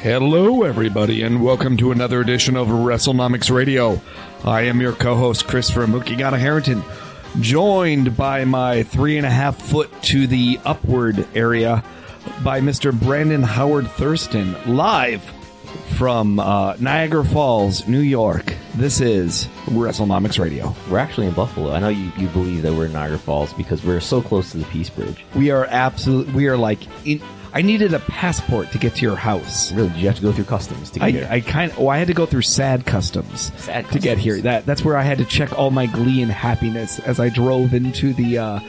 Hello, everybody, and welcome to another edition of WrestleNomics Radio. I am your co-host, Christopher Mukigata-Harrington, joined by my 3.5 foot to the upward area by Mr. Brandon Howard Thurston, live from Niagara Falls, New York. This is WrestleNomics Radio. We're actually in Buffalo. I know you believe that we're in Niagara Falls because we're so close to the Peace Bridge. We are like... I needed a passport to get to your house. Really? Did you have to go through customs to get here? I had to go through sad customs to get here. That's where I had to check all my glee and happiness as I drove into the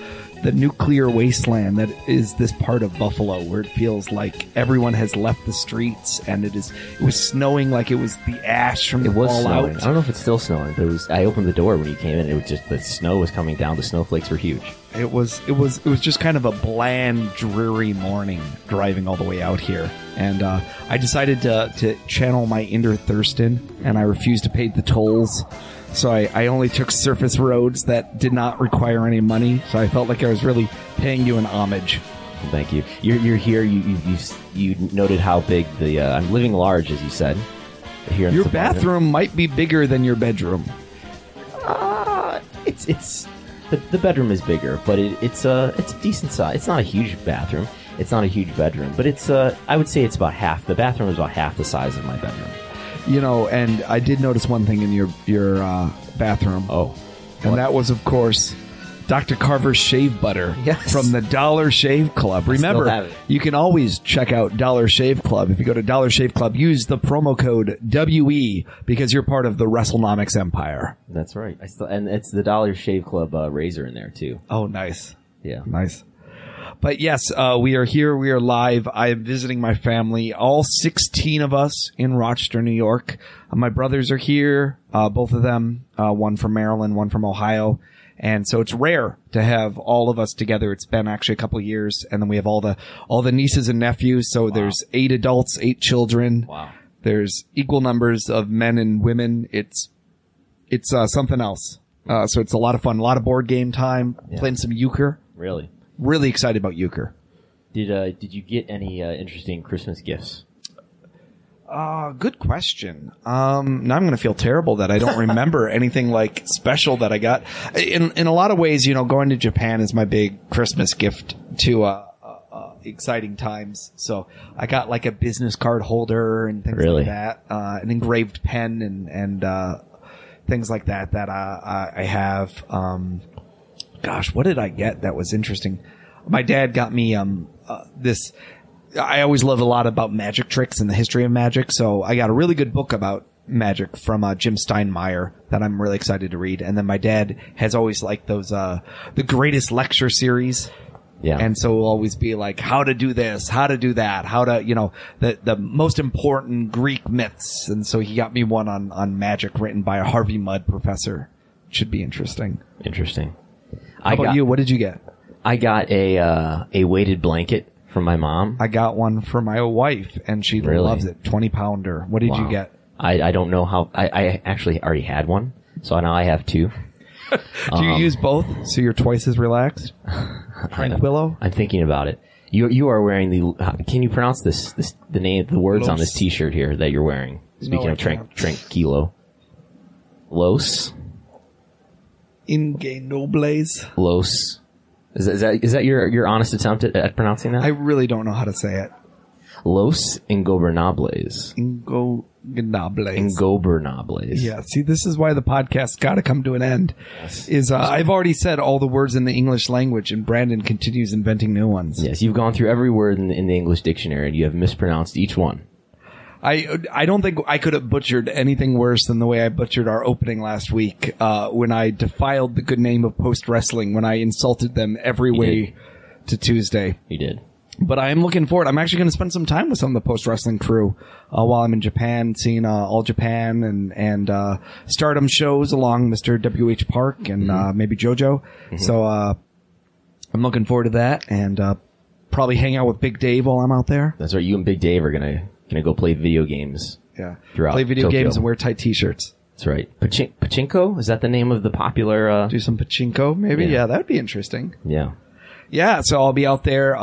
nuclear wasteland that is this part of Buffalo, where it feels like everyone has left the streets, and it was snowing like it was the ash from the fallout. I don't know if it's still snowing, but I opened the door when you came in, and it was just the snow was coming down. The snowflakes were huge. It was just kind of a bland, dreary morning driving all the way out here, and I decided to channel my inner Thurston, and I refused to pay the tolls. So I only took surface roads that did not require any money. So I felt like I was really paying you an homage. Thank you. You're here. You noted how big the I'm living large, as you said. Here in your bathroom might be bigger than your bedroom. It's the bedroom is bigger, but it's a decent size. It's not a huge bathroom. It's not a huge bedroom, but it's I would say it's about half. The bathroom is about half the size of my bedroom. You know, and I did notice one thing in your bathroom. Oh. And that was, of course, Dr. Carver's shave butter from the Dollar Shave Club. Remember, you can always check out Dollar Shave Club. If you go to Dollar Shave Club, use the promo code WE because you're part of the WrestleNomics empire. That's right. And it's the Dollar Shave Club razor in there, too. Oh, nice. Yeah. Nice. But yes, we are here. We are live. I am visiting my family, all 16 of us in Rochester, New York. My brothers are here, both of them, one from Maryland, one from Ohio. And so it's rare to have all of us together. It's been actually a couple of years. And then we have all the nieces and nephews. So There's 8 adults, 8 children. Wow. There's equal numbers of men and women. It's something else. So it's a lot of fun, a lot of board game time, playing some euchre. Really? Really excited about euchre. Did you get any interesting Christmas gifts? Good question. Now I'm going to feel terrible that I don't remember anything like special that I got. In a lot of ways, you know, going to Japan is my big Christmas gift to exciting times. So I got like a business card holder and things like that, an engraved pen and things like that I have. Gosh, what did I get that was interesting? My dad got me this. I always love a lot about magic tricks and the history of magic, so I got a really good book about magic from Jim Steinmeier that I'm really excited to read. And then my dad has always liked those the greatest lecture series. Yeah. And so we'll always be like, how to do this, how to do that, how to, you know, the most important Greek myths. And so he got me one on magic written by a Harvey Mudd professor. It should be interesting. Interesting. How about you? What did you get? I got a weighted blanket from my mom. I got one for my wife, and she loves it. 20-pounder. What did you get? I don't know how. I actually already had one, so now I have 2. Do you use both so you're twice as relaxed? Tranquilo? I'm thinking about it. You are wearing the... Can you pronounce this the name, the words Los on this T-shirt here that you're wearing? Speaking of tranquilo. Los... Inge Nobles. Los Is that your honest attempt at pronouncing that? I really don't know how to say it. Los Ingobernables. Ingobernables. Yeah. See, this is why the podcast got to come to an end. Yes. I've already said all the words in the English language, and Brandon continues inventing new ones. Yes, you've gone through every word in the English dictionary, and you have mispronounced each one. I don't think I could have butchered anything worse than the way I butchered our opening last week when I defiled the good name of Post Wrestling, when I insulted them every way to Tuesday. You did. But I am looking forward. I'm actually going to spend some time with some of the post-wrestling crew while I'm in Japan, seeing All Japan and Stardom shows along Mr. W.H. Park and maybe JoJo. Mm-hmm. So I'm looking forward to that and probably hang out with Big Dave while I'm out there. That's right. You and Big Dave are going to go play video games. Yeah. Play video Tokyo. Games and wear tight T-shirts. That's right. Pachinko? Is that the name of the popular... do some pachinko, maybe? Yeah, that would be interesting. Yeah. Yeah, so I'll be out there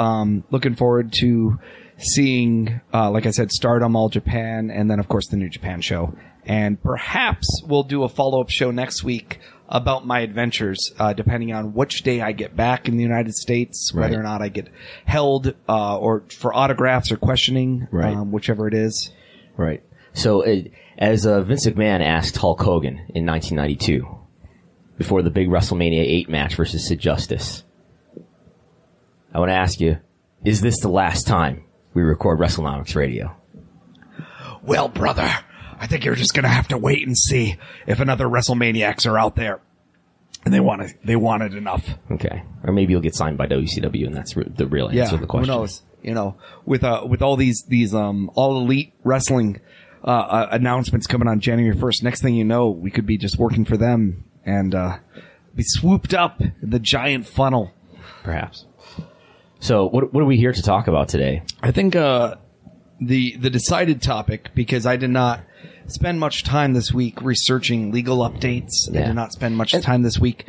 looking forward to seeing, like I said, Stardom, All Japan, and then, of course, the New Japan show. And perhaps we'll do a follow-up show next week about my adventures, depending on which day I get back in the United States, whether or not I get held or for autographs or questioning, whichever it is. Right. So as Vince McMahon asked Hulk Hogan in 1992, before the big WrestleMania 8 match versus Sid Justice, I want to ask you, is this the last time we record WrestleNomics Radio? Well, brother, I think you're just going to have to wait and see if another WrestleManiacs are out there. And they want it enough. Okay. Or maybe you'll get signed by WCW, and that's the real answer to the question. Who knows? You know, with all these All Elite Wrestling announcements coming on January 1st, next thing you know, we could be just working for them and be swooped up in the giant funnel. Perhaps. So what are we here to talk about today? I think the decided topic, because I did not spend much time this week researching legal updates. Yeah. I did not spend much time this week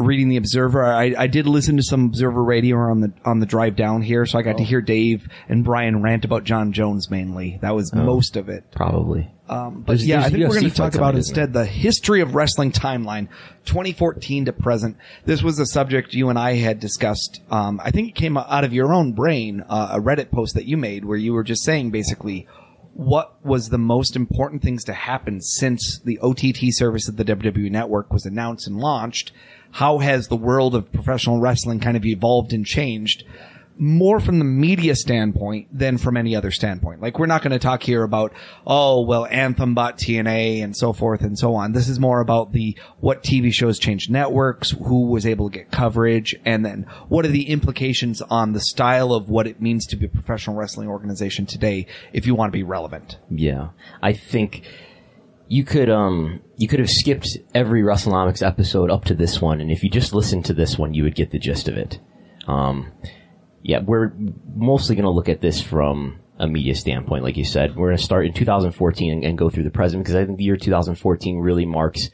reading The Observer. I did listen to some Observer radio on the drive down here, so I got to hear Dave and Brian rant about John Jones mainly. That was most of it. Probably. But I think UFC we're going to talk about instead the history of wrestling timeline, 2014 to present. This was a subject you and I had discussed. I think it came out of your own brain, a Reddit post that you made where you were just saying basically what was the most important things to happen since the OTT service of the WWE Network was announced and launched. How has the world of professional wrestling kind of evolved and changed? More from the media standpoint than from any other standpoint. Like, we're not going to talk here about, Anthem bought TNA and so forth and so on. This is more about what TV shows changed networks, who was able to get coverage, and then what are the implications on the style of what it means to be a professional wrestling organization today if you want to be relevant. Yeah. I think you could have skipped every WrestleNomics episode up to this one, and if you just listened to this one, you would get the gist of it. Yeah, we're mostly going to look at this from a media standpoint, like you said. We're going to start in 2014 and go through the present, because I think the year 2014 really marks,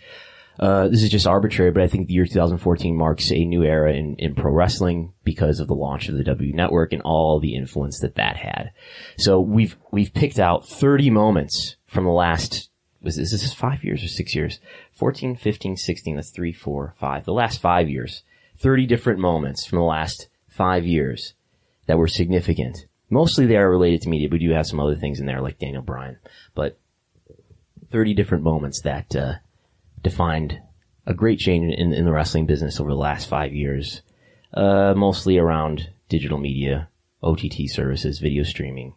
this is just arbitrary, but I think the year 2014 marks a new era in pro wrestling because of the launch of the W Network and all the influence that had. So we've picked out 30 moments from the last, is this 5 years or 6 years? 14, 15, 16, that's 3, 4, 5, the last 5 years. 30 different moments from the last 5 years that were significant. Mostly they are related to media, but we do have some other things in there like Daniel Bryan. But 30 different moments that defined a great change in the wrestling business over the last 5 years, mostly around digital media, OTT services, video streaming.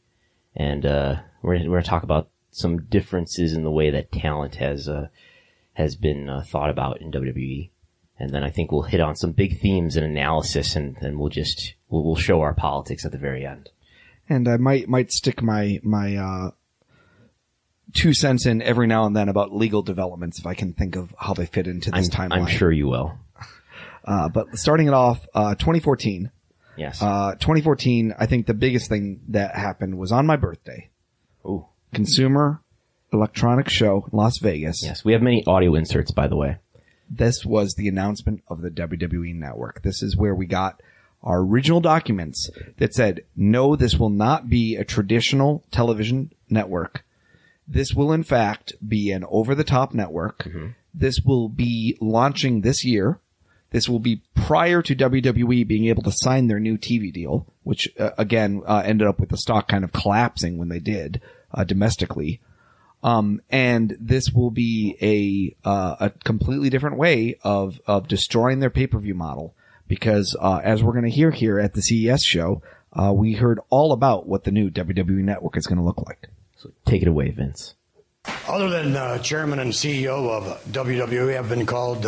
And we're going to talk about some differences in the way that talent has been thought about in WWE. And then I think we'll hit on some big themes and analysis, and then we'll show our politics at the very end. And I might stick my 2 cents in every now and then about legal developments if I can think of how they fit into this timeline. I'm sure you will. But starting it off, 2014. Yes. 2014. I think the biggest thing that happened was on my birthday. Ooh. Consumer Electronics Show, Las Vegas. Yes, we have many audio inserts, by the way. This was the announcement of the WWE Network. This is where we got our original documents that said, no, this will not be a traditional television network. This will, in fact, be an over-the-top network. Mm-hmm. This will be launching this year. This will be prior to WWE being able to sign their new TV deal, which, again, ended up with the stock kind of collapsing when they did, domestically. And this will be a completely different way of destroying their pay-per-view model. Because, as we're going to hear here at the CES show, we heard all about what the new WWE Network is going to look like. So take it away, Vince. Other than chairman and CEO of WWE, I've been called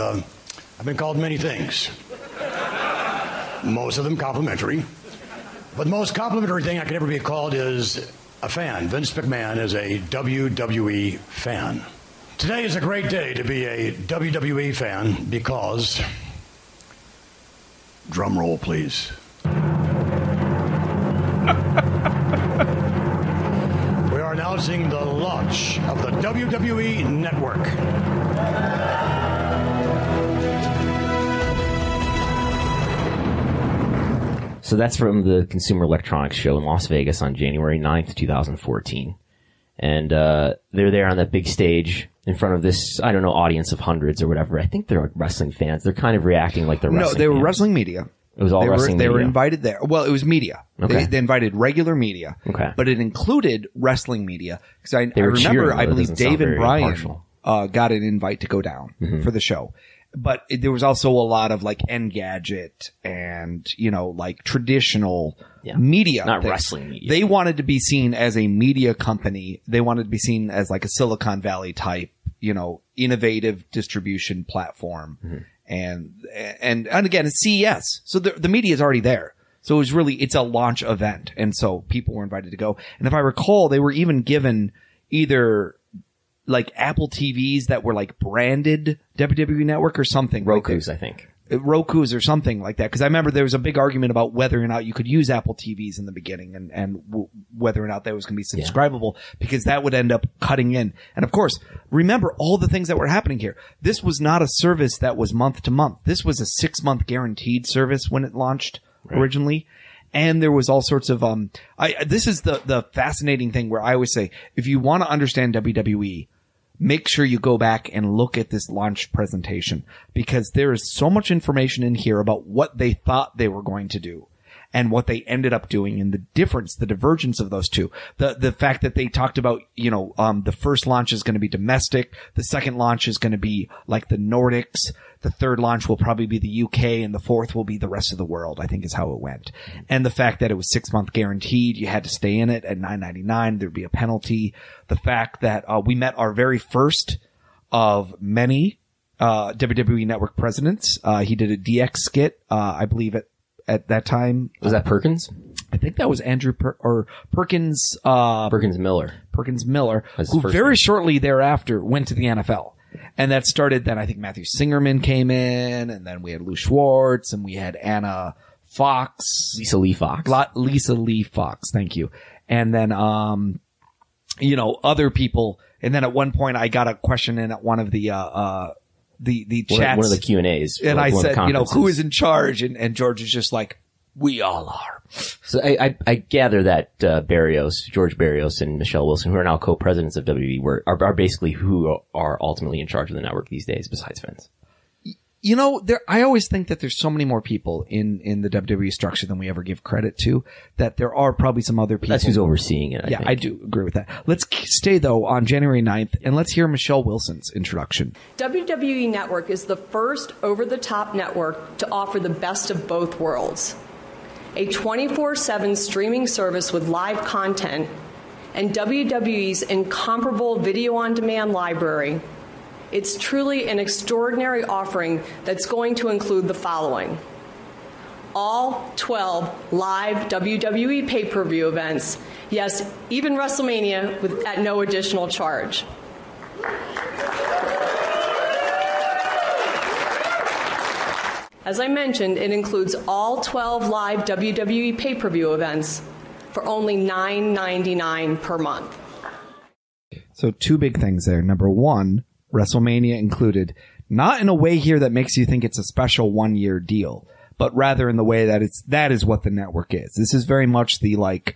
many things. Most of them complimentary. But the most complimentary thing I could ever be called is a fan. Vince McMahon is a WWE fan. Today is a great day to be a WWE fan because... Drum roll, please. We are announcing the launch of the WWE Network. So that's from the Consumer Electronics Show in Las Vegas on January 9th, 2014. And they're there on that big stage in front of this, I don't know, audience of hundreds or whatever. I think they're wrestling fans. They're kind of reacting like they're wrestling. No, they were fans. Wrestling media. It was all wrestling media. They were invited there. Well, it was media. Okay. They invited regular media. Okay. But it included wrestling media. Because I remember, cheering, I believe Dave and Brian got an invite to go down for the show. But there was also a lot of like Engadget and, you know, like traditional media. Not things. Wrestling media. They wanted to be seen as a media company. They wanted to be seen as like a Silicon Valley type, you know, innovative distribution platform. Mm-hmm. And again, it's CES. So the media is already there. So it was really, it's a launch event. And so people were invited to go. And if I recall, they were even given either like Apple TVs that were like branded WWE Network or something. Roku's, like I think. Roku's or something like that. Because I remember there was a big argument about whether or not you could use Apple TVs in the beginning and whether or not that was going to be subscribable because that would end up cutting in. And of course, remember all the things that were happening here. This was not a service that was month to month. This was a 6-month guaranteed service when it launched originally. And there was all sorts of, this is the fascinating thing where I always say, if you want to understand WWE, make sure you go back and look at this launch presentation because there is so much information in here about what they thought they were going to do and what they ended up doing and the difference, the divergence of those two. The fact that they talked about, you know, the first launch is going to be domestic. The second launch is going to be like the Nordics. The third launch will probably be the UK and the fourth will be the rest of the world, I think is how it went. And the fact that it was 6-month guaranteed, you had to stay in it at $9.99, there'd be a penalty. The fact that we met our very first of many WWE Network presidents. He did a DX skit, I believe at that time. Was that Perkins? I think that was Andrew Perkins. Perkins Miller. Perkins Miller, who very shortly thereafter went to the NFL. And that started then I think Matthew Singerman came in and then we had Lou Schwartz and we had Anna Fox. Lisa Lee Fox. Thank you. And then, you know, other people. And then at one point I got a question in at one of the chats. One of the Q&As. And I said, you know, who is in charge? And George is just like, we all are. So I gather that George Barrios and Michelle Wilson, who are now co-presidents of WWE, are basically who are ultimately in charge of the network these days besides Vince. You know, I always think that there's so many more people in the WWE structure than we ever give credit to, that there are probably some other people. That's who's overseeing it, I think. I do agree with that. Let's stay, though, on January 9th, and let's hear Michelle Wilson's introduction. WWE Network is the first over-the-top network to offer the best of both worlds. A 24/7 streaming service with live content and WWE's incomparable video-on-demand library. It's truly an extraordinary offering that's going to include the following. All 12 live WWE pay-per-view events. Yes, even WrestleMania at no additional charge. As I mentioned, it includes all 12 live WWE pay-per-view events for only $9.99 per month. So two big things there. Number one, WrestleMania included, not in a way here that makes you think it's a special one-year deal, but rather in the way that that is what the network is. This is very much the like,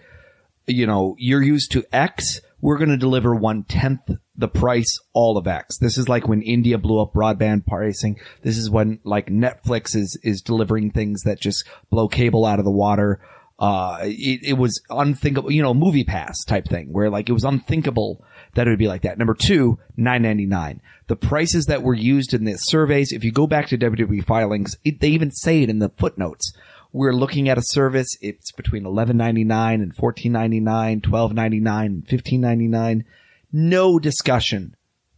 you know, you're used to X. we're going to deliver 1/10 the price all of X. This is like when India blew up broadband pricing. This is when like Netflix is delivering things that just blow cable out of the water. It was unthinkable, you know, movie pass type thing where like it was unthinkable that it would be like that. Number two, $9.99. The prices that were used in the surveys, if you go back to WWE filings, they even say it in the footnotes. We're looking at a service. It's between $11.99 and $14.99, $12.99 and $15.99. No discussion,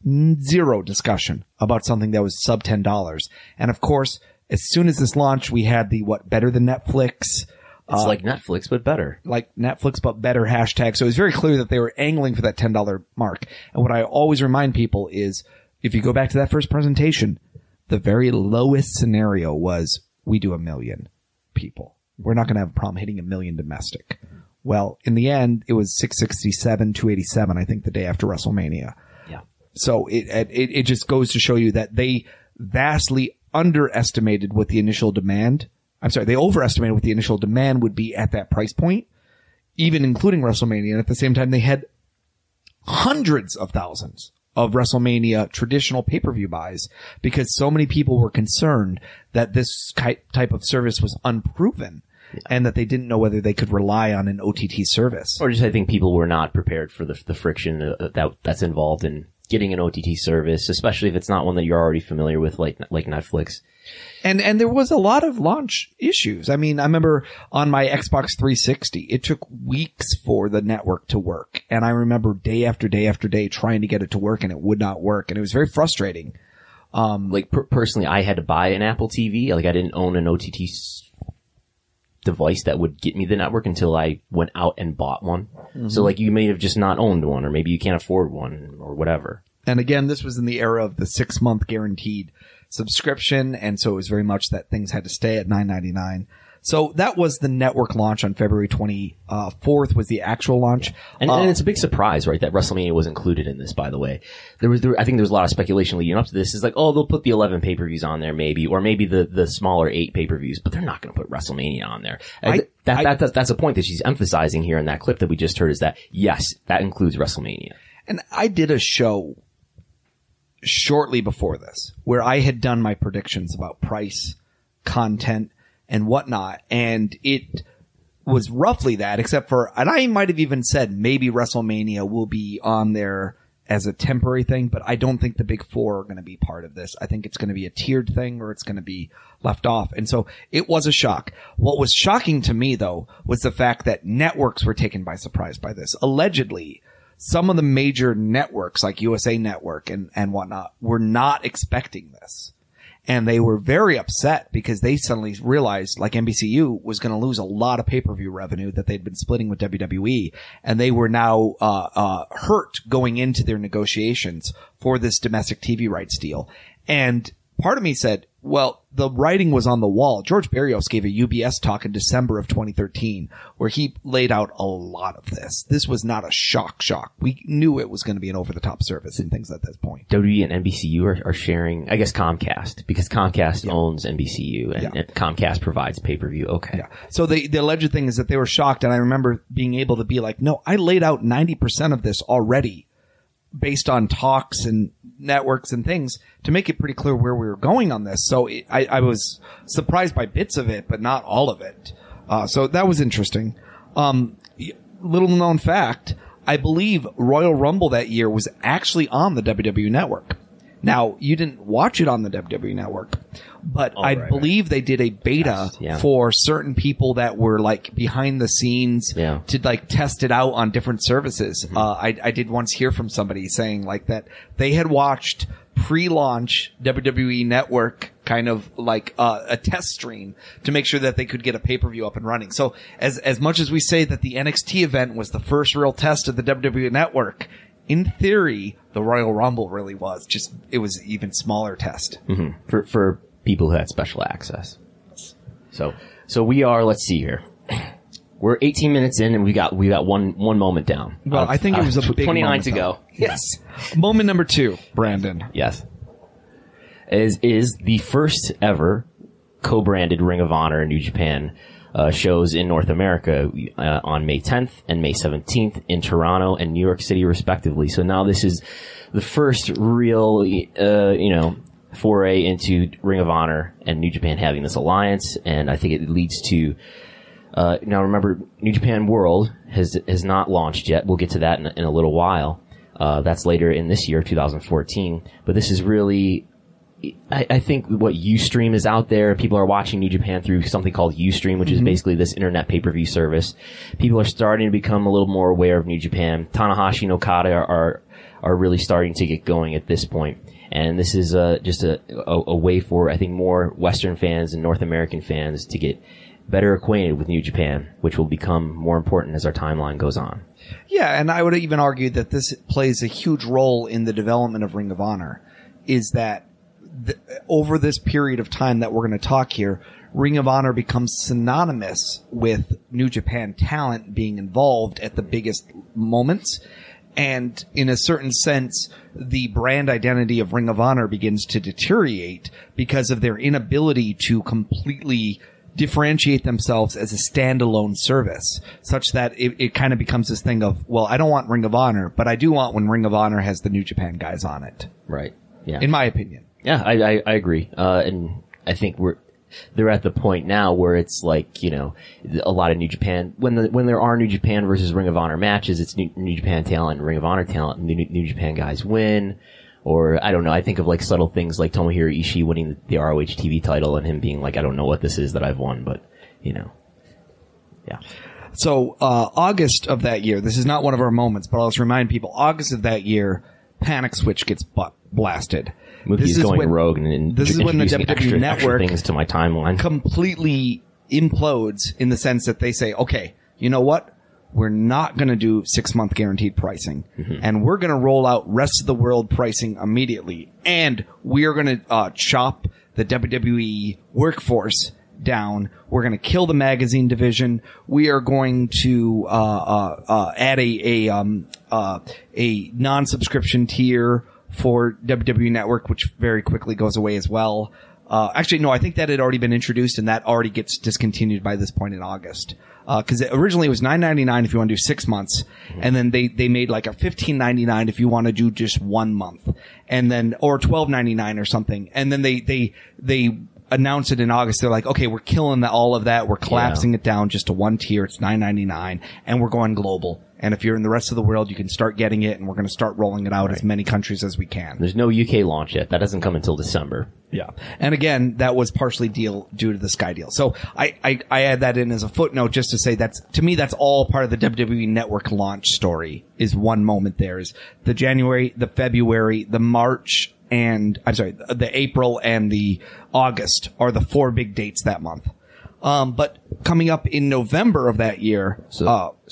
zero discussion about something that was sub $10. And of course, as soon as this launched, we had the what, better than Netflix. It's like Netflix, but better. Like Netflix, but better hashtag. So it was very clear that they were angling for that $10 mark. And what I always remind people is if you go back to that first presentation, the very lowest scenario was we do 1 million people. We're not going to have a problem hitting 1 million domestic. Well, in the end, it was 667, 287, I think, the day after WrestleMania. Yeah. So it just goes to show you that they vastly underestimated what the initial demand they overestimated what the initial demand would be at that price point, even including WrestleMania. And at the same time, they had hundreds of thousands of WrestleMania traditional pay-per-view buys because so many people were concerned that this type of service was unproven and that they didn't know whether they could rely on an OTT service. Or just I think people were not prepared for the friction that's involved in getting an OTT service, especially if it's not one that you're already familiar with, like Netflix. And there was a lot of launch issues. I mean, I remember on my Xbox 360, it took weeks for the network to work. And I remember day after day after day trying to get it to work, and it would not work. And it was very frustrating. Personally, I had to buy an Apple TV. Like, I didn't own an OTT device that would get me the network until I went out and bought one. Mm-hmm. So like you may have just not owned one, or maybe you can't afford one or whatever. And again, this was in the era of the 6-month guaranteed subscription. And so it was very much that things had to stay at $9.99. So that was the network launch on February 24th was the actual launch. And it's a big surprise, right? That WrestleMania was included in this, by the way. I think there was a lot of speculation leading up to this. It's like, oh, they'll put the 11 pay-per-views on there maybe, or maybe the smaller 8 pay-per-views, but they're not going to put WrestleMania on there. That's a point that she's emphasizing here in that clip that we just heard is that, yes, that includes WrestleMania. And I did a show shortly before this where I had done my predictions about price, content, and whatnot, and it was roughly that, except for, and I might have even said maybe WrestleMania will be on there as a temporary thing, but I don't think the big four are going to be part of this. I think it's going to be a tiered thing, or it's going to be left off. And so it was a shock. What was shocking to me, though, was the fact that networks were taken by surprise by this. Allegedly, some of the major networks, like USA Network and whatnot, were not expecting this. And they were very upset because they suddenly realized, like, NBCU was going to lose a lot of pay-per-view revenue that they'd been splitting with WWE. And they were now hurt going into their negotiations for this domestic TV rights deal. And part of me said, well, the writing was on the wall. George Barrios gave a UBS talk in December of 2013 where he laid out a lot of this. This was not a shock. We knew it was going to be an over-the-top service and things at this point. WWE and NBCU are sharing, I guess, Comcast, because Comcast owns NBCU and Comcast provides pay-per-view. Okay. Yeah. So the alleged thing is that they were shocked, and I remember being able to be like, no, I laid out 90% of this already based on talks and networks and things to make it pretty clear where we were going on this. So I was surprised by bits of it, but not all of it. So that was interesting. Little known fact, I believe Royal Rumble that year was actually on the WWE Network. Now, you didn't watch it on the WWE Network, but I believe they did a beta for certain people that were like behind the scenes to like test it out on different services. Mm-hmm. I did once hear from somebody saying like that they had watched pre-launch WWE Network kind of like a test stream to make sure that they could get a pay-per-view up and running. So as much as we say that the NXT event was the first real test of the WWE Network, in theory, the Royal Rumble really was just, it was an even smaller test for people who had special access. So we are, let's see here. We're 18 minutes in and we got one moment down. Well, I think it was a big 29 to go. Yes. Moment number 2, Brandon. Yes. Is the first ever co-branded Ring of Honor in New Japan shows in North America on May 10th and May 17th in Toronto and New York City, respectively. So now this is the first real, foray into Ring of Honor and New Japan having this alliance, and I think it leads to... now, remember, New Japan World has not launched yet. We'll get to that in a little while. That's later in this year, 2014. But this is really... I think what Ustream is out there. People are watching New Japan through something called Ustream, which is basically this internet pay-per-view service. People are starting to become a little more aware of New Japan. Tanahashi and Okada are really starting to get going at this point. And this is just a way for, I think, more Western fans and North American fans to get better acquainted with New Japan, which will become more important as our timeline goes on. Yeah, and I would even argue that this plays a huge role in the development of Ring of Honor, is that over this period of time that we're going to talk here, Ring of Honor becomes synonymous with New Japan talent being involved at the biggest moments. And in a certain sense, the brand identity of Ring of Honor begins to deteriorate because of their inability to completely differentiate themselves as a standalone service, such that it kind of becomes this thing of, well, I don't want Ring of Honor, but I do want when Ring of Honor has the New Japan guys on it. Right. Yeah. In my opinion. Yeah, I agree. And I think they're at the point now where it's like, a lot of New Japan, when there are New Japan versus Ring of Honor matches, it's New Japan talent and Ring of Honor talent, and New Japan guys win. Or, I don't know, I think of like subtle things like Tomohiro Ishii winning the ROH TV title and him being like, I don't know what this is that I've won, but, yeah. So, August of that year, this is not one of our moments, but I'll just remind people, August of that year, Panic Switch gets blasted. Mookie's going rogue and this is when the WWE Network things to my timeline completely implodes in the sense that they say, okay, you know what? We're not going to do 6-month guaranteed pricing, and we're going to roll out rest of the world pricing immediately, and we are going to chop the WWE workforce down. We're going to kill the magazine division. We are going to add a non-subscription tier for WWE Network, which very quickly goes away as well. Actually, no, I think that had already been introduced, and that already gets discontinued by this point in August. Because originally it was $9.99 if you want to do 6 months, and then they made like a $15.99 if you want to do just 1 month, and then or $12.99 or something, and then they announced it in August. They're like, okay, we're killing all of that. We're collapsing it down just to one tier. It's $9.99, and we're going global. And if you're in the rest of the world, you can start getting it, and we're going to start rolling it out as many countries as we can. There's no UK launch yet. That doesn't come until December. Yeah. And again, that was partially due to the Sky deal. So I add that in as a footnote just to say that's, to me, that's all part of the WWE Network launch story is one moment there is the January, the February, the March, and I'm sorry, the April and the August are the four big dates that month. But coming up in November of that year,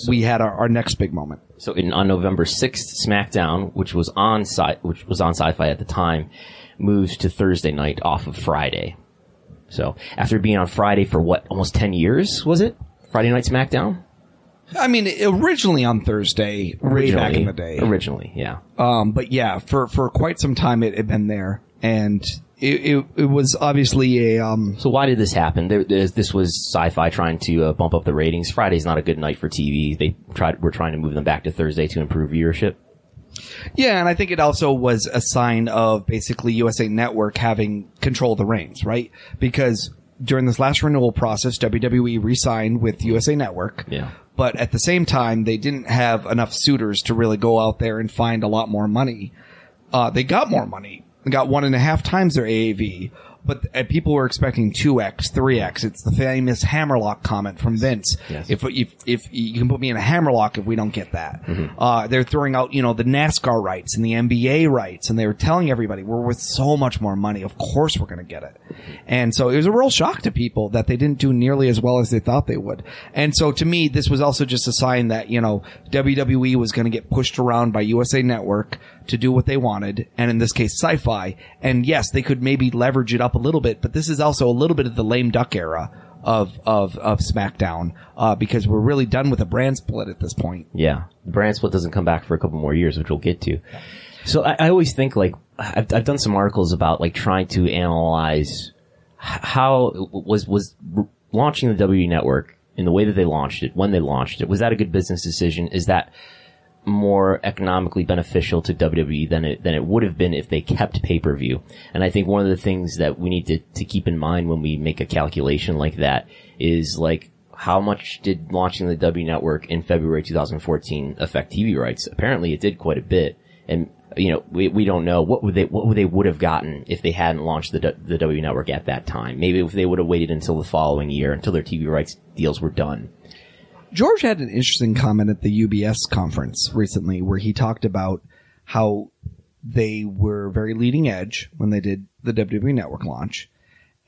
we had our next big moment. So on November 6th, SmackDown, which was on Sci-Fi at the time, moves to Thursday night off of Friday. So after being on Friday for what, almost 10 years, was it? Friday Night SmackDown? I mean, originally on Thursday, way back in the day. Originally, yeah. But yeah, for quite some time it had been there, and... It was obviously a... So why did this happen? This was Sci-Fi trying to bump up the ratings. Friday's not a good night for TV. We're trying to move them back to Thursday to improve viewership. Yeah, and I think it also was a sign of basically USA Network having control of the reins, right? Because during this last renewal process, WWE re-signed with USA Network. Yeah. But at the same time, they didn't have enough suitors to really go out there and find a lot more money. They got more money. Got 1.5 times their AAV, but people were expecting 2x, 3x. It's the famous hammerlock comment from Vince. Yes. If you can put me in a hammerlock if we don't get that. Mm-hmm. They're throwing out, the NASCAR rights and the NBA rights, and they were telling everybody, we're worth so much more money. Of course we're going to get it. And so it was a real shock to people that they didn't do nearly as well as they thought they would. And so to me, this was also just a sign that, WWE was going to get pushed around by USA Network to do what they wanted, and in this case, Sci-Fi. And yes, they could maybe leverage it up a little bit, but this is also a little bit of the lame duck era of SmackDown, because we're really done with a brand split at this point. Yeah. The brand split doesn't come back for a couple more years, which we'll get to. So I always think, like, I've done some articles about, like, trying to analyze how was launching the WWE Network in the way that they launched it, when they launched it? Was that a good business decision? Is that more economically beneficial to WWE than it would have been if they kept pay-per-view? And I think one of the things that we need to keep in mind when we make a calculation like that is, like, how much did launching the W Network in February 2014 affect TV rights? Apparently it did quite a bit. And, you know, we don't know what they would have gotten if they hadn't launched the W Network at that time. Maybe if they would have waited until the following year, until their TV rights deals were done. George had an interesting comment at the UBS conference recently where he talked about how they were very leading edge when they did the WWE Network launch,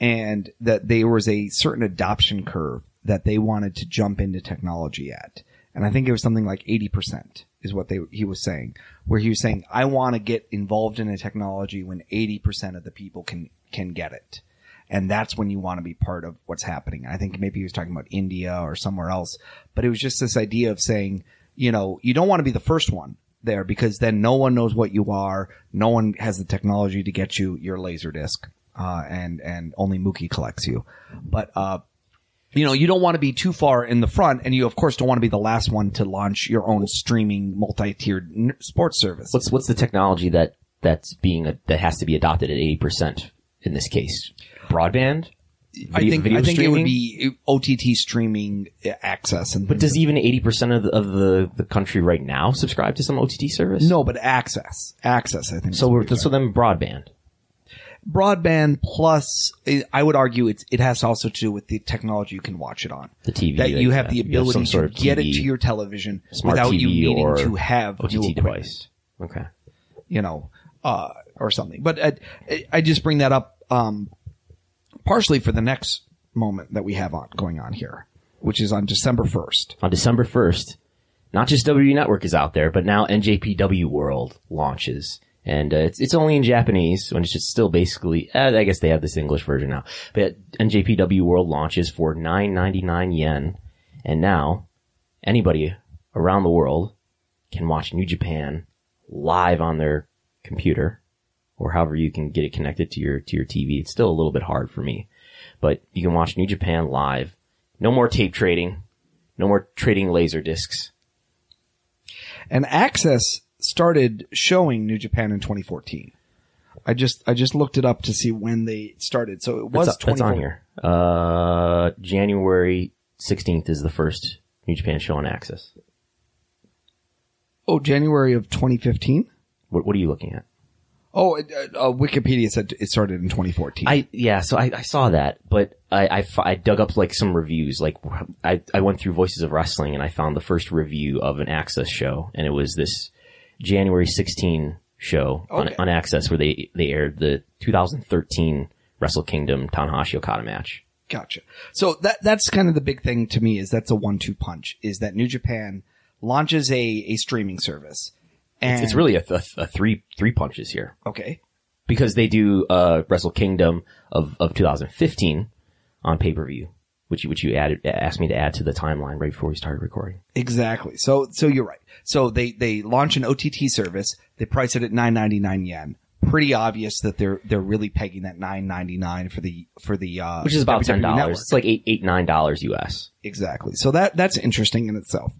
and that there was a certain adoption curve that they wanted to jump into technology at. And I think it was something like 80% is what he was saying, where he was saying, I want to get involved in a technology when 80% of the people can get it. And that's when you want to be part of what's happening. I think maybe he was talking about India or somewhere else, but it was just this idea of saying, you know, you don't want to be the first one there because then no one knows what you are. No one has the technology to get you your Laserdisc, and only Mookie collects you. But, you know, you don't want to be too far in the front, and you, of course, don't want to be the last one to launch your own streaming multi-tiered sports service. What's the technology that has to be adopted at 80% in this case? Broadband? I think it would be OTT streaming access. But does even 80% of the country right now subscribe to some OTT service? No, but access. I think so. Then broadband. Broadband plus, I would argue it has also to do with the technology you can watch it on. The TV. That you have the ability to get it to your television without you needing to have OTT new device. Okay. You know, or something. But I just bring that up partially for the next moment that we have going on here, which is on December 1st. On December 1st, not just WWE Network is out there, but now NJPW World launches. And it's only in Japanese, and it's just still basically, I guess they have this English version now. But NJPW World launches for 999 yen, and now anybody around the world can watch New Japan live on their computer, or however you can get it connected to your TV. It's still a little bit hard for me, but you can watch New Japan live. No more tape trading, no more trading laser discs, and access started showing New Japan in 2014. I just looked it up to see when they started. So it was that's on here. January 16th is the first New Japan show on Access. Oh, January of 2015? What are you looking at? Oh, Wikipedia said it started in 2014. So I saw that, but I dug up like some reviews. Like I went through Voices of Wrestling and I found the first review of an Access show, and it was this January 16 show on Access where they aired the 2013 Wrestle Kingdom Tanahashi Okada match. Gotcha. So that's kind of the big thing to me, is that's a 1-2 punch, is that New Japan launches a streaming service. And it's really a three punches here. Okay. Because they do Wrestle Kingdom of 2015 on pay-per-view, which you asked me to add to the timeline right before we started recording. Exactly. So you're right. So they launch an OTT service. They price it at 999 yen. Pretty obvious that they're really pegging that 999 for the which is about WWE $10. Network. It's like $8-9 US. Exactly. So that's interesting in itself.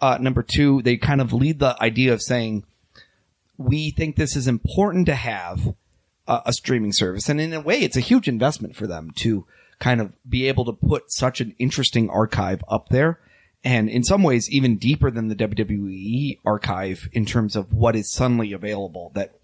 Number two, they kind of lead the idea of saying, we think this is important to have a streaming service, and in a way, it's a huge investment for them to kind of be able to put such an interesting archive up there, and in some ways even deeper than the WWE archive in terms of what is suddenly available that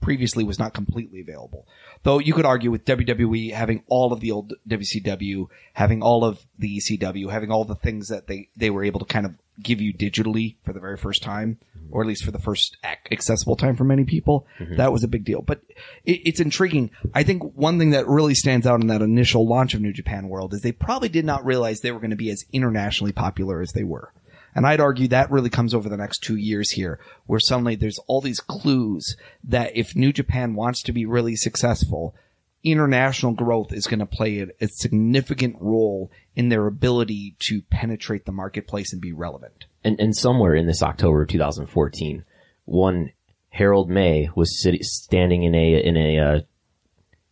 previously was not completely available. Though you could argue with WWE having all of the old WCW, having all of the ECW, having all the things that they were able to kind of give you digitally for the very first time, or at least for the first accessible time for many people. Mm-hmm. That was a big deal. But it's intriguing. I think one thing that really stands out in that initial launch of New Japan World is they probably did not realize they were going to be as internationally popular as they were. And I'd argue that really comes over the next 2 years here, where suddenly there's all these clues that if New Japan wants to be really successful, international growth is going to play a significant role in their ability to penetrate the marketplace and be relevant. And somewhere in this October 2014, one Harold May was standing in an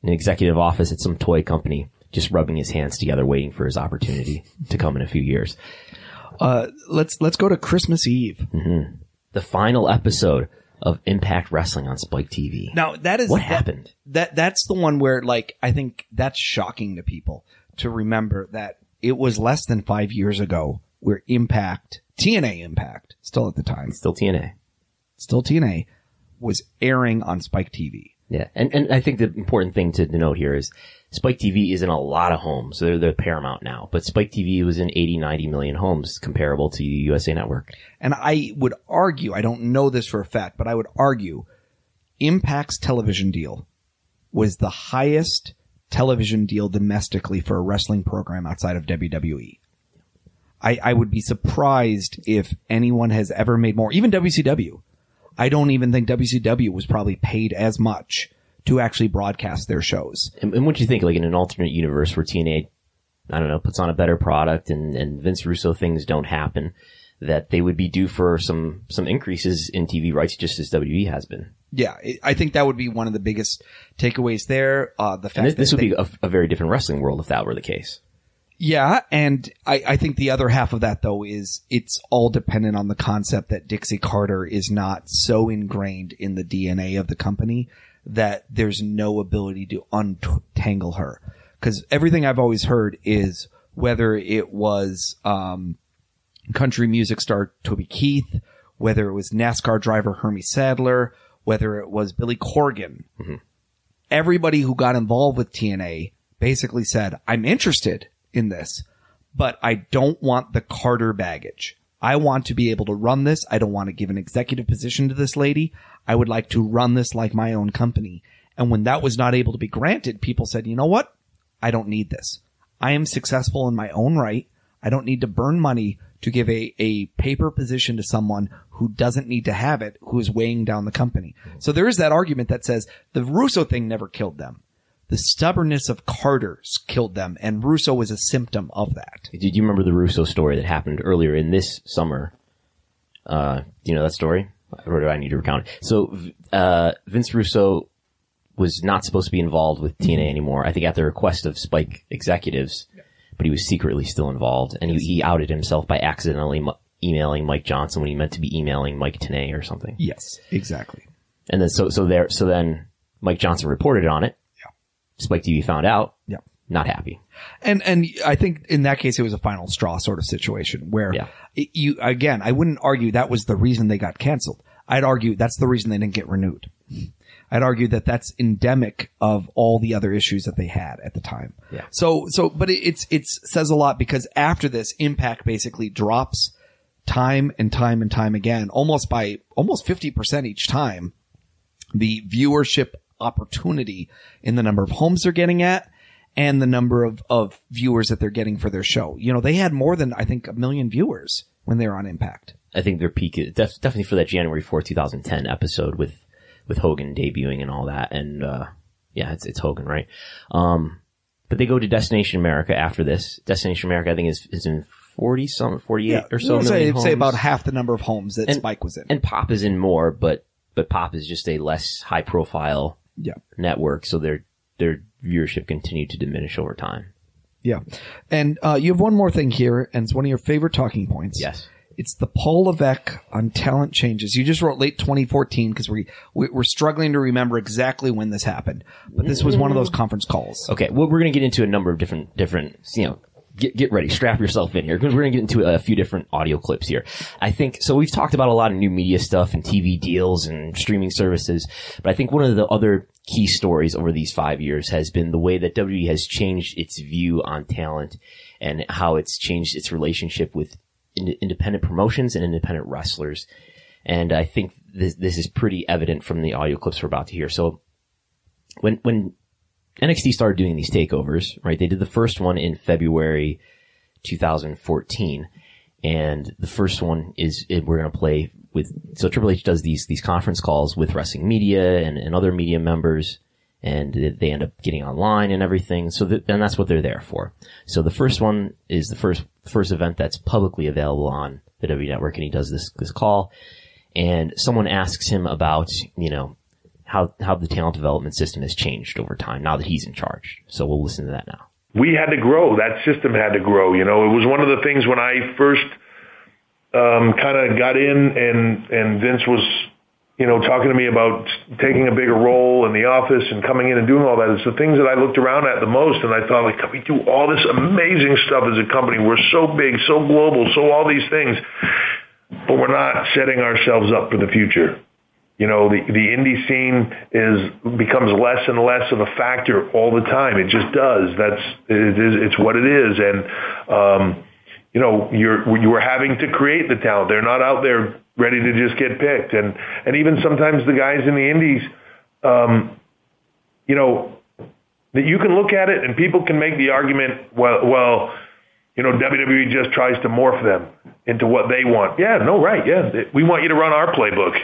executive office at some toy company, just rubbing his hands together, waiting for his opportunity to come in a few years. Let's go to Christmas Eve. Mm-hmm. The final episode of Impact Wrestling on Spike TV. Now, that is... What happened? That's the one where, like, I think that's shocking to people to remember that it was less than 5 years ago where Impact, TNA Impact, still at the time. Still TNA, was airing on Spike TV. Yeah, and I think the important thing to denote here is Spike TV is in a lot of homes. They're Paramount now, but Spike TV was in 80, 90 million homes, comparable to the USA Network. And I would argue, I don't know this for a fact, but I would argue Impact's television deal was the highest television deal domestically for a wrestling program outside of WWE. I would be surprised if anyone has ever made more, even WCW. I don't even think WCW was probably paid as much to actually broadcast their shows. And what do you think, like in an alternate universe where TNA, I don't know, puts on a better product and Vince Russo things don't happen, that they would be due for some increases in TV rights just as WWE has been? Yeah, I think that would be one of the biggest takeaways there. This would be a very different wrestling world if that were the case. Yeah, and I think the other half of that, though, is it's all dependent on the concept that Dixie Carter is not so ingrained in the DNA of the company that there's no ability to untangle her. Because everything I've always heard is, whether it was country music star Toby Keith, whether it was NASCAR driver Hermie Sadler, whether it was Billy Corgan, mm-hmm. everybody who got involved with TNA basically said, I'm interested in this, but I don't want the Carter baggage. I want to be able to run this. I don't want to give an executive position to this lady. I would like to run this like my own company. And when that was not able to be granted, people said, you know what? I don't need this. I am successful in my own right. I don't need to burn money to give a paper position to someone who doesn't need to have it, who is weighing down the company. So there is that argument that says the Russo thing never killed them. The stubbornness of Carter killed them, and Russo was a symptom of that. Did you remember the Russo story that happened earlier in this summer? Do you know that story? Or do I need to recount it? So Vince Russo was not supposed to be involved with TNA anymore, I think at the request of Spike executives, but he was secretly still involved, and he outed himself by accidentally emailing Mike Johnson when he meant to be emailing Mike Tenay or something. Yes, exactly. And then so then Mike Johnson reported on it. Spike TV found out. Yeah. Not happy. And I think in that case, it was a final straw sort of situation where I wouldn't argue that was the reason they got canceled. I'd argue that's the reason they didn't get renewed. I'd argue that that's endemic of all the other issues that they had at the time. Yeah. So, but it says a lot, because after this, Impact basically drops time and time and time again, almost by almost 50% each time, the viewership opportunity in the number of homes they're getting at and the number of viewers that they're getting for their show. You know, they had more than, I think, 1 million viewers when they were on Impact. I think their peak is definitely for that January 4th, 2010 episode with Hogan debuting and all that. And, it's Hogan, right? But they go to Destination America after this. Destination America, I think, is in 48 or so million homes. Say about half the number of homes that Spike was in. And Pop is in more, but Pop is just a less high profile network, so their viewership continued to diminish over time. Yeah. And you have one more thing here, and it's one of your favorite talking points. Yes. It's the Paul Levesque on talent changes. You just wrote late 2014 because we're struggling to remember exactly when this happened, but this was one of those conference calls. Okay. Well, we're going to get into a number of different, get ready, strap yourself in here, because we're going to get into a few different audio clips here. I think, so we've talked about a lot of new media stuff and TV deals and streaming services, but I think one of the other key stories over these 5 years has been the way that WWE has changed its view on talent and how it's changed its relationship with independent promotions and independent wrestlers. And I think this is pretty evident from the audio clips we're about to hear. So when NXT started doing these takeovers, right? They did the first one in February 2014, and the first one is we're going to play with. So Triple H does these conference calls with wrestling media and other media members, and they end up getting online and everything. So and that's what they're there for. So the first one is the first event that's publicly available on the WWE Network, and he does this call, and someone asks him about how the talent development system has changed over time now that he's in charge. So we'll listen to that now. we had to grow. That system had to grow. You know, it was one of the things when I first kind of got in and Vince was, you know, talking to me about taking a bigger role in the office and coming in and doing all that. It's the things that I looked around at the most, and I thought, like, we do all this amazing stuff as a company. We're so big, so global, so all these things, but we're not setting ourselves up for the future. You know, the indie scene becomes less and less of a factor all the time. It just does. It's what it is. And, you know, you were having to create the talent. They're not out there ready to just get picked. And even sometimes the guys in the indies, you know, that you can look at it and people can make the argument, well, you know, WWE just tries to morph them into what they want. Yeah, no, right. Yeah. We want you to run our playbook.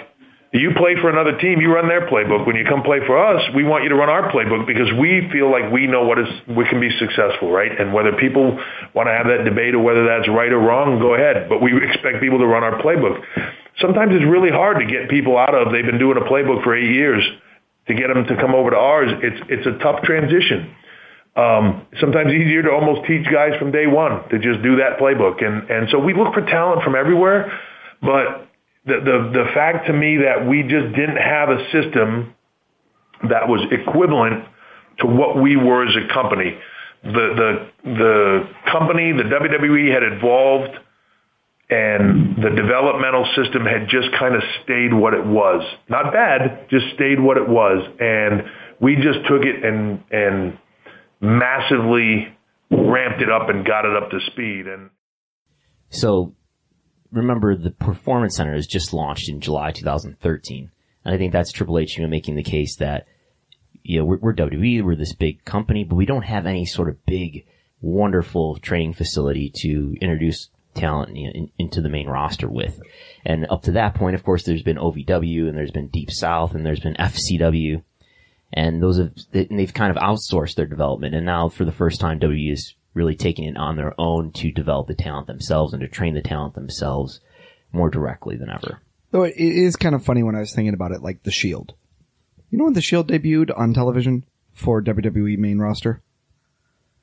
You play for another team, you run their playbook. When you come play for us, we want you to run our playbook because we feel like we know we can be successful, right? And whether people want to have that debate or whether that's right or wrong, go ahead. But we expect people to run our playbook. Sometimes it's really hard to get people out of, they've been doing a playbook for 8 years, to get them to come over to ours. It's a tough transition. Sometimes easier to almost teach guys from day one to just do that playbook. And so we look for talent from everywhere, but the fact to me that we just didn't have a system that was equivalent to what we were as a company. The company, the WWE, had evolved, and the developmental system had just kind of stayed what it was. Not bad, just stayed what it was. And we just took it and massively ramped it up and got it up to speed. And so, remember, the Performance Center is just launched in July 2013. And I think that's Triple H, you know, making the case that, you know, we're WWE, we're this big company, but we don't have any sort of big, wonderful training facility to introduce talent, you know, into the main roster with. And up to that point, of course, there's been OVW, and there's been Deep South, and there's been FCW. And they've kind of outsourced their development. And now, for the first time, WWE is really taking it on their own to develop the talent themselves and to train the talent themselves more directly than ever. Though it is kind of funny when I was thinking about it, like The Shield. You know when The Shield debuted on television for WWE main roster?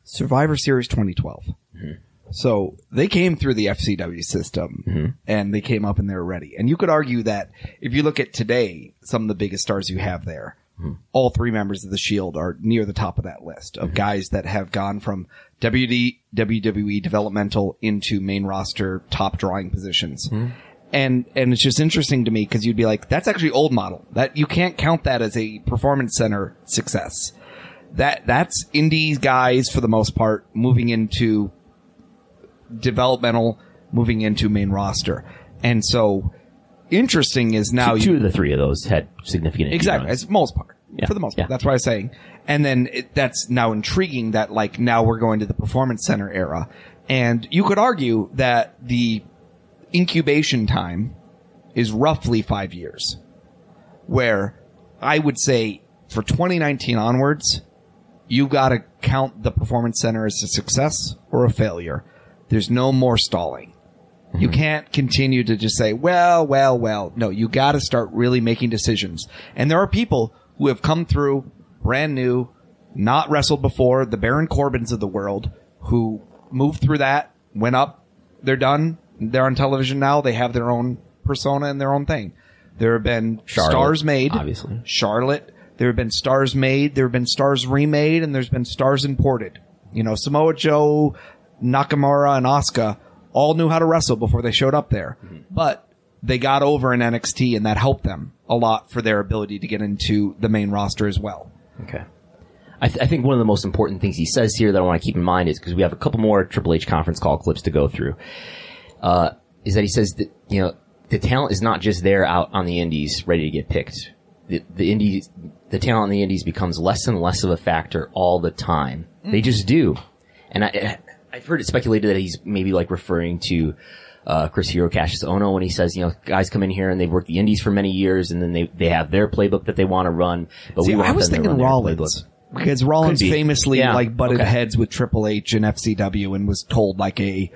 Survivor Series 2012. Mm-hmm. So they came through the FCW system, mm-hmm. and they came up and they were ready. And you could argue that if you look at today, some of the biggest stars you have there, mm-hmm. all three members of The Shield are near the top of that list of mm-hmm. guys that have gone from WWE developmental into main roster top drawing positions. Mm-hmm. And it's just interesting to me because you'd be like, that's actually old model. That you can't count that as a Performance Center success. That's indie guys for the most part moving into developmental, moving into main roster. And so interesting is now two of the three of those had significant exactly as most part yeah. for the most part. Yeah. That's what I was saying. And then that's now intriguing that like now we're going to the Performance Center era, and you could argue that the incubation time is roughly 5 years. Where I would say for 2019 onwards, you got to count the Performance Center as a success or a failure. There's no more stalling. You can't continue to just say, well. No, you got to start really making decisions. And there are people who have come through brand new, not wrestled before, the Baron Corbins of the world, who moved through that, went up, they're done, they're on television now, they have their own persona and their own thing. There have been stars made, obviously. Charlotte, there have been stars made, there have been stars remade, and there's been stars imported. You know, Samoa Joe, Nakamura, and Asuka all knew how to wrestle before they showed up there. Mm-hmm. But they got over in NXT, and that helped them a lot for their ability to get into the main roster as well. Okay. I think one of the most important things he says here that I want to keep in mind is, because we have a couple more Triple H conference call clips to go through, is that he says that, you know, the talent is not just there out on the indies ready to get picked. The talent on the indies becomes less and less of a factor all the time. Mm-hmm. They just do. And I've heard it speculated that he's maybe like referring to Chris Hero, Cassius Ohno, when he says, you know, guys come in here and they've worked the indies for many years, and then they have their playbook that they want to run. But see, I was thinking Rollins, because Rollins famously like butted heads with Triple H and FCW and was told like a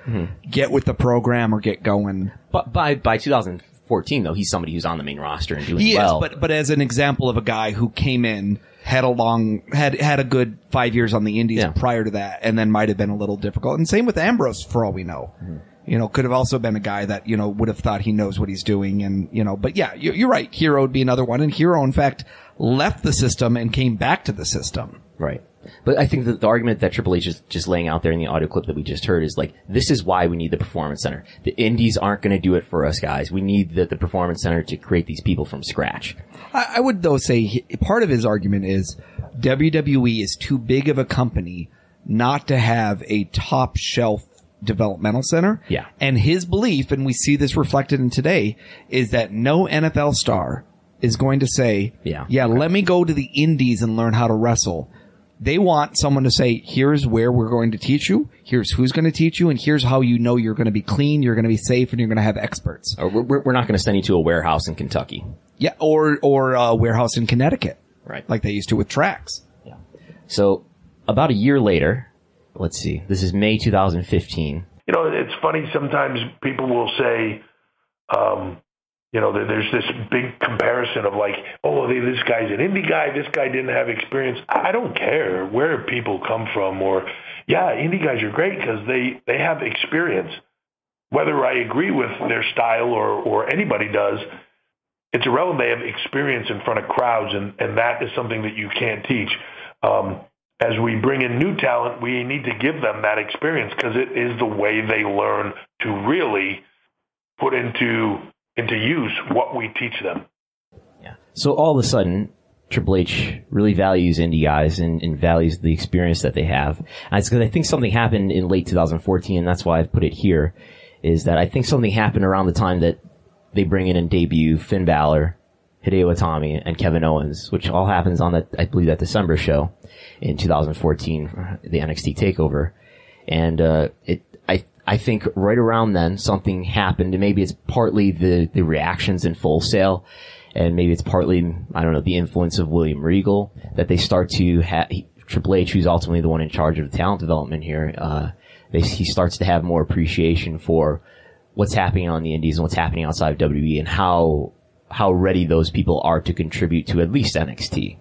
get with the program or get going. But by 2014 though, he's somebody who's on the main roster and doing well. But as an example of a guy who came in had a good 5 years on the Indies prior to that, and then might have been a little difficult. And same with Ambrose, for all we know. Mm-hmm. You know, could have also been a guy that, you know, would have thought he knows what he's doing. And, you know, but yeah, you're right. Hero would be another one. And Hero, in fact, left the system and came back to the system. Right. But I think that the argument that Triple H is just laying out there in the audio clip that we just heard is like, this is why we need the Performance Center. The Indies aren't going to do it for us, guys. We need the Performance Center to create these people from scratch. I would, though, say part of his argument is WWE is too big of a company not to have a top shelf developmental center. Yeah. And his belief, and we see this reflected in today, is that no NFL star is going to say, let me go to the Indies and learn how to wrestle. They want someone to say, here's where we're going to teach you, here's who's going to teach you, and here's how you know you're going to be clean, you're going to be safe, and you're going to have experts. Or we're not going to send you to a warehouse in Kentucky. Yeah, or a warehouse in Connecticut. Right. Like they used to with tracks. Yeah. So about a year later, let's see, this is May 2015. You know, it's funny, sometimes people will say, you know, there's this big comparison of like, oh, this guy's an indie guy, this guy didn't have experience. I don't care where people come from, or, yeah, indie guys are great because they have experience. Whether I agree with their style or anybody does, it's irrelevant. They have experience in front of crowds, and that is something that you can't teach. As we bring in new talent, we need to give them that experience because it is the way they learn to really put into use what we teach them. Yeah. So all of a sudden, Triple H really values indie guys and values the experience that they have. And it's because I think something happened in late 2014, and that's why I've put it here, is that I think something happened around the time that they bring in and debut Finn Balor, Hideo Itami, and Kevin Owens, which all happens on that, I believe, that December show in 2014, the NXT TakeOver. And I think right around then something happened, and maybe it's partly the reactions in Full Sail, and maybe it's partly, I don't know, the influence of William Regal, that they start to have Triple H, who's ultimately the one in charge of the talent development here, he starts to have more appreciation for what's happening on the Indies and what's happening outside of WWE, and how ready those people are to contribute to at least NXT.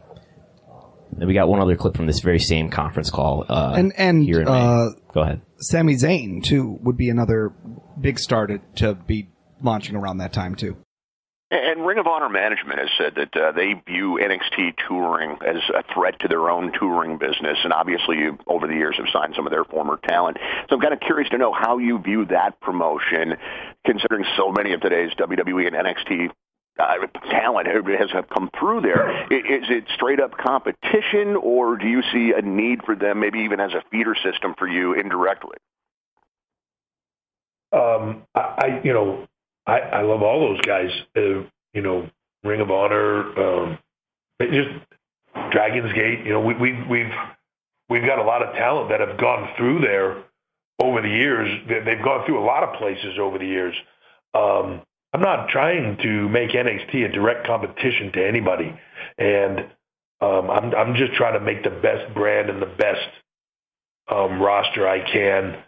Then we got one other clip from this very same conference call. And here in May. Go ahead. Sami Zayn, too, would be another big star to be launching around that time, too. And Ring of Honor management has said that they view NXT touring as a threat to their own touring business, and obviously you, over the years, have signed some of their former talent. So I'm kind of curious to know how you view that promotion, considering so many of today's WWE and NXT talent has come through there. Is it straight-up competition, or do you see a need for them, maybe even as a feeder system for you indirectly? I love all those guys. You know, Ring of Honor, just Dragon's Gate. You know, we've got a lot of talent that have gone through there over the years. They've gone through a lot of places over the years. I'm not trying to make NXT a direct competition to anybody, and I'm just trying to make the best brand and the best roster I can.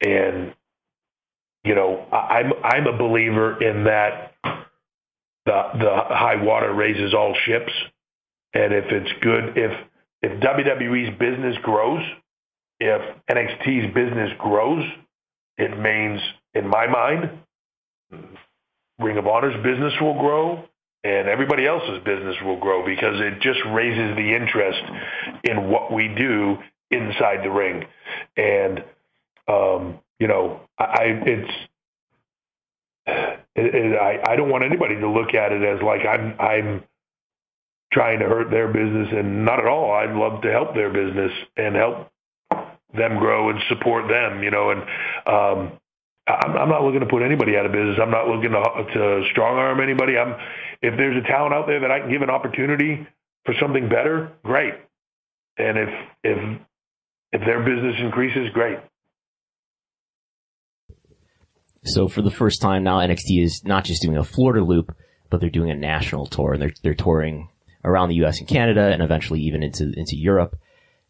And you know, I'm a believer in that the high water raises all ships, and if it's good, if WWE's business grows, if NXT's business grows, it means, in my mind, Ring of Honor's business will grow, and everybody else's business will grow, because it just raises the interest in what we do inside the ring. And you know, I don't want anybody to look at it as like I'm trying to hurt their business, and not at all. I'd love to help their business and help them grow and support them. You know, and I'm not looking to put anybody out of business. I'm not looking to strong arm anybody. If there's a talent out there that I can give an opportunity for something better, great. And if their business increases, great. So for the first time now, NXT is not just doing a Florida loop, but they're doing a national tour, and they're touring around the U.S. and Canada, and eventually even into Europe.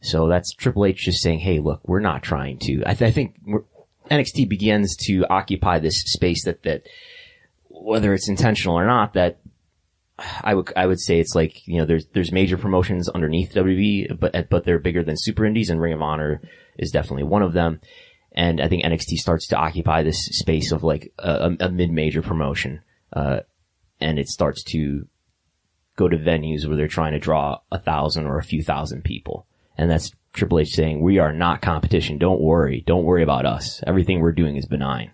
So that's Triple H just saying, hey, look, we're not trying to. I think NXT begins to occupy this space that whether it's intentional or not, that I would say it's like, you know, there's major promotions underneath WWE, but they're bigger than Super Indies, and Ring of Honor is definitely one of them. And I think NXT starts to occupy this space of like a mid-major promotion, and it starts to go to venues where they're trying to draw 1,000 or a few thousand people. And that's Triple H saying, we are not competition. Don't worry. Don't worry about us. Everything we're doing is benign.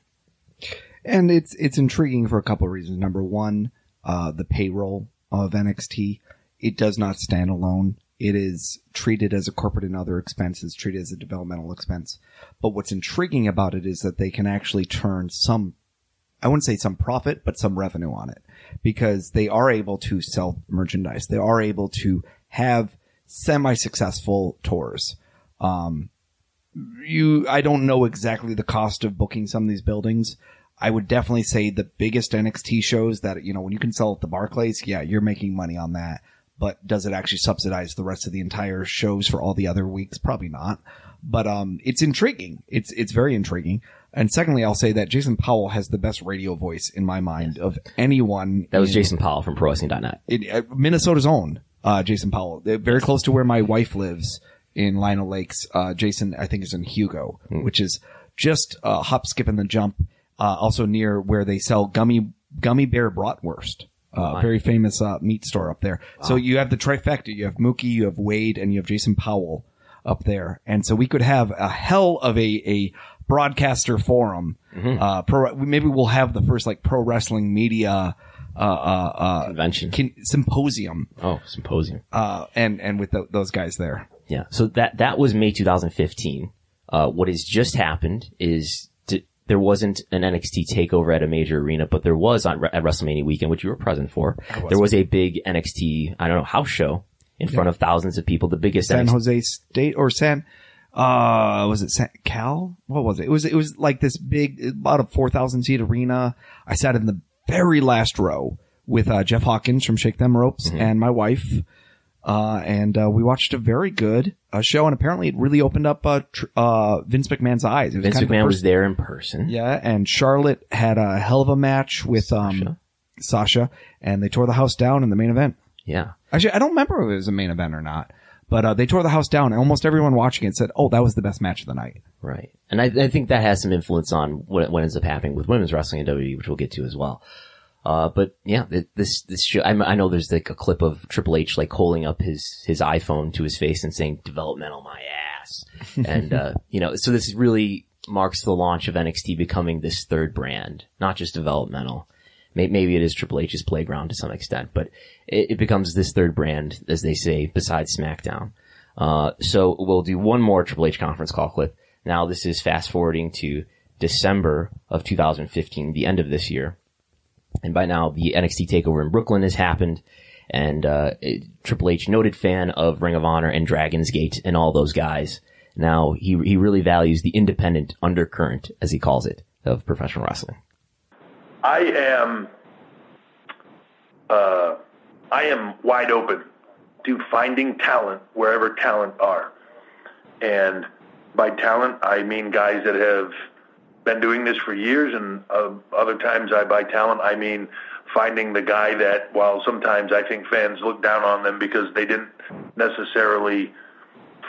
And it's intriguing for a couple of reasons. Number one, the payroll of NXT. It does not stand alone. It is treated as a corporate and other expenses, treated as a developmental expense. But what's intriguing about it is that they can actually turn some, I wouldn't say some profit, but some revenue on it, because they are able to sell merchandise. They are able to have semi-successful tours. I don't know exactly the cost of booking some of these buildings. I would definitely say the biggest NXT shows that, you know, when you can sell at the Barclays, yeah, you're making money on that. But does it actually subsidize the rest of the entire shows for all the other weeks? Probably not. But it's intriguing. It's very intriguing. And secondly, I'll say that Jason Powell has the best radio voice in my mind of anyone. That was Jason Powell from ProWrestling.net. Minnesota's own Jason Powell. They're very close to where my wife lives in Lionel Lakes. Jason, I think, is in Hugo, which is just a hop, skip, and the jump. Also near where they sell gummy bear bratwurst. Very famous meat store up there. Wow. So you have the trifecta. You have Mookie, you have Wade, and you have Jason Powell up there. And so we could have a hell of a broadcaster forum. Mm-hmm. Maybe we'll have the first like pro wrestling media convention symposium. Oh, symposium. And with those guys there. Yeah. So that was May 2015. What has just happened is there wasn't an NXT takeover at a major arena, but there was at WrestleMania weekend, which you were present for. There was a big NXT, house show in front of thousands of people. The biggest Jose State or was it San Cal? What was it? It was like this big, about a 4,000 seat arena. I sat in the very last row with Jeff Hawkins from Shake Them Ropes and my wife. And we watched a very good show, and apparently it really opened up Vince McMahon's eyes. Vince McMahon was there in person. Yeah, and Charlotte had a hell of a match with Sasha, and they tore the house down in the main event. Yeah. Actually, I don't remember if it was a main event or not, but they tore the house down, and almost everyone watching it said, oh, that was the best match of the night. Right. And I think that has some influence on what ends up happening with women's wrestling in WWE, which we'll get to as well. But yeah, this show, I know there's like a clip of Triple H like holding up his iPhone to his face and saying developmental my ass. And, so this really marks the launch of NXT becoming this third brand, not just developmental. Maybe it is Triple H's playground to some extent, but it becomes this third brand, as they say, besides SmackDown. So we'll do one more Triple H conference call clip. Now this is fast forwarding to December of 2015, the end of this year. And by now, the NXT takeover in Brooklyn has happened, and Triple H, noted fan of Ring of Honor and Dragon's Gate and all those guys. Now, he really values the independent undercurrent, as he calls it, of professional wrestling. I am wide open to finding talent wherever talent are. And by talent, I mean guys that have been doing this for years, and other times by talent, I mean finding the guy that, while sometimes I think fans look down on them because they didn't necessarily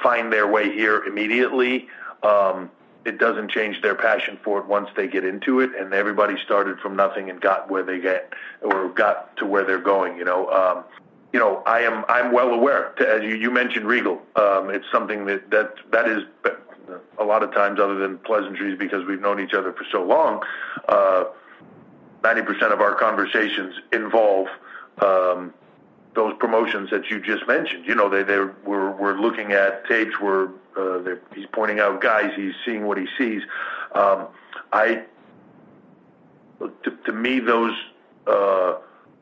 find their way here immediately, it doesn't change their passion for it once they get into it, and everybody started from nothing and got to where they're going, I'm well aware, as you mentioned Regal, it's something that is a lot of times, other than pleasantries, because we've known each other for so long, 90% of our conversations involve those promotions that you just mentioned. You know, we're looking at tapes. He's pointing out guys. He's seeing what he sees. To me, those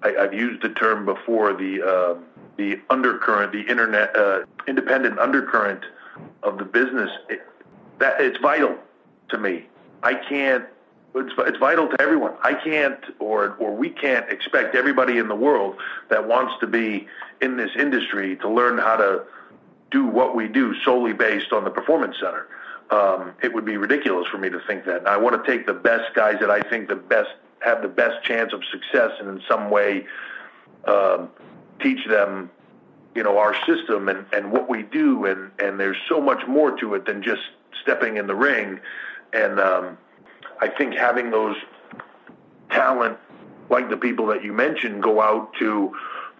I've used the term before, the undercurrent, the internet independent undercurrent of the business. It's vital to me. It's vital to everyone. I can't, or we can't expect everybody in the world that wants to be in this industry to learn how to do what we do solely based on the performance center. It would be ridiculous for me to think that. And I want to take the best guys that I think have the best chance of success, and in some way teach them, you know, our system and what we do. And there's so much more to it than just stepping in the ring. And I think having those talent, like the people that you mentioned, go out to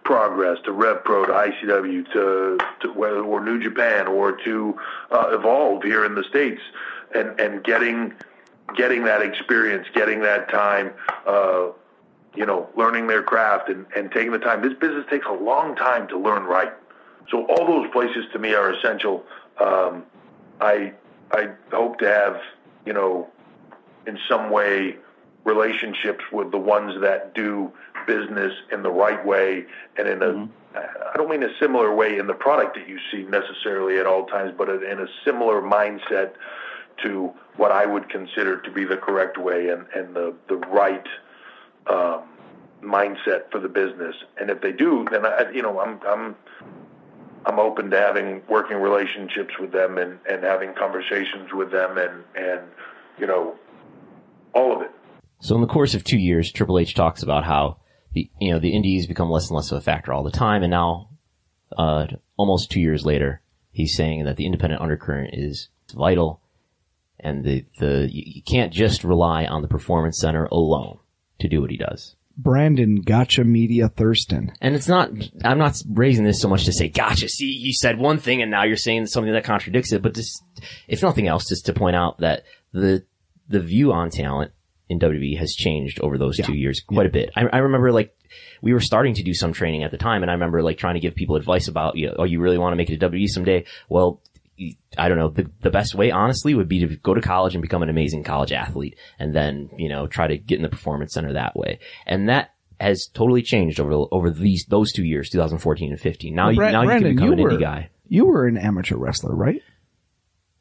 Progress, to Rev Pro, to ICW, or New Japan, or to Evolve here in the States, and getting that experience, getting that time, you know, learning their craft and taking the time. This business takes a long time to learn right. So all those places to me are essential. I hope to have, you know, in some way, relationships with the ones that do business in the right way and in a, I don't mean a similar way in the product that you see necessarily at all times, but in a similar mindset to what I would consider to be the correct way and the right mindset for the business. And if they do, then I'm open to working relationships with them and having conversations with them and you know, all of it. So in the course of 2 years, Triple H talks about how the indies become less and less of a factor all the time, and now almost 2 years later, he's saying that the independent undercurrent is vital, and you can't just rely on the Performance Center alone to do what he does. Brandon, gotcha media Thurston. And it's not, I'm not raising this so much to say, gotcha, see, you said one thing and now you're saying something that contradicts it, but just, if nothing else, just to point out that the view on talent in WWE has changed over those 2 years quite a bit. I remember, like, we were starting to do some training at the time, and I remember, like, trying to give people advice about, you know, oh, you really want to make it to WWE someday? Well, I don't know. The best way, honestly, would be to go to college and become an amazing college athlete, and then, you know, try to get in the Performance Center that way. And that has totally changed over those 2 years, 2014 and 15. Now Brandon, you can become an indie guy. You were an amateur wrestler, right?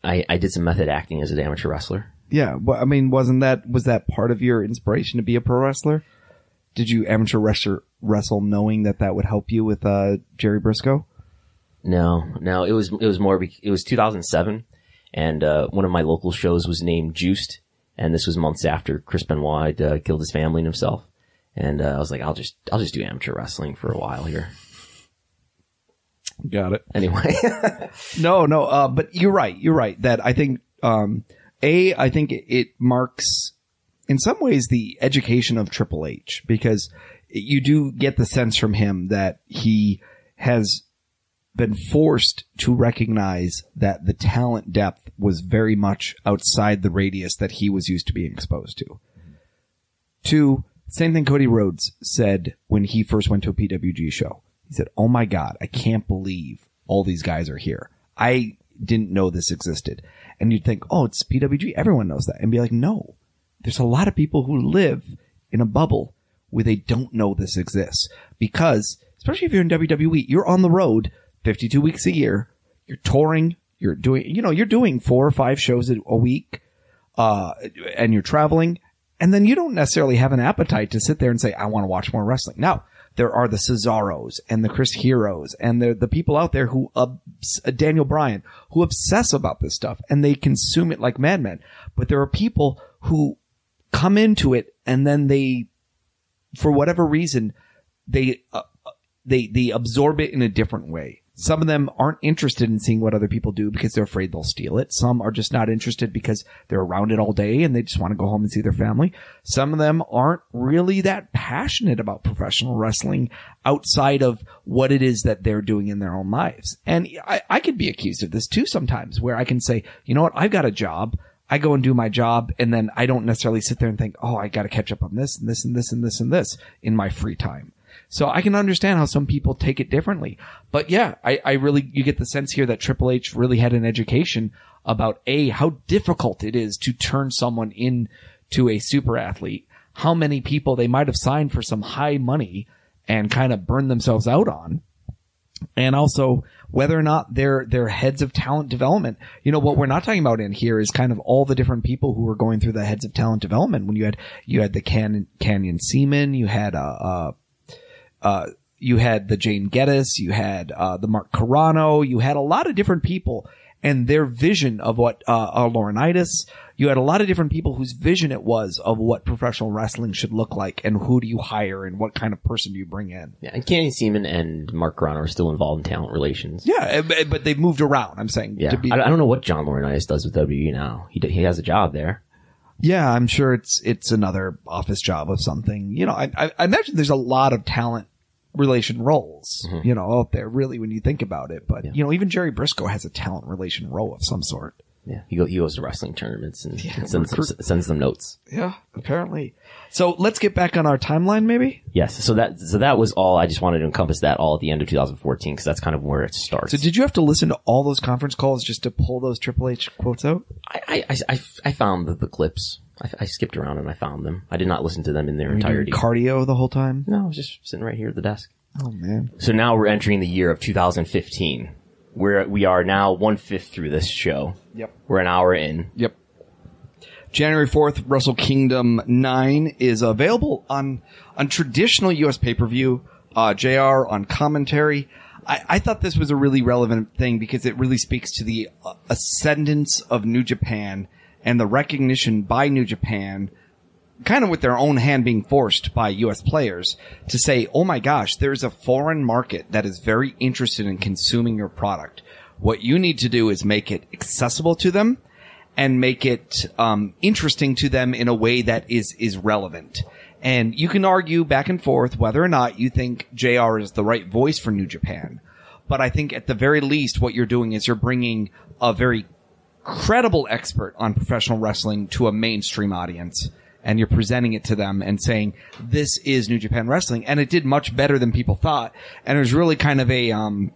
I did some method acting as an amateur wrestler. Yeah, well, I mean, was that part of your inspiration to be a pro wrestler? Did you amateur wrestle knowing that would help you with Jerry Briscoe? No, it was more. It was 2007, and one of my local shows was named Juiced, and this was months after Chris Benoit had killed his family and himself. And I was like, I'll just do amateur wrestling for a while here. Got it. Anyway, no, but you're right. You're right that I think. I think it marks, in some ways, the education of Triple H, because you do get the sense from him that he has been forced to recognize that the talent depth was very much outside the radius that he was used to being exposed to. Two, same thing Cody Rhodes said when he first went to a PWG show. He said, oh my God, I can't believe all these guys are here. I didn't know this existed. And you'd think, oh, it's PWG. Everyone knows that. And be like, no, there's a lot of people who live in a bubble where they don't know this exists. Because, especially if you're in WWE, you're on the road 52 weeks a year. You're touring. You're doing 4 or 5 shows a week. And you're traveling. And then you don't necessarily have an appetite to sit there and say, I want to watch more wrestling. Now, there are the Cesaros and the Chris Heroes and the people out there who Daniel Bryan, who obsess about this stuff, and they consume it like madmen. But there are people who come into it and then they, for whatever reason, they absorb it in a different way. Some of them aren't interested in seeing what other people do because they're afraid they'll steal it. Some are just not interested because they're around it all day and they just want to go home and see their family. Some of them aren't really that passionate about professional wrestling outside of what it is that they're doing in their own lives. And I could be accused of this too sometimes, where I can say, you know what, I've got a job. I go and do my job, and then I don't necessarily sit there and think, oh, I got to catch up on this and this and this and this and this in my free time. So I can understand how some people take it differently. But yeah, I really, you get the sense here that Triple H really had an education about how difficult it is to turn someone into a super athlete, how many people they might have signed for some high money and kind of burned themselves out on. And also whether or not they're heads of talent development. You know, what we're not talking about in here is kind of all the different people who were going through the heads of talent development. When you had the Canyon Seaman, you had the Jane Geddes, you had the Mark Carano, you had a lot of different people, and their vision of what Laurinaitis. You had a lot of different people whose vision it was of what professional wrestling should look like, and who do you hire, and what kind of person do you bring in. Yeah, and Kenny Seaman and Mark Grano are still involved in talent relations. Yeah, but they've moved around, I'm saying. Yeah. I don't know what John Laurinaitis does with WWE now. He has a job there. Yeah, I'm sure it's another office job of something. You know, I imagine there's a lot of talent relation roles, mm-hmm. you know, out there, really, when you think about it. But, yeah. you know, even Jerry Briscoe has a talent relation role of some sort. Yeah, he goes to wrestling tournaments and sends them notes. Yeah, apparently. So let's get back on our timeline, maybe? Yes, so that was all. I just wanted to encompass that all at the end of 2014, because that's kind of where it starts. So did you have to listen to all those conference calls just to pull those Triple H quotes out? I found the clips. I skipped around and I found them. I did not listen to them in their entirety. Cardio the whole time? No, I was just sitting right here at the desk. Oh, man. So now we're entering the year of 2015. We are now 1/5 through this show. Yep. We're an hour in. Yep. January 4th, Wrestle Kingdom 9 is available on traditional U.S. pay-per-view, JR on commentary. I thought this was a really relevant thing because it really speaks to the ascendance of New Japan and the recognition by New Japan, kind of with their own hand being forced by U.S. players, to say, oh my gosh, there's a foreign market that is very interested in consuming your product. What you need to do is make it accessible to them and make it interesting to them in a way that is relevant. And you can argue back and forth whether or not you think JR is the right voice for New Japan. But I think at the very least what you're doing is you're bringing a very credible expert on professional wrestling to a mainstream audience. And you're presenting it to them and saying, this is New Japan Wrestling. And it did much better than people thought. And it was really kind of a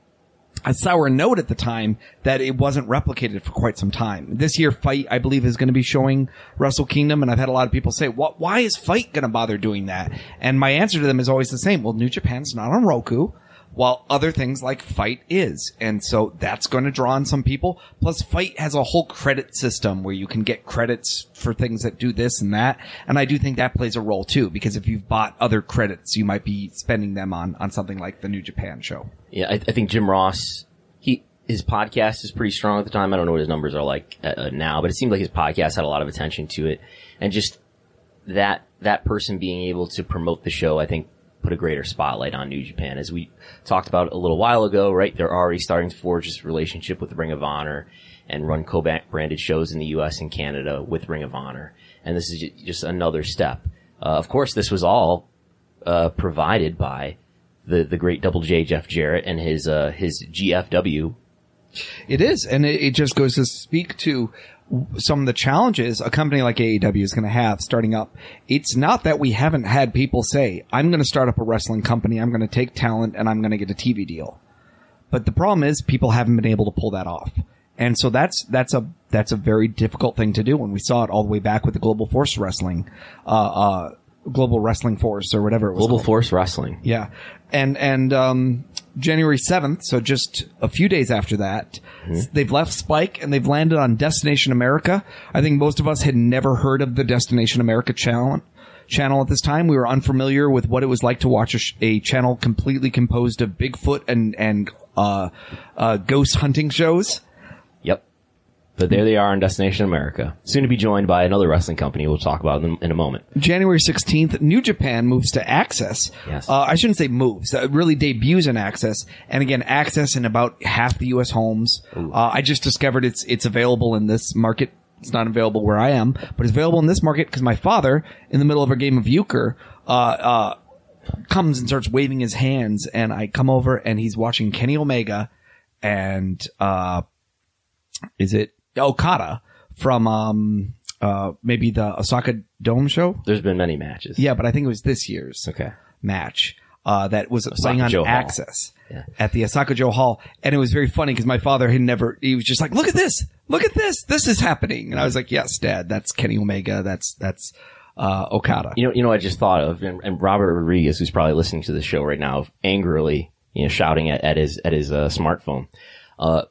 sour note at the time that it wasn't replicated for quite some time. This year, Fight, I believe, is going to be showing Wrestle Kingdom. And I've had a lot of people say, "What? Why is Fight going to bother doing that?" And my answer to them is always the same. Well, New Japan's not on Roku, while other things like Fight is. And so that's going to draw on some people. Plus, Fight has a whole credit system where you can get credits for things that do this and that. And I do think that plays a role, too, because if you've bought other credits, you might be spending them on something like the New Japan show. Yeah, I think Jim Ross, his podcast is pretty strong at the time. I don't know what his numbers are like now, but it seemed like his podcast had a lot of attention to it. And just that person being able to promote the show, I think, put a greater spotlight on New Japan. As we talked about a little while ago, right? They're already starting to forge this relationship with Ring of Honor and run co-branded shows in the U.S. and Canada with Ring of Honor. And this is just another step. Of course, this was all provided by the great Double J Jeff Jarrett and his GFW. It is, and it just goes to speak to some of the challenges a company like AEW is going to have starting up. It's not that we haven't had people say, I'm going to start up a wrestling company, I'm going to take talent, and I'm going to get a TV deal. But the problem is people haven't been able to pull that off. And so that's a very difficult thing to do. When we saw it all the way back with the Global Wrestling Force or whatever it was. Global Force Wrestling. Yeah. And January 7th, so just a few days after that, They've left Spike and they've landed on Destination America. I think most of us had never heard of the Destination America channel at this time. We were unfamiliar with what it was like to watch a channel completely composed of Bigfoot and ghost hunting shows. Yep. But there they are on Destination America, soon to be joined by another wrestling company we'll talk about in a moment. January 16th, New Japan moves to Access. Yes. I shouldn't say moves. It really debuts in Access. And again, Access in about half the U.S. homes. I just discovered it's available in this market. It's not available where I am, but it's available in this market because my father, in the middle of a game of euchre, comes and starts waving his hands. And I come over and he's watching Kenny Omega and is it Okada from maybe the Osaka Dome show? There's been many matches. Yeah, but I think it was this year's match that was playing on Access at the Osaka Joe Hall. And it was very funny because my father he was just like, look at this! Look at this! This is happening! And I was like, yes, Dad, that's Kenny Omega. That's Okada. You know what I just thought of? And Robert Rodriguez, who's probably listening to this show right now, angrily shouting at his smartphone.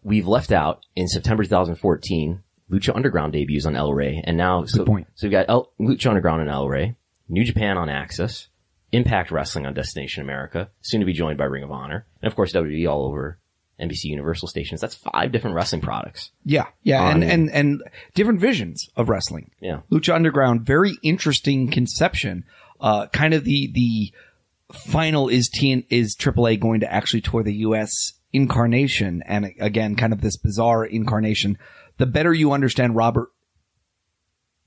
We've left out in September 2014, Lucha Underground debuts on El Rey, and now so we've got Lucha Underground on El Rey, New Japan on Access, Impact Wrestling on Destination America, soon to be joined by Ring of Honor, and of course WWE all over NBC Universal stations. That's 5 different wrestling products. Yeah. Yeah. And different visions of wrestling. Yeah. Lucha Underground, very interesting conception. Kind of the final is AAA going to actually tour the U.S. incarnation. And again, kind of this bizarre incarnation. The better you understand Robert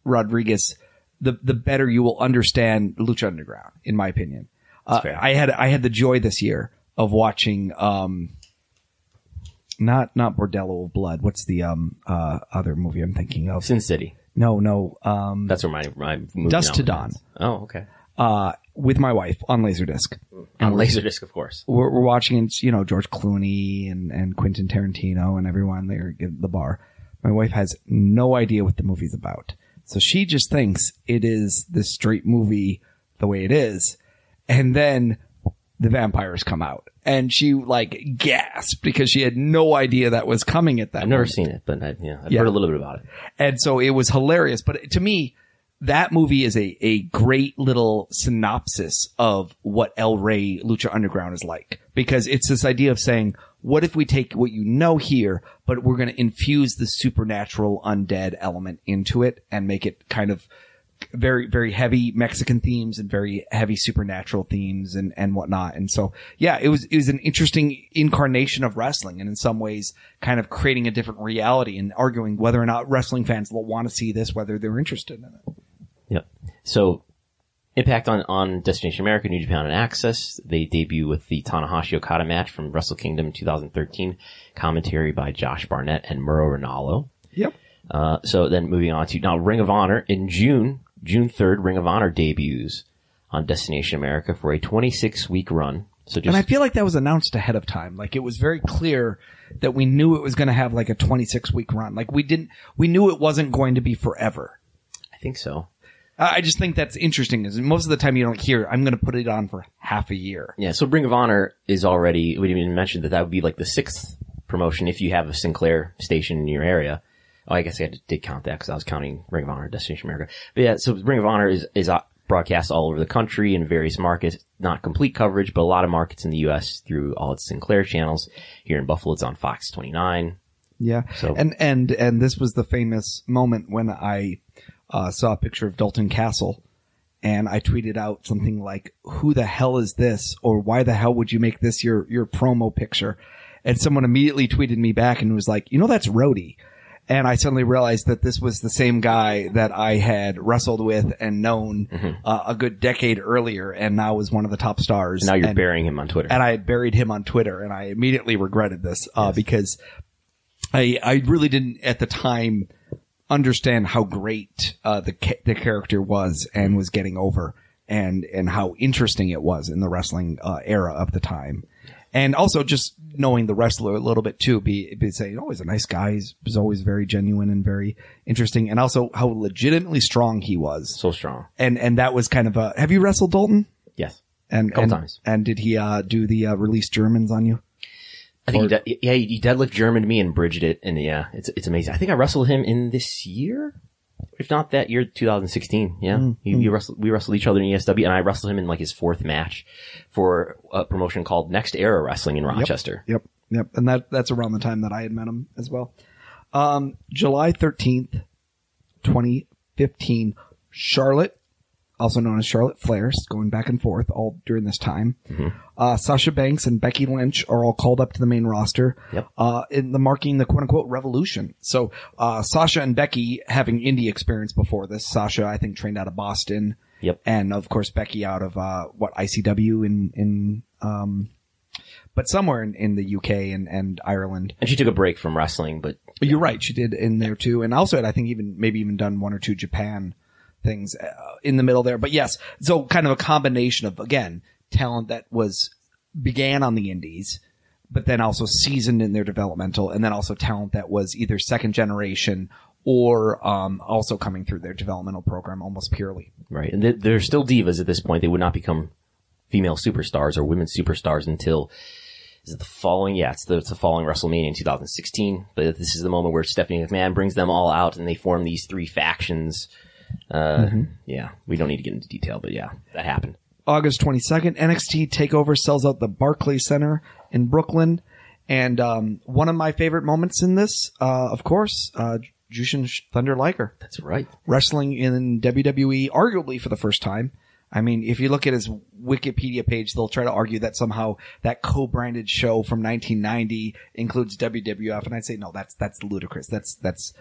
Rodriguez, the better you will understand Lucha Underground, in my opinion. I had the joy this year of watching, not Bordello of Blood. What's the other movie I'm thinking of? Sin City. No. That's where my movie Dust to Dawn. Oh, okay. With my wife on Laserdisc. On Laserdisc, of course. We're watching, George Clooney and Quentin Tarantino and everyone there at the bar. My wife has no idea what the movie's about. So she just thinks it is this straight movie the way it is. And then the vampires come out. And she gasped because she had no idea that was coming at that I've never moment. Seen it, but I've heard a little bit about it. And so it was hilarious. But to me, that movie is a great little synopsis of what El Rey Lucha Underground is like. Because it's this idea of saying, what if we take what you know here, but we're going to infuse the supernatural undead element into it and make it kind of very, very heavy Mexican themes and very heavy supernatural themes and whatnot. And so, yeah, it was an interesting incarnation of wrestling and in some ways kind of creating a different reality and arguing whether or not wrestling fans will want to see this, whether they're interested in it. Yep. So impact on Destination America, New Japan and Access. They debut with the Tanahashi Okada match from Wrestle Kingdom 2013, commentary by Josh Barnett and Muro Ranallo. Yep. So then moving on to now Ring of Honor in June 3rd, Ring of Honor debuts on Destination America for a 26-week run. So just, and I feel like that was announced ahead of time. Like it was very clear that we knew it was going to have like a 26-week run. Like we knew it wasn't going to be forever. I think so. I just think that's interesting because most of the time you don't hear, I'm going to put it on for half a year. Yeah. So Ring of Honor is already, we didn't even mention that would be like the 6th promotion if you have a Sinclair station in your area. Oh, I guess I did count that because I was counting Ring of Honor, Destination America. But yeah, so Ring of Honor is broadcast all over the country in various markets. Not complete coverage, but a lot of markets in the U.S. through all its Sinclair channels. Here in Buffalo, it's on Fox 29. Yeah. So, and this was the famous moment when I saw a picture of Dalton Castle. And I tweeted out something like, who the hell is this? Or why the hell would you make this your promo picture? And someone immediately tweeted me back and was like, that's Rhodey. And I suddenly realized that this was the same guy that I had wrestled with and known a good decade earlier and now was one of the top stars. And now you're burying him on Twitter. And I had buried him on Twitter and I immediately regretted this because I really didn't at the time understand how great the character was and was getting over and how interesting it was in the wrestling era of the time. And also just knowing the wrestler a little bit too, be saying, he's a nice guy. He's always very genuine and very interesting. And also how legitimately strong he was. So strong. And that was kind of a, have you wrestled Dalton? Yes. And, a couple times. And did he, do the, release Germans on you? I think he deadlift German me and bridged it. And yeah, it's amazing. I think I wrestled him in this year. If not that year, 2016, yeah. Mm-hmm. We wrestled each other in ESW, and I wrestled him in his 4th match for a promotion called Next Era Wrestling in Rochester. Yep. And that's around the time that I had met him as well. July 13th, 2015, Charlotte, also known as Charlotte Flair, going back and forth all during this time. Mm-hmm. Sasha Banks and Becky Lynch are all called up to the main roster, in the marking the quote unquote revolution. So, Sasha and Becky having indie experience before this. Sasha, I think, trained out of Boston. Yep. And of course, Becky out of, ICW but somewhere in the UK and Ireland. And she took a break from wrestling, but you're right. She did in there too. And also had, I think, even done 1 or 2 Japan things in the middle there. But yes, so kind of a combination of, again, talent that began on the indies, but then also seasoned in their developmental, and then also talent that was either second generation or also coming through their developmental program almost purely. Right. And they're still divas at this point. They would not become female superstars or women superstars until it's the following WrestleMania in 2016. But this is the moment where Stephanie McMahon brings them all out and they form these 3 factions. Yeah, we don't need to get into detail, but yeah, that happened. August 22nd, NXT TakeOver sells out the Barclays Center in Brooklyn. And one of my favorite moments in this, of course, Jushin Thunder Liger. That's right. Wrestling in WWE arguably for the first time. I mean, if you look at his Wikipedia page, they'll try to argue that somehow that co-branded show from 1990 includes WWF, and I'd say no, that's ludicrous. That's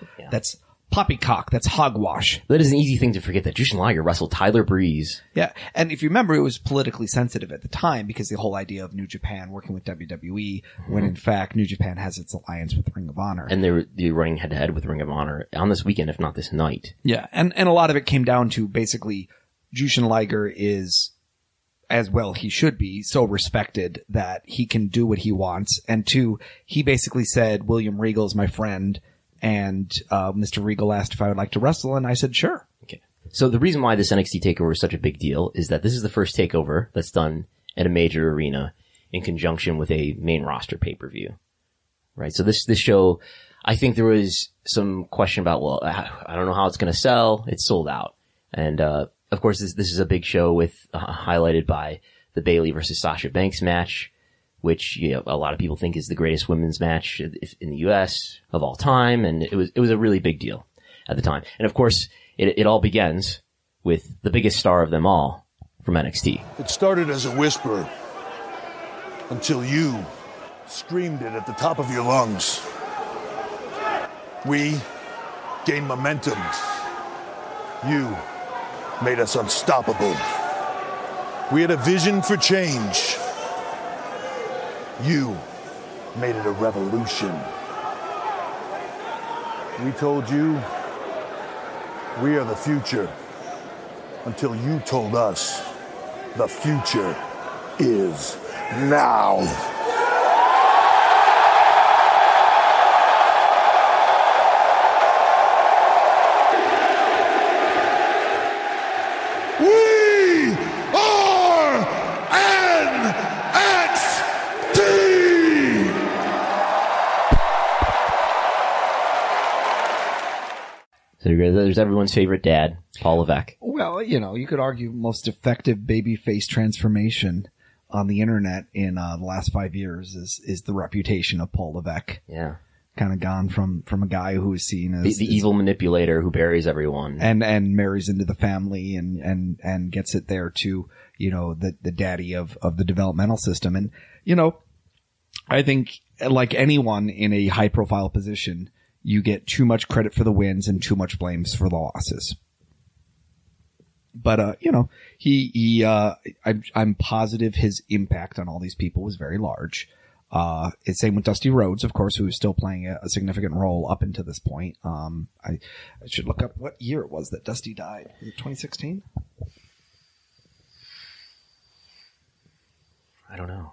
poppycock. That's hogwash. That is an easy thing to forget that Jushin Liger wrestled Tyler Breeze. Yeah, and if you remember, it was politically sensitive at the time because the whole idea of New Japan working with WWE, when in fact New Japan has its alliance with Ring of Honor, and they're running head to head with Ring of Honor on this weekend, if not this night. Yeah, and a lot of it came down to basically. Jushin Liger is, as well he should be, so respected that he can do what he wants. And two, he basically said, William Regal is my friend, and Mr. Regal asked if I would like to wrestle, and I said, sure. Okay. So the reason why this NXT TakeOver is such a big deal is that this is the first TakeOver that's done at a major arena in conjunction with a main roster pay-per-view. Right? So this show, I think there was some question about, well, I don't know how it's going to sell. It's sold out. And, of course, this is a big show with highlighted by the Bayley versus Sasha Banks match, which a lot of people think is the greatest women's match in the U.S. of all time, and it was a really big deal at the time. And of course, it all begins with the biggest star of them all from NXT. It started as a whisper until you screamed it at the top of your lungs. We gained momentum. You made us unstoppable. We had a vision for change. You made it a revolution. We told you we are the future until you told us the future is now. There's everyone's favorite dad, Paul Levesque. Well, you could argue most effective babyface transformation on the internet in the last 5 years is the reputation of Paul Levesque. Yeah. Kind of gone from a guy who is seen as... The evil manipulator who buries everyone. And marries into the family and gets it there to, the daddy of the developmental system. And, I think like anyone in a high-profile position... You get too much credit for the wins and too much blames for the losses. But, I'm positive his impact on all these people was very large. It's same with Dusty Rhodes, of course, who is still playing a significant role up until this point. I should look up what year it was that Dusty died. Was it 2016? I don't know.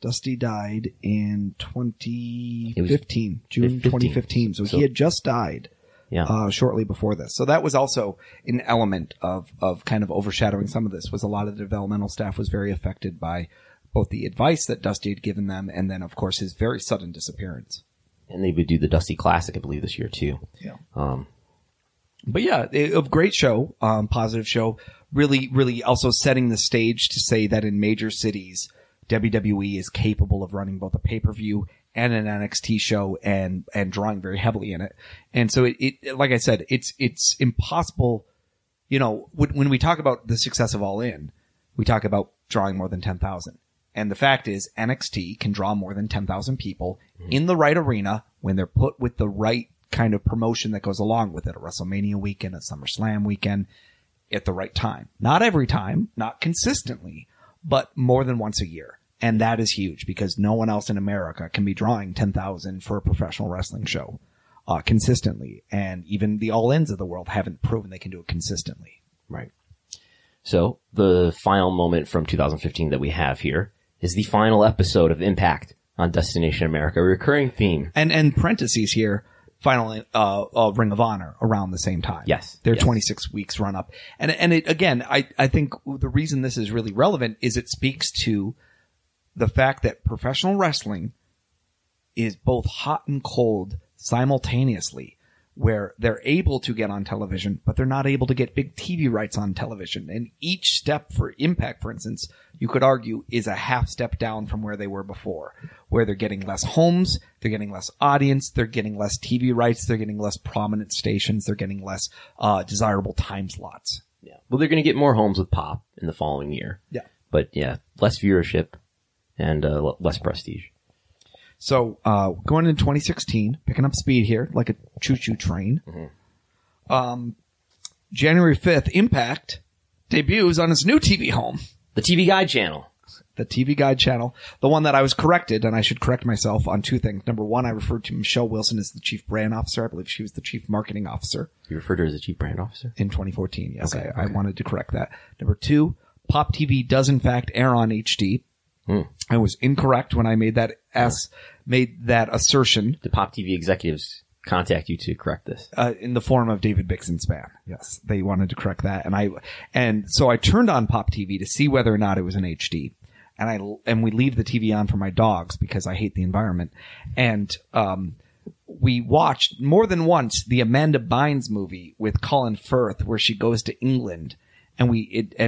Dusty died in 2015, June 2015. So he had just died shortly before this. So that was also an element of kind of overshadowing some of this, was a lot of the developmental staff was very affected by both the advice that Dusty had given them and then, of course, his very sudden disappearance. And they would do the Dusty Classic, I believe, this year, too. Yeah. But yeah, a great show, positive show, really, really also setting the stage to say that in major cities – WWE is capable of running both a pay-per-view and an NXT show and drawing very heavily in it. And so it like I said, it's impossible. When we talk about the success of All In, we talk about drawing more than 10,000. And the fact is NXT can draw more than 10,000 people in the right arena when they're put with the right kind of promotion that goes along with it. A WrestleMania weekend, a SummerSlam weekend at the right time. Not every time, not consistently, but more than once a year. And that is huge because no one else in America can be drawing 10,000 for a professional wrestling show consistently. And even the All-Ins of the world haven't proven they can do it consistently. Right. So the final moment from 2015 that we have here is the final episode of Impact on Destination America, a recurring theme. And parentheses here, finally, Ring of Honor around the same time. Yes. Their 26 weeks run up. And it, again, I think the reason this is really relevant is it speaks to the fact that professional wrestling is both hot and cold simultaneously. where they're able to get on television, but they're not able to get big TV rights on television. And each step for Impact, for instance, you could argue is a half step down from where they were before, where they're getting less homes, they're getting less audience, they're getting less TV rights, they're getting less prominent stations, they're getting less desirable time slots. Yeah. Well, they're going to get more homes with Pop in the following year. Yeah. But yeah, less viewership and less prestige. So, going into 2016, picking up speed here, like a choo-choo train. Mm-hmm. January 5th, Impact debuts on its new TV home. The TV Guide channel. The TV Guide channel. The one that I was corrected, and I should correct myself on two things. Number one, I referred to Michelle Wilson as the Chief Brand Officer. I believe she was the Chief Marketing Officer. You referred to her as the Chief Brand Officer? In 2014, yes. Okay, I wanted to correct that. Number two, Pop TV does, in fact, air on HD. I was incorrect when I made that assertion. Did Pop TV executives contact you to correct this? In the form of David Bixenspan. Yes, they wanted to correct that, and so I turned on Pop TV to see whether or not it was in HD. And we leave the TV on for my dogs because I hate the environment. And we watched more than once the Amanda Bynes movie with Colin Firth, where she goes to England. And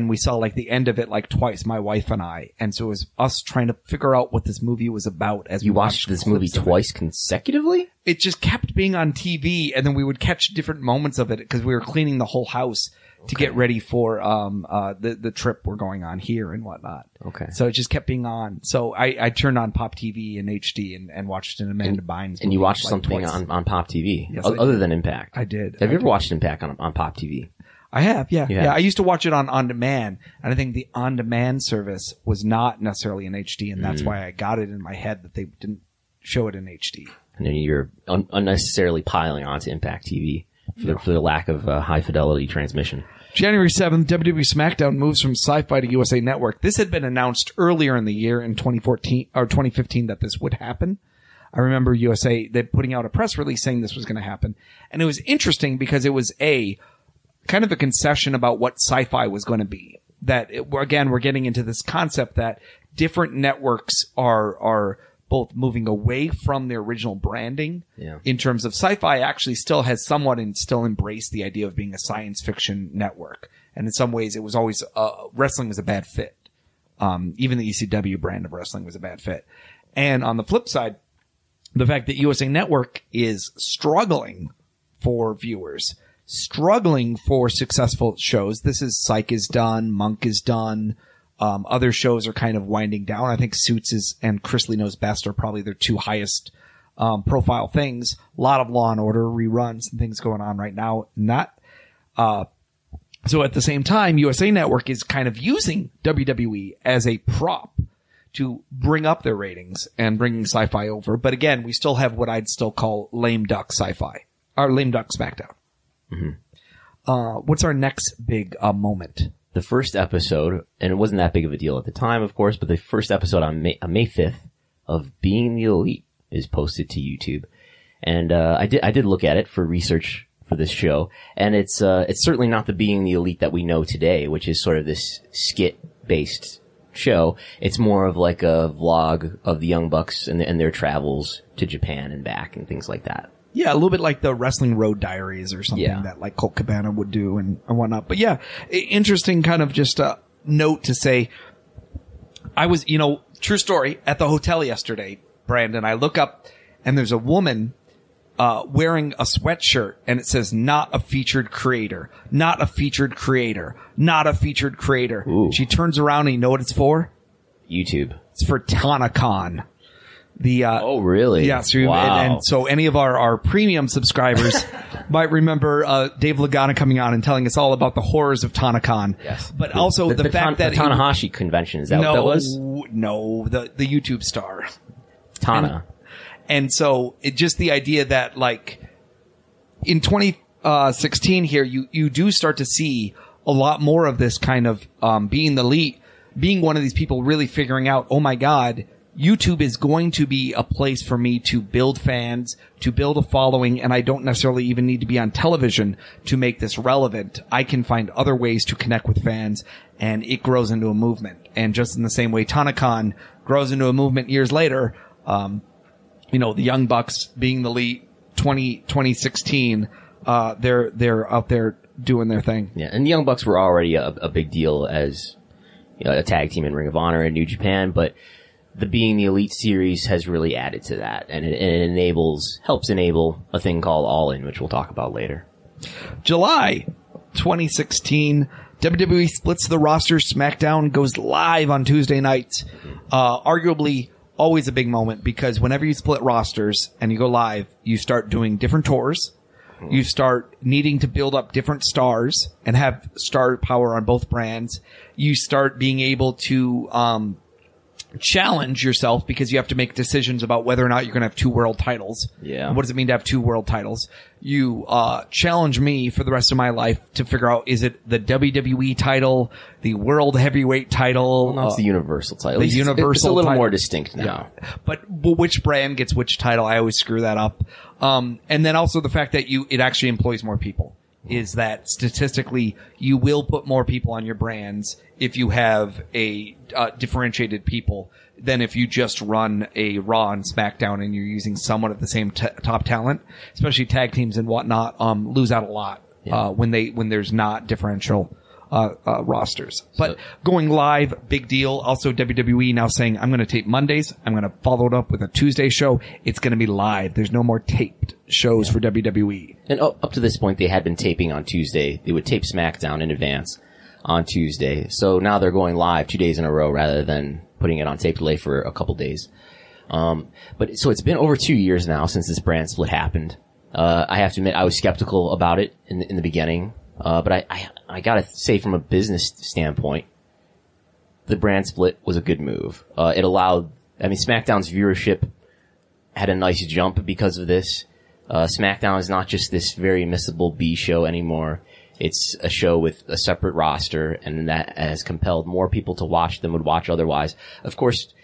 we saw like the end of it like twice, my wife and I. And so it was us trying to figure out what this movie was about. As you watched this movie twice consecutively? It just kept being on TV, and then we would catch different moments of it because we were cleaning the whole house to get ready for the trip we're going on here and whatnot. Okay. So it just kept being on. So I turned on Pop TV in HD and watched an Amanda Bynes movie. And you watched something on Pop TV, yes, other than Impact. I did. Have you ever watched Impact on Pop TV? I have, yeah. Yeah, I used to watch it on demand, and I think the on-demand service was not necessarily in HD, and that's why I got it in my head that they didn't show it in HD. And then you're unnecessarily piling onto Impact TV for the lack of high-fidelity transmission. January 7th, WWE SmackDown moves from Sci-Fi to USA Network. This had been announced earlier in the year in 2014 or 2015 that this would happen. I remember USA, they're putting out a press release saying this was going to happen, and it was interesting because it was kind of a concession about what sci-fi was going to be. That, we're getting into this concept that different networks are both moving away from their original branding. Yeah. In terms of sci-fi, actually still has somewhat and still embraced the idea of being a science fiction network. And in some ways, it was always wrestling was a bad fit. Even the ECW brand of wrestling was a bad fit. And on the flip side, the fact that USA Network is struggling for viewers, struggling for successful shows. This is Psych is done, Monk is done. Other shows are kind of winding down. I think Suits and Chrisley Knows Best are probably their two highest profile things. A lot of Law and Order reruns and things going on right now. So at the same time, USA Network is kind of using WWE as a prop to bring up their ratings and bringing sci-fi over. But again, we still have what I'd still call lame duck sci-fi or lame duck SmackDown. Mm-hmm. What's our next big moment? The first episode, and it wasn't that big of a deal at the time, of course, but the first episode on May 5th of Being the Elite is posted to YouTube, and I did look at it for research for this show, and it's certainly not the Being the Elite that we know today, which is sort of this skit-based show. It's more of like a vlog of the Young Bucks and their travels to Japan and back and things like that. Yeah, a little bit like the Wrestling Road Diaries or something that like Colt Cabana would do and whatnot. But yeah, interesting kind of just a note to say, I was, true story, at the hotel yesterday, Brandon, I look up and there's a woman wearing a sweatshirt and it says, not a featured creator, not a featured creator, not a featured creator. Ooh. She turns around and you know what it's for? YouTube. It's for TanaCon. Oh, really? Yeah. So wow. And so any of our premium subscribers might remember Dave Lagana coming on and telling us all about the horrors of TanaCon. Yes. But also the fact that... The Tanahashi convention, is that what that was? No, the YouTube star. Tana. And so it just the idea that like in 2016 here, you do start to see a lot more of this kind of being the elite, being one of these people really figuring out, oh my God, YouTube is going to be a place for me to build fans, to build a following, and I don't necessarily even need to be on television to make this relevant. I can find other ways to connect with fans, and it grows into a movement. And just in the same way TanaCon grows into a movement years later, the Young Bucks, Being the Elite, 2016, They're out there doing their thing. Yeah, and the Young Bucks were already a big deal as, you know, a tag team in Ring of Honor and New Japan, but the Being the Elite series has really added to that, and it helps enable a thing called All In, which we'll talk about later. July 2016, WWE splits the roster. SmackDown goes live on Tuesday nights. Arguably always a big moment, because whenever you split rosters and you go live, you start doing different tours. You start needing to build up different stars and have star power on both brands. You start being able to challenge yourself, because you have to make decisions about whether or not you're going to have two world titles. Yeah. And what does it mean to have two world titles? You challenge me for the rest of my life to figure out, is it the WWE title, the world heavyweight title? Well, no, it's the universal title. It's a little more distinct now. Yeah. But which brand gets which title? I always screw that up. And then also the fact that it actually employs more people, is that statistically you will put more people on your brands if you have a differentiated people than if you just run a Raw and SmackDown and you're using somewhat of the same top talent. Especially tag teams and whatnot lose out a lot when there's not differential rosters. But going live, big deal. Also, WWE now saying, I'm going to tape Mondays. I'm going to follow it up with a Tuesday show. It's going to be live. There's no more taped shows for WWE. And up to this point, they had been taping on Tuesday. They would tape SmackDown in advance on Tuesday. So now they're going live 2 days in a row rather than putting it on tape delay for a couple days. So it's been over 2 years now since this brand split happened. I have to admit, I was skeptical about it in the beginning. But I gotta say, from a business standpoint, the brand split was a good move. It allowed, SmackDown's viewership had a nice jump because of this. SmackDown is not just this very missable B show anymore. It's a show with a separate roster, and that has compelled more people to watch than would watch otherwise. Of course,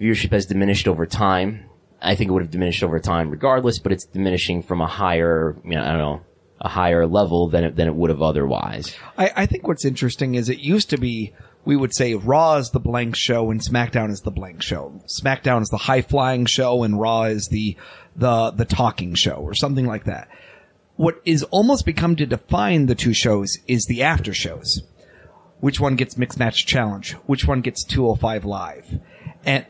viewership has diminished over time. I think it would have diminished over time regardless, but it's diminishing from a higher, a higher level than it would have otherwise. I think what's interesting is it used to be, we would say Raw is the blank show and SmackDown is the blank show. SmackDown is the high-flying show and Raw is the talking show or something like that. What is almost become to define the two shows is the after shows. Which one gets Mixed Match Challenge? Which one gets 205 Live? And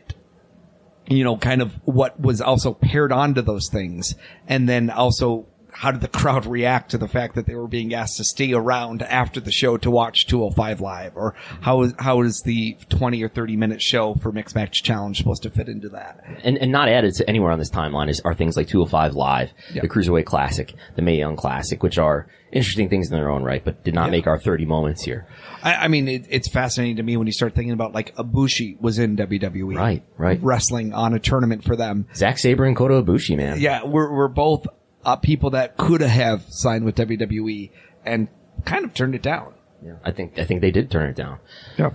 kind of what was also paired onto those things, and then also how did the crowd react to the fact that they were being asked to stay around after the show to watch 205 Live? Or how is the 20 or 30-minute show for Mixed Match Challenge supposed to fit into that? And not added to anywhere on this timeline are things like 205 Live, the Cruiserweight Classic, the Mae Young Classic, which are interesting things in their own right, but did not make our 30 moments here. It's fascinating to me when you start thinking about, like, Ibushi was in WWE. Right. Wrestling on a tournament for them. Zack Sabre and Kota Ibushi, man. Yeah, we're both... people that could have signed with WWE and kind of turned it down. Yeah, I think they did turn it down. Yeah.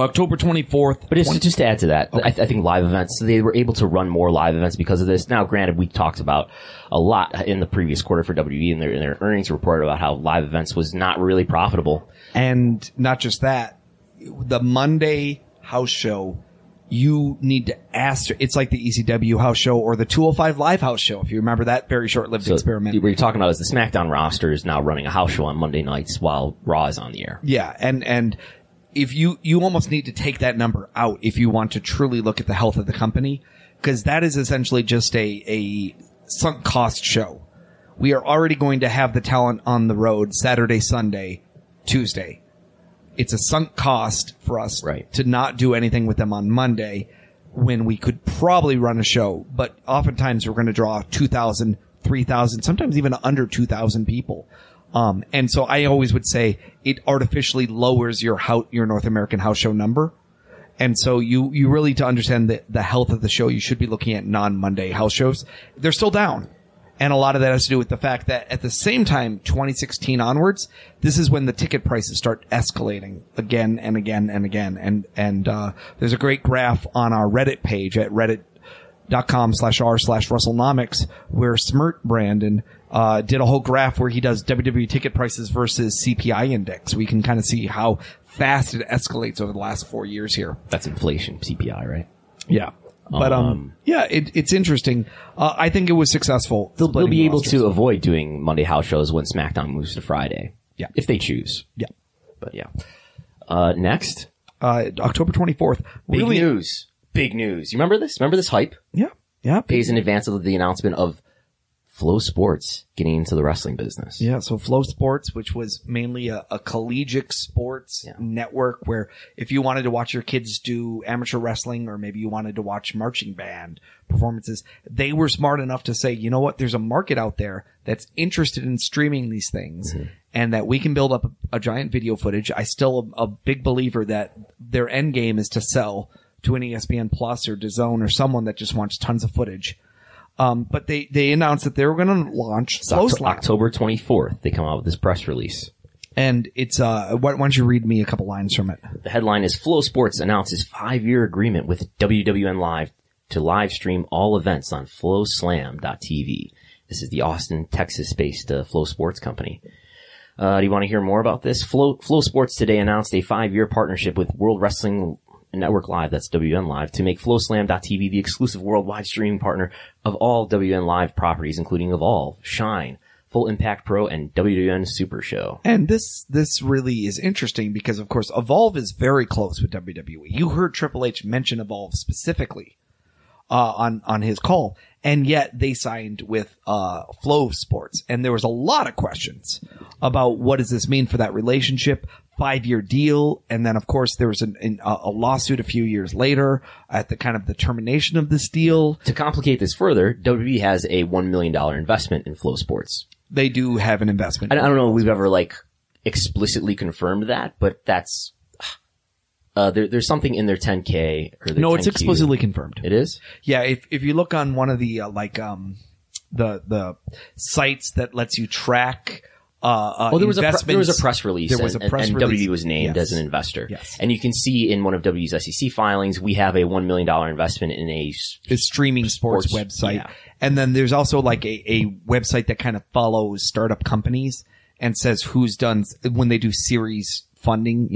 October 24th. But just to add to that, okay. I think live events, they were able to run more live events because of this. Now, granted, we talked about a lot in the previous quarter for WWE and their earnings report about how live events was not really profitable. And not just that, the Monday house show, you need to ask. It's like the ECW house show or the 205 Live house show, if you remember that very short-lived experiment. What you're talking about is the SmackDown roster is now running a house show on Monday nights while Raw is on the air. Yeah, and if you almost need to take that number out if you want to truly look at the health of the company, because that is essentially just a sunk cost show. We are already going to have the talent on the road Saturday, Sunday, Tuesday. It's a sunk cost for us to not do anything with them on Monday when we could probably run a show. But oftentimes we're going to draw 2,000, 3,000, sometimes even under 2,000 people. And so I always would say it artificially lowers your North American house show number. And so you really, to understand the health of the show, you should be looking at non-Monday house shows. They're still down. And a lot of that has to do with the fact that at the same time, 2016 onwards, this is when the ticket prices start escalating again and again and again. And there's a great graph on our Reddit page at reddit.com/r/Russellnomics, where Smert Brandon did a whole graph where he does WWE ticket prices versus CPI index. We can kind of see how fast it escalates over the last 4 years here. That's inflation, CPI, right? Yeah. But yeah, it's interesting. I think it was successful. They'll be able to avoid doing Monday house shows when SmackDown moves to Friday. Yeah, if they choose. Yeah, but yeah. Next, October 24th. Big news. Big news. You remember this? Remember this hype? Yeah. Yeah. Days in advance of the announcement of Flow Sports getting into the wrestling business. Yeah. So Flow Sports, which was mainly a collegiate sports network where if you wanted to watch your kids do amateur wrestling, or maybe you wanted to watch marching band performances, they were smart enough to say, you know what? There's a market out there that's interested in streaming these things. Mm-hmm. And that we can build up a giant video footage. I still am a big believer that their end game is to sell to an ESPN Plus or DAZN or someone that just wants tons of footage. But they announced that they were going to launch Slow Slide. October 24th, they come out with this press release. And it's, why don't you read me a couple lines from it? The headline is, Flow Sports announces 5-year agreement with WWN Live to live stream all events on flowslam.tv. This is the Austin, Texas-based Flow Sports company. Do you want to hear more about this? Flow Sports today announced a 5-year partnership with World Wrestling Network Live, that's WN Live, to make FlowSlam.tv the exclusive worldwide streaming partner of all WN Live properties, including Evolve, Shine, Full Impact Pro, and WWN Super Show. And this really is interesting because, of course, Evolve is very close with WWE. You heard Triple H mention Evolve specifically on his call, and yet they signed with Flow Sports. And there was a lot of questions about what does this mean for that relationship. 5-year deal, and then of course there was a lawsuit a few years later at the kind of the termination of this deal. To complicate this further, WWE has a $1 million investment in Flow Sports. They do have an investment. I don't know if we've ever like explicitly confirmed that, but that's there's something in their 10K or their no, 10Q. It's explicitly confirmed. It is? Yeah, if you look on one of the the sites that lets you track. There was a press release, and WWE was named as an investor. Yes. And you can see in one of WWE's SEC filings, we have a $1 million investment in a streaming sports website. Yeah. And then there's also like a website that kind of follows startup companies and says who's done when they do series funding,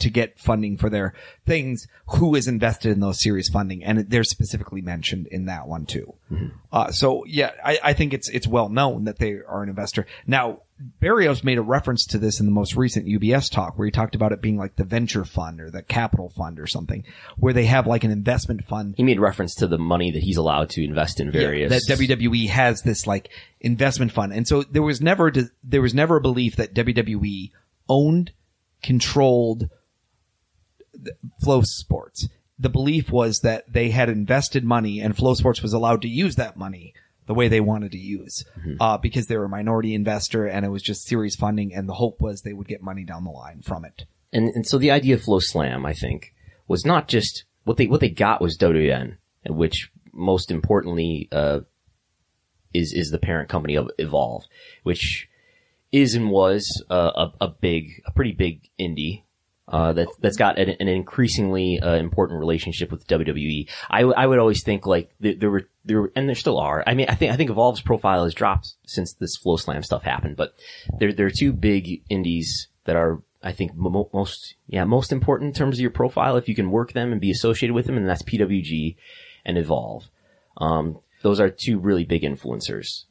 to get funding for their things, who is invested in those series funding. And they're specifically mentioned in that one too. Mm-hmm. I think it's well known that they are an investor. Now, Barrios made a reference to this in the most recent UBS talk where he talked about it being like the venture fund or the capital fund or something where they have like an investment fund. He made reference to the money that he's allowed to invest in various. Yeah, that WWE has this like investment fund. And so there was never a belief that WWE owned, controlled, Flow Sports. The belief was that they had invested money and Flow Sports was allowed to use that money the way they wanted to use because they were a minority investor and it was just series funding, and the hope was they would get money down the line from it. And so the idea of Flow Slam, I think, was not just what they got was WWN, which most importantly is the parent company of Evolve, which is and was a pretty big indie. That's got an increasingly important relationship with WWE. I would always think like there were and there still are. I mean, I think Evolve's profile has dropped since this Flow Slam stuff happened, but there are two big indies that are, I think, most important in terms of your profile if you can work them and be associated with them, and that's PWG and Evolve. Those are two really big influencers.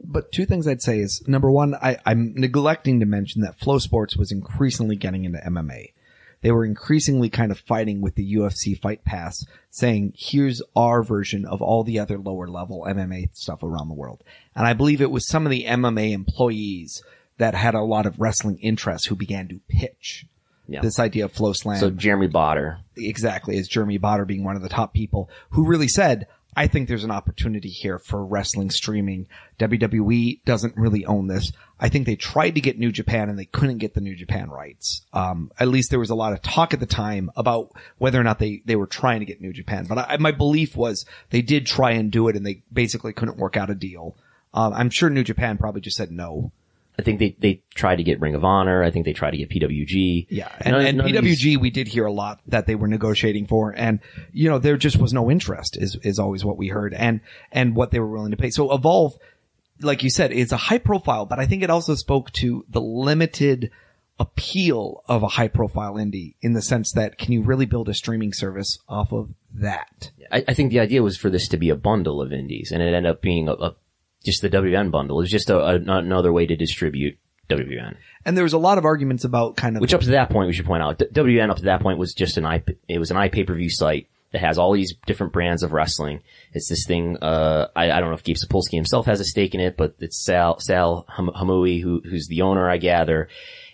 But two things I'd say is, number one, I'm neglecting to mention that Flow Sports was increasingly getting into MMA. They were increasingly kind of fighting with the UFC Fight Pass, saying, here's our version of all the other lower-level MMA stuff around the world. And I believe it was some of the MMA employees that had a lot of wrestling interests who began to pitch this idea of Flow Slam. So Jeremy Botter. Exactly, as Jeremy Botter being one of the top people who really said, I think there's an opportunity here for wrestling streaming. WWE doesn't really own this. I think they tried to get New Japan and they couldn't get the New Japan rights. At least there was a lot of talk at the time about whether or not they were trying to get New Japan. But my belief was they did try and do it and they basically couldn't work out a deal. I'm sure New Japan probably just said no. I think they tried to get Ring of Honor. I think they tried to get PWG. Yeah. And PWG, we did hear a lot that they were negotiating for. And, there just was no interest is always what we heard and what they were willing to pay. So Evolve, like you said, is a high profile, but I think it also spoke to the limited appeal of a high-profile indie in the sense that can you really build a streaming service off of that? I think the idea was for this to be a bundle of indies, and it ended up being just the WN bundle. It was just another way to distribute WN. And there was a lot of arguments about kind of... Which up to that point, we should point out, WN up to that point was just it was an iPay-per-view site that has all these different brands of wrestling. It's this thing, I don't know if Gabe Sapolsky himself has a stake in it, but it's Sal Hamui, who's the owner, I gather.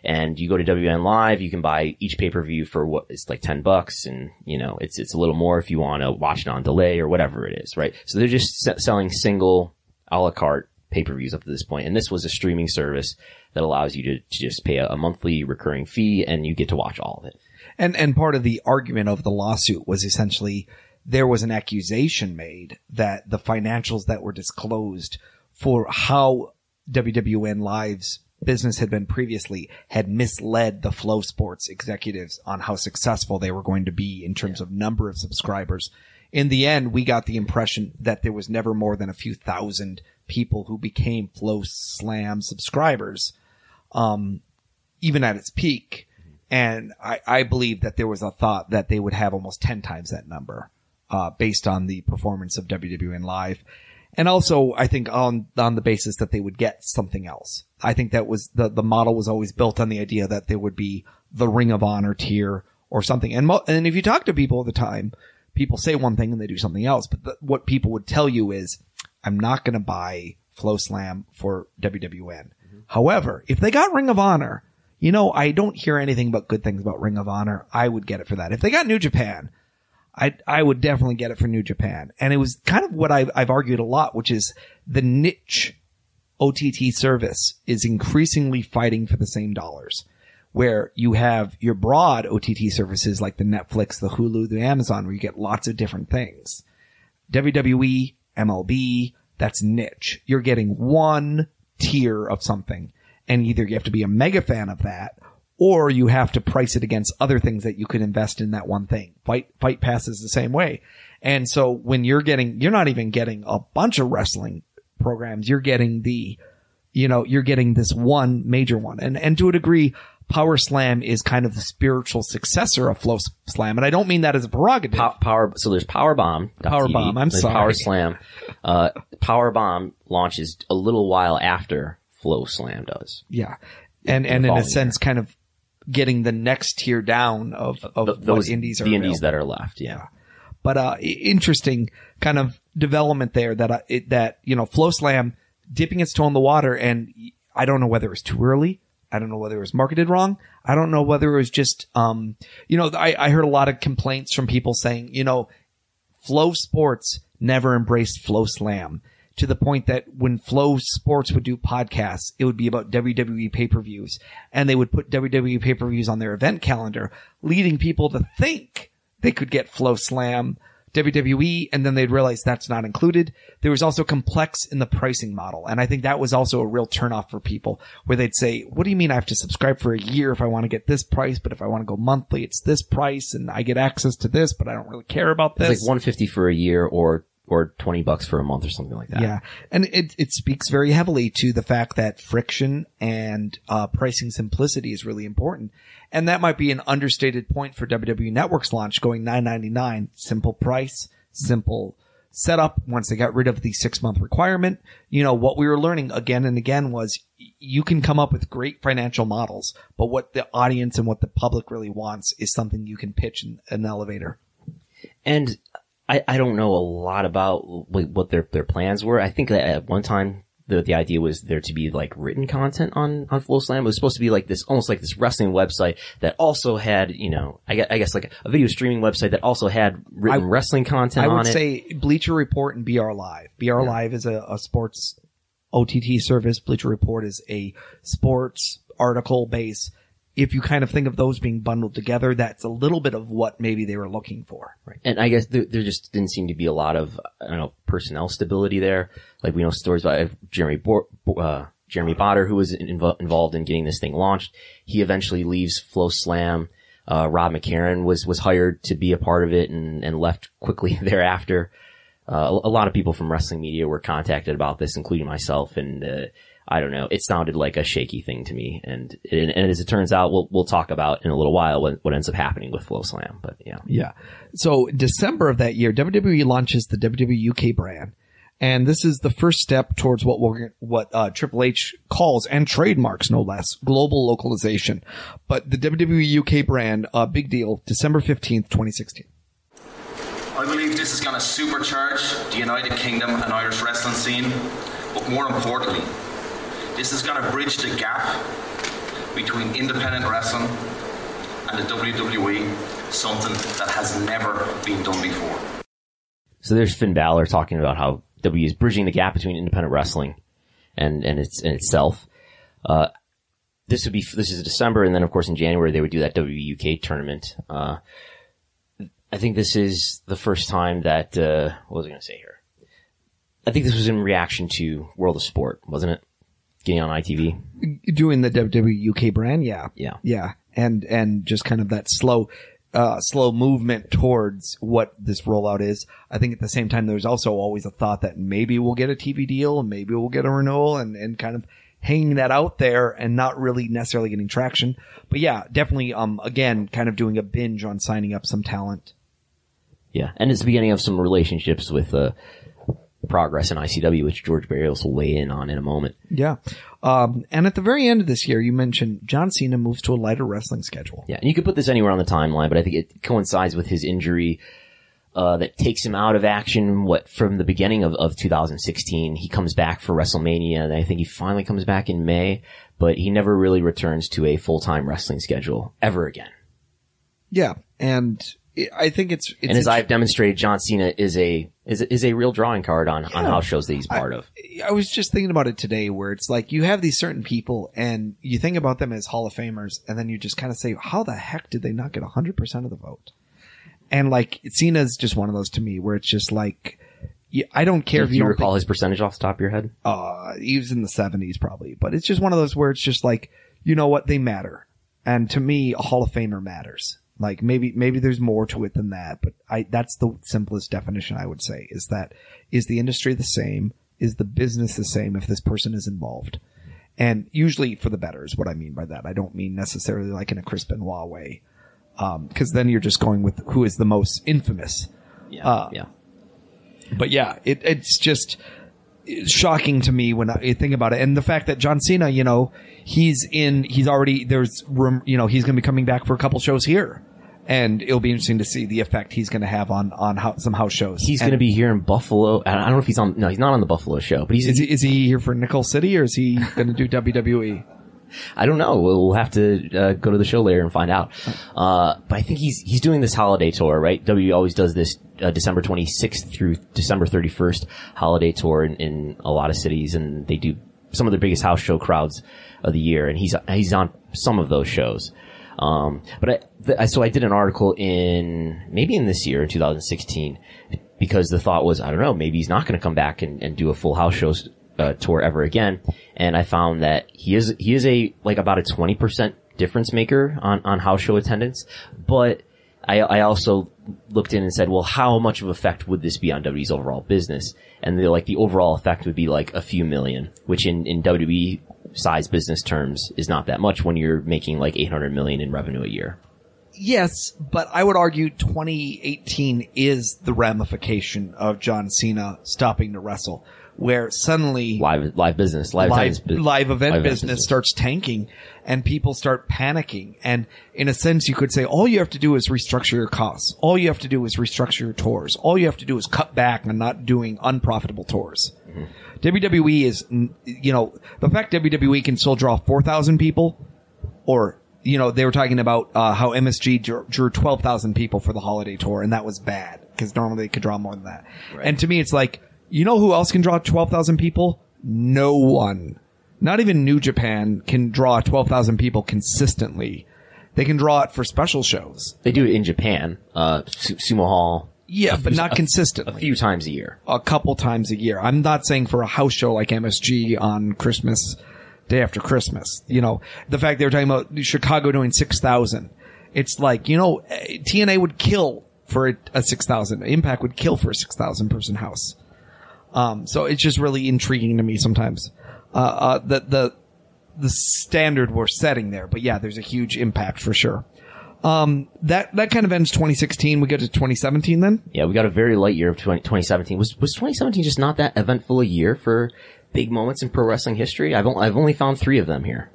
And you go to WN Live, you can buy each pay-per-view for what, it's like $10, and, you know, it's a little more if you want to watch it on delay or whatever it is, right? So they're just selling single a la carte pay-per-views up to this point. And this was a streaming service that allows you to just pay a monthly recurring fee and you get to watch all of it. And part of the argument of the lawsuit was essentially there was an accusation made that the financials that were disclosed for how WWN Live's business had been previously had misled the Flow Sports executives on how successful they were going to be in terms of number of subscribers. In the end, we got the impression that there was never more than a few thousand people who became Flow Slam subscribers, even at its peak. And I believe that there was a thought that they would have almost 10 times that number based on the performance of WWN Live. And also, I think on the basis that they would get something else. I think that was the model was always built on the idea that there would be the Ring of Honor tier or something. And if you talk to people at the time, people say one thing and they do something else. But what people would tell you is, I'm not going to buy Flow Slam for WWN. Mm-hmm. However, if they got Ring of Honor, you know, I don't hear anything but good things about Ring of Honor. I would get it for that. If they got New Japan, I would definitely get it for New Japan. And it was kind of what I've argued a lot, which is the niche OTT service is increasingly fighting for the same dollars, where you have your broad OTT services like the Netflix, the Hulu, the Amazon, where you get lots of different things. WWE, MLB, that's niche. You're getting one tier of something, and either you have to be a mega fan of that, or you have to price it against other things that you could invest in that one thing. Fight Pass is the same way. And so when you're not even getting a bunch of wrestling programs. You're getting you're getting this one major one. And to a degree, Power Slam is kind of the spiritual successor of Flow Slam. And I don't mean that as a prerogative. So there's Powerbomb. Powerbomb. I'm sorry. Power Slam. Powerbomb launches a little while after Flow Slam does. Yeah. And in a sense, kind of getting the next tier down of those indies are the indies that are left. Yeah. But, interesting kind of development there that Flow Slam dipping its toe in the water. And I don't know whether it was too early. I don't know whether it was marketed wrong. I don't know whether it was just, I heard a lot of complaints from people saying, Flow Sports never embraced Flow Slam, to the point that when Flow Sports would do podcasts, it would be about WWE pay-per-views, and they would put WWE pay-per-views on their event calendar, leading people to think they could get Flow Slam, WWE, and then they'd realize that's not included. There was also complex in the pricing model, and I think that was also a real turnoff for people, where they'd say, what do you mean I have to subscribe for a year if I want to get this price, but if I want to go monthly, it's this price, and I get access to this, but I don't really care about this. It's like $150 for a year or $20 for a month or something like that. Yeah. And it speaks very heavily to the fact that friction and pricing simplicity is really important. And that might be an understated point for WWE Network's launch, going $9.99, simple price, simple setup. Once they got rid of the 6-month requirement, what we were learning again and again was you can come up with great financial models, but what the audience and what the public really wants is something you can pitch in an elevator. And I don't know a lot about what their plans were. I think that at one time the idea was there to be like written content on Flow Slam. It was supposed to be like this, almost like this wrestling website that also had, I guess like a video streaming website that also had written wrestling content on it. I would say Bleacher Report and BR Live. BR Live is a sports OTT service. Bleacher Report is a sports article base. If you kind of think of those being bundled together, that's a little bit of what maybe they were looking for. Right. And I guess there just didn't seem to be a lot of, personnel stability there. Like we know stories about Jeremy Botter, who was involved in getting this thing launched. He eventually leaves Flow Slam. Rob McCarron was hired to be a part of it and left quickly thereafter. A lot of people from wrestling media were contacted about this, including myself, and I don't know. It sounded like a shaky thing to me. And as it turns out, we'll talk about in a little while what ends up happening with Flow Slam. But yeah. Yeah. So December of that year, WWE launches the WWE UK brand. And this is the first step towards what Triple H calls, and trademarks no less, global localization. But the WWE UK brand, a big deal, December 15th, 2016. I believe this is going to supercharge the United Kingdom and Irish wrestling scene. But more importantly, this is going to bridge the gap between independent wrestling and the WWE, something that has never been done before. So there's Finn Balor talking about how WWE is bridging the gap between independent wrestling and itself. This is December, and then of course in January they would do that WWE UK tournament. I think this is the first time that what was I going to say here? I think this was in reaction to World of Sport, wasn't it? Getting on ITV, doing the WWE UK brand, yeah, and just kind of that slow movement towards what this rollout is. I think at the same time, there's also always a thought that maybe we'll get a TV deal, and maybe we'll get a renewal, and kind of hanging that out there and not really necessarily getting traction. But yeah, definitely, again, kind of doing a binge on signing up some talent. Yeah, and it's the beginning of some relationships with Progress in ICW, which George Barrios will weigh in on in a moment. Yeah. And at the very end of this year, you mentioned John Cena moves to a lighter wrestling schedule. Yeah, and you could put this anywhere on the timeline, but I think it coincides with his injury that takes him out of action from the beginning of 2016. He comes back for WrestleMania, and I think he finally comes back in May, but he never really returns to a full-time wrestling schedule ever again. Yeah, and I think it's and as I've demonstrated, John Cena is a real drawing card on house shows that he's part of. I was just thinking about it today, where it's like you have these certain people, and you think about them as Hall of Famers, and then you just kind of say, how the heck did they not get 100% of the vote? And like Cena's just one of those to me, where it's just like, I don't care if you recall his percentage off the top of your head. He was in the 70s probably, but it's just one of those where it's just like, you know what, they matter, and to me, a Hall of Famer matters. Like maybe there's more to it than that, but that's the simplest definition I would say is that is the industry the same? Is the business the same if this person is involved? And usually for the better is what I mean by that. I don't mean necessarily like in a Chris Benoit way, because then you're just going with who is the most infamous. Yeah, yeah. But yeah, it's just shocking to me when I think about it, and the fact that John Cena, you know, he's already there's room, you know, he's going to be coming back for a couple shows here, and it'll be interesting to see the effect he's going to have on some house shows. He's going to be here in Buffalo. I don't know if he's not on the Buffalo show, but is he here for Nickel City, or is he going to do WWE? I don't know. We'll have to go to the show later and find out. But I think he's doing this holiday tour, right? WWE always does this December 26th through December 31st holiday tour in a lot of cities, and they do some of the biggest house show crowds of the year, and he's on some of those shows. So I did an article in this year, in 2016, because the thought was, I don't know, maybe he's not going to come back and do a full house show tour ever again, and I found that he is about a 20% difference maker on house show attendance. But I also looked in and said, well, how much of effect would this be on WWE's overall business? And the overall effect would be like a few million, which in WWE size business terms is not that much when you're making like $800 million in revenue a year. Yes, but I would argue 2018 is the ramification of John Cena stopping to wrestle, where suddenly live event business starts tanking and people start panicking. And in a sense, you could say all you have to do is restructure your costs. All you have to do is restructure your tours. All you have to do is cut back on not doing unprofitable tours. Mm-hmm. WWE is, you know, the fact WWE can still draw 4,000 people, or, you know, they were talking about how MSG drew 12,000 people for the holiday tour, and that was bad because normally they could draw more than that. Right. And to me, it's like, you know who else can draw 12,000 people? No one. Not even New Japan can draw 12,000 people consistently. They can draw it for special shows. They do it in Japan. Sumo Hall. Yeah, but not consistently. A few times a year. A couple times a year. I'm not saying for a house show like MSG on Christmas, day after Christmas. You know, the fact they were talking about Chicago doing 6,000. It's like, you know, TNA would kill for a 6,000. Impact would kill for a 6,000 person house. So it's just really intriguing to me sometimes. the standard we're setting there. But yeah, there's a huge impact for sure. That kind of ends 2016. We go to 2017 then? Yeah, we got a very light year of 2017. Was 2017 just not that eventful a year for big moments in pro wrestling history? I've only found three of them here.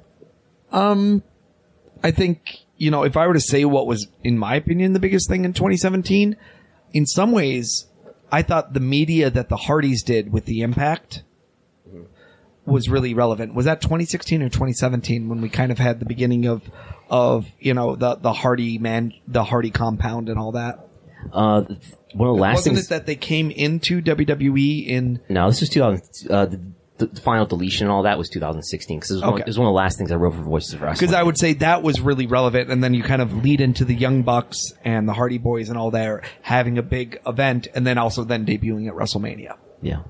I think, you know, if I were to say what was, in my opinion, the biggest thing in 2017, in some ways, I thought the media that the Hardys did with the Impact was really relevant. Was that 2016 or 2017 when we kind of had the beginning of you know, the Hardy compound and all that? One of the last things... Wasn't it that they came into WWE in... No, this was 2000... the final deletion and all that was 2016, because it was one of the last things I wrote for Voices of Wrestling. Because I would say that was really relevant, and then you kind of lead into the Young Bucks and the Hardy Boys and all that having a big event, and then also then debuting at WrestleMania. Yeah.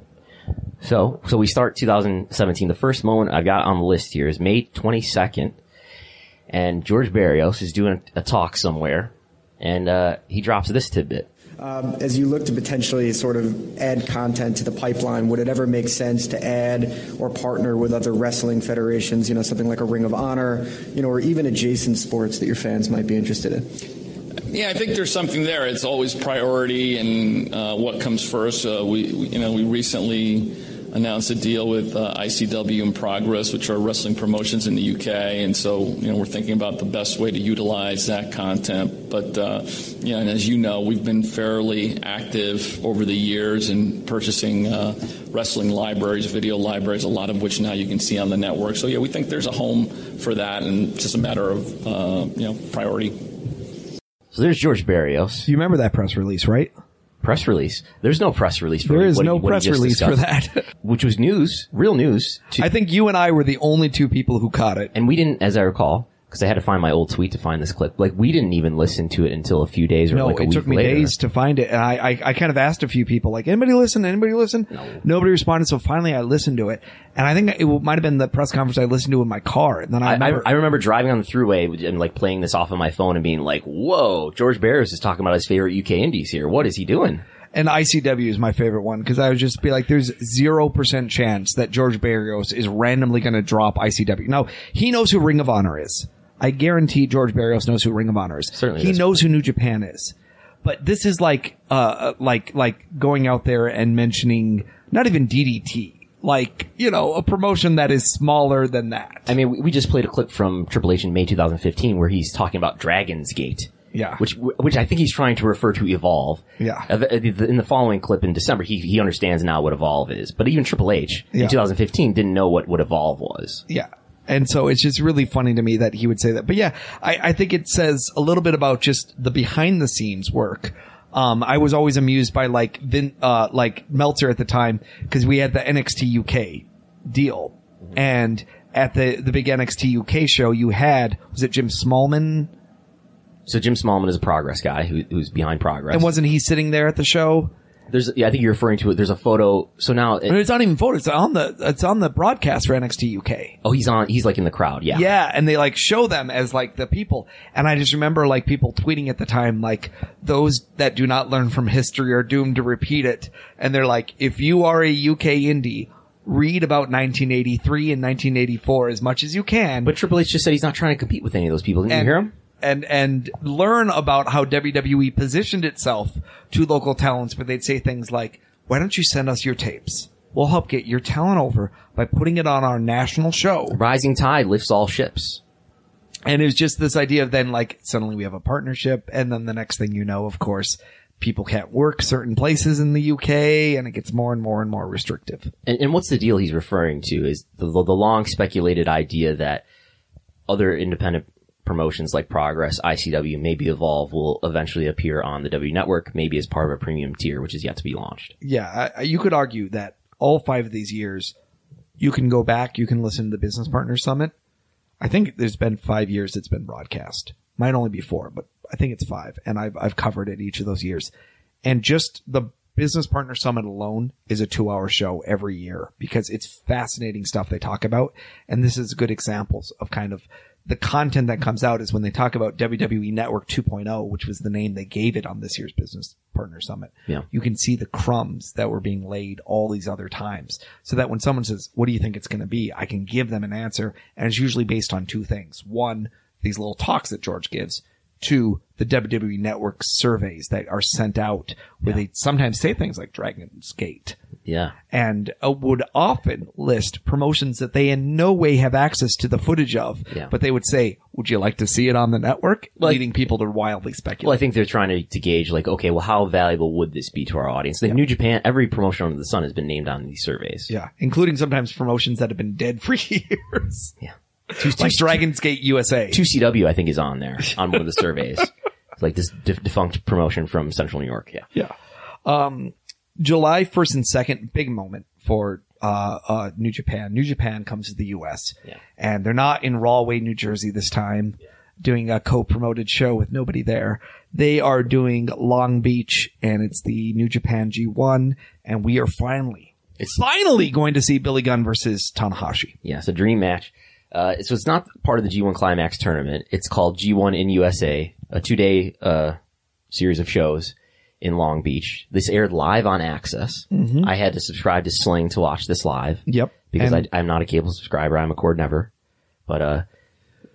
So we start 2017. The first moment I've got on the list here is May 22nd, and George Barrios is doing a talk somewhere, and he drops this tidbit. As you look to potentially sort of add content to the pipeline, would it ever make sense to add or partner with other wrestling federations, you know, something like a Ring of Honor, you know, or even adjacent sports that your fans might be interested in? Yeah, I think there's something there. It's always priority and what comes first. We recently announced a deal with ICW and Progress, which are wrestling promotions in the UK, and so we're thinking about the best way to utilize that content. But and as you know, we've been fairly active over the years in purchasing wrestling libraries, video libraries, a lot of which now you can see on the network. So yeah, we think there's a home for that, and it's just a matter of priority. So there's George Barrios. You remember that press release, right? Press release. There's no press release for that. There is no press release for that. Which was news, real news. I think you and I were the only two people who caught it. And we didn't, as I recall, because I had to find my old tweet to find this clip. Like, we didn't even listen to it until a few days or like a week later. No, it took me days to find it. And I kind of asked a few people, like, anybody listen? Anybody listen? No. Nobody responded. So finally I listened to it. And I think it might have been the press conference I listened to in my car. And then I remember driving on the thruway and like playing this off of my phone and being like, whoa, George Barrios is talking about his favorite UK indies here. What is he doing? And ICW is my favorite one, because I would just be like, there's 0% chance that George Barrios is randomly going to drop ICW. Now, he knows who Ring of Honor is. I guarantee George Barrios knows who Ring of Honor is. Certainly he knows who New Japan is. But this is like going out there and mentioning not even DDT. Like, a promotion that is smaller than that. I mean, we just played a clip from Triple H in May 2015 where he's talking about Dragon's Gate. Yeah. Which I think he's trying to refer to Evolve. Yeah. In the following clip in December, he understands now what Evolve is. But even Triple H in 2015 didn't know what Evolve was. Yeah. And so it's just really funny to me that he would say that. But yeah, I think it says a little bit about just the behind the scenes work. I was always amused by like Meltzer at the time, because we had the NXT UK deal. Mm-hmm. And at the big NXT UK show, you had, was it Jim Smallman? So Jim Smallman is a Progress guy who's behind Progress. And wasn't he sitting there at the show? I think you're referring to it. There's a photo. So now it's not even photos. It's on the broadcast for NXT UK. Oh, he's like in the crowd. Yeah. Yeah. And they like show them as like the people. And I just remember like people tweeting at the time, like, those that do not learn from history are doomed to repeat it. And they're like, if you are a UK indie, read about 1983 and 1984 as much as you can. But Triple H just said he's not trying to compete with any of those people. Didn't you hear him? And learn about how WWE positioned itself to local talents, but they'd say things like, why don't you send us your tapes? We'll help get your talent over by putting it on our national show. Rising tide lifts all ships. And it was just this idea of then, like, suddenly we have a partnership, and then the next thing you know, of course, people can't work certain places in the UK, and it gets more and more and more restrictive. And what's the deal he's referring to is the long speculated idea that other independent promotions like Progress, ICW, maybe Evolve will eventually appear on the W Network, maybe as part of a premium tier, which is yet to be launched. Yeah, you could argue that all 5 of these years, you can go back, you can listen to the Business Partner Summit. I think there's been 5 years it's been broadcast. Might only be 4, but I think it's 5, and I've covered it each of those years. And just the Business Partner Summit alone is a 2-hour show every year, because it's fascinating stuff they talk about, and this is good examples of kind of the content that comes out is when they talk about WWE Network 2.0, which was the name they gave it on this year's Business Partner Summit. Yeah. You can see the crumbs that were being laid all these other times, so that when someone says, what do you think it's going to be? I can give them an answer. And it's usually based on two things. One, these little talks that George gives. Two, the WWE Network surveys that are sent out where they sometimes say things like Dragon's Gate. Yeah. And would often list promotions that they in no way have access to the footage of. Yeah. But they would say, would you like to see it on the network? Like, leading people to wildly speculate. Well, I think they're trying to gauge, like, okay, well, how valuable would this be to our audience? Like New Japan, every promotion under the sun has been named on these surveys. Yeah. Including sometimes promotions that have been dead for years. Yeah. Like Dragon's Gate USA. 2CW, I think, is on there on one of the surveys. It's like this defunct promotion from Central New York. Yeah. Yeah. July 1st and 2nd, big moment for New Japan. New Japan comes to the U.S. Yeah. And they're not in Rahway, New Jersey this time, doing a co-promoted show with nobody there. They are doing Long Beach, and it's the New Japan G1, and we are finally going to see Billy Gunn versus Tanahashi. Yeah, it's a dream match. So it's not part of the G1 Climax tournament. It's called G1 in USA, a two-day series of shows in Long Beach. This aired live on Access. Mm-hmm. I had to subscribe to Sling to watch this live. Yep. Because I'm not a cable subscriber. I'm a cord never. But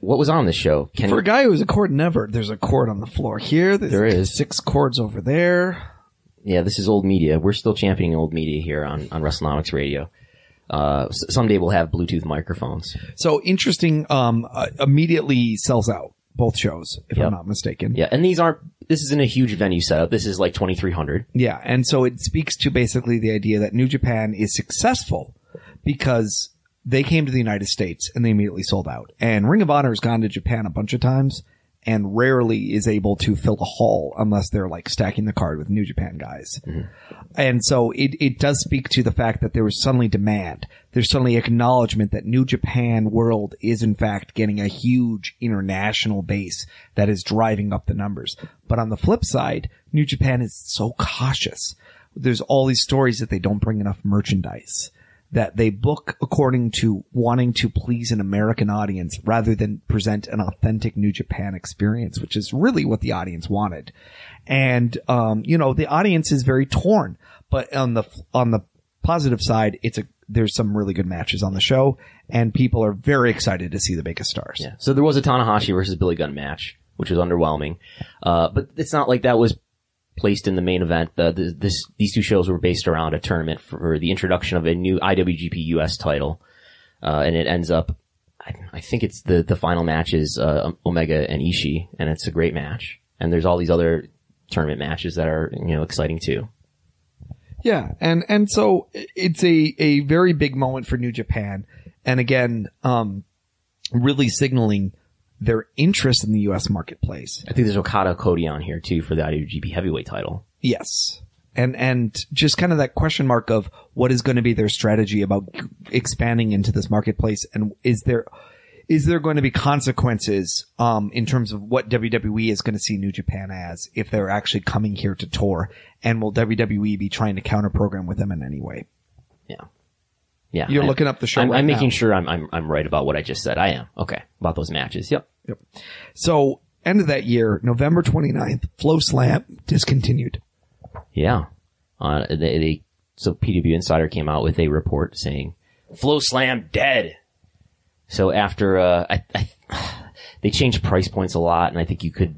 what was on this show? For a guy who's a cord never, there's a cord on the floor here. There is 6 cords over there. Yeah, this is old media. We're still championing old media here on WrestleNomics Radio. Someday we'll have Bluetooth microphones. So interesting, immediately sells out both shows, if I'm not mistaken. Yeah. And this isn't a huge venue setup. This is like 2,300. Yeah. And so it speaks to basically the idea that New Japan is successful because they came to the United States and they immediately sold out. And Ring of Honor has gone to Japan a bunch of times and rarely is able to fill a hall unless they're like stacking the card with New Japan guys. Mm-hmm. And so it does speak to the fact that there was suddenly demand. There's suddenly acknowledgement that New Japan world is in fact getting a huge international base that is driving up the numbers. But on the flip side, New Japan is so cautious. There's all these stories that they don't bring enough merchandise, that they book according to wanting to please an American audience rather than present an authentic New Japan experience, which is really what the audience wanted. And, the audience is very torn, but on the positive side, there's some really good matches on the show and people are very excited to see the biggest stars. Yeah. So there was a Tanahashi versus Billy Gunn match, which was underwhelming. But it's not like that was placed in the main event. These two shows were based around a tournament for the introduction of a new IWGP US title. And it ends up, I think it's the final match is Omega and Ishii, and it's a great match. And there's all these other tournament matches that are, exciting too. Yeah. And so it's a very big moment for New Japan. And again, really signaling their interest in the U.S. marketplace. I think there's Okada Cody on here, too, for the IWGP heavyweight title. Yes. And just kind of that question mark of what is going to be their strategy about expanding into this marketplace, and is there going to be consequences in terms of what WWE is going to see New Japan as if they're actually coming here to tour, and will WWE be trying to counter-program with them in any way? Yeah. Yeah, you're looking up the show. I'm making sure I'm right about what I just said. I am. Okay. About those matches. Yep. So end of that year, November 29th, Flow Slam discontinued. Yeah. So PW Insider came out with a report saying Flow Slam dead. So after they changed price points a lot, and I think you could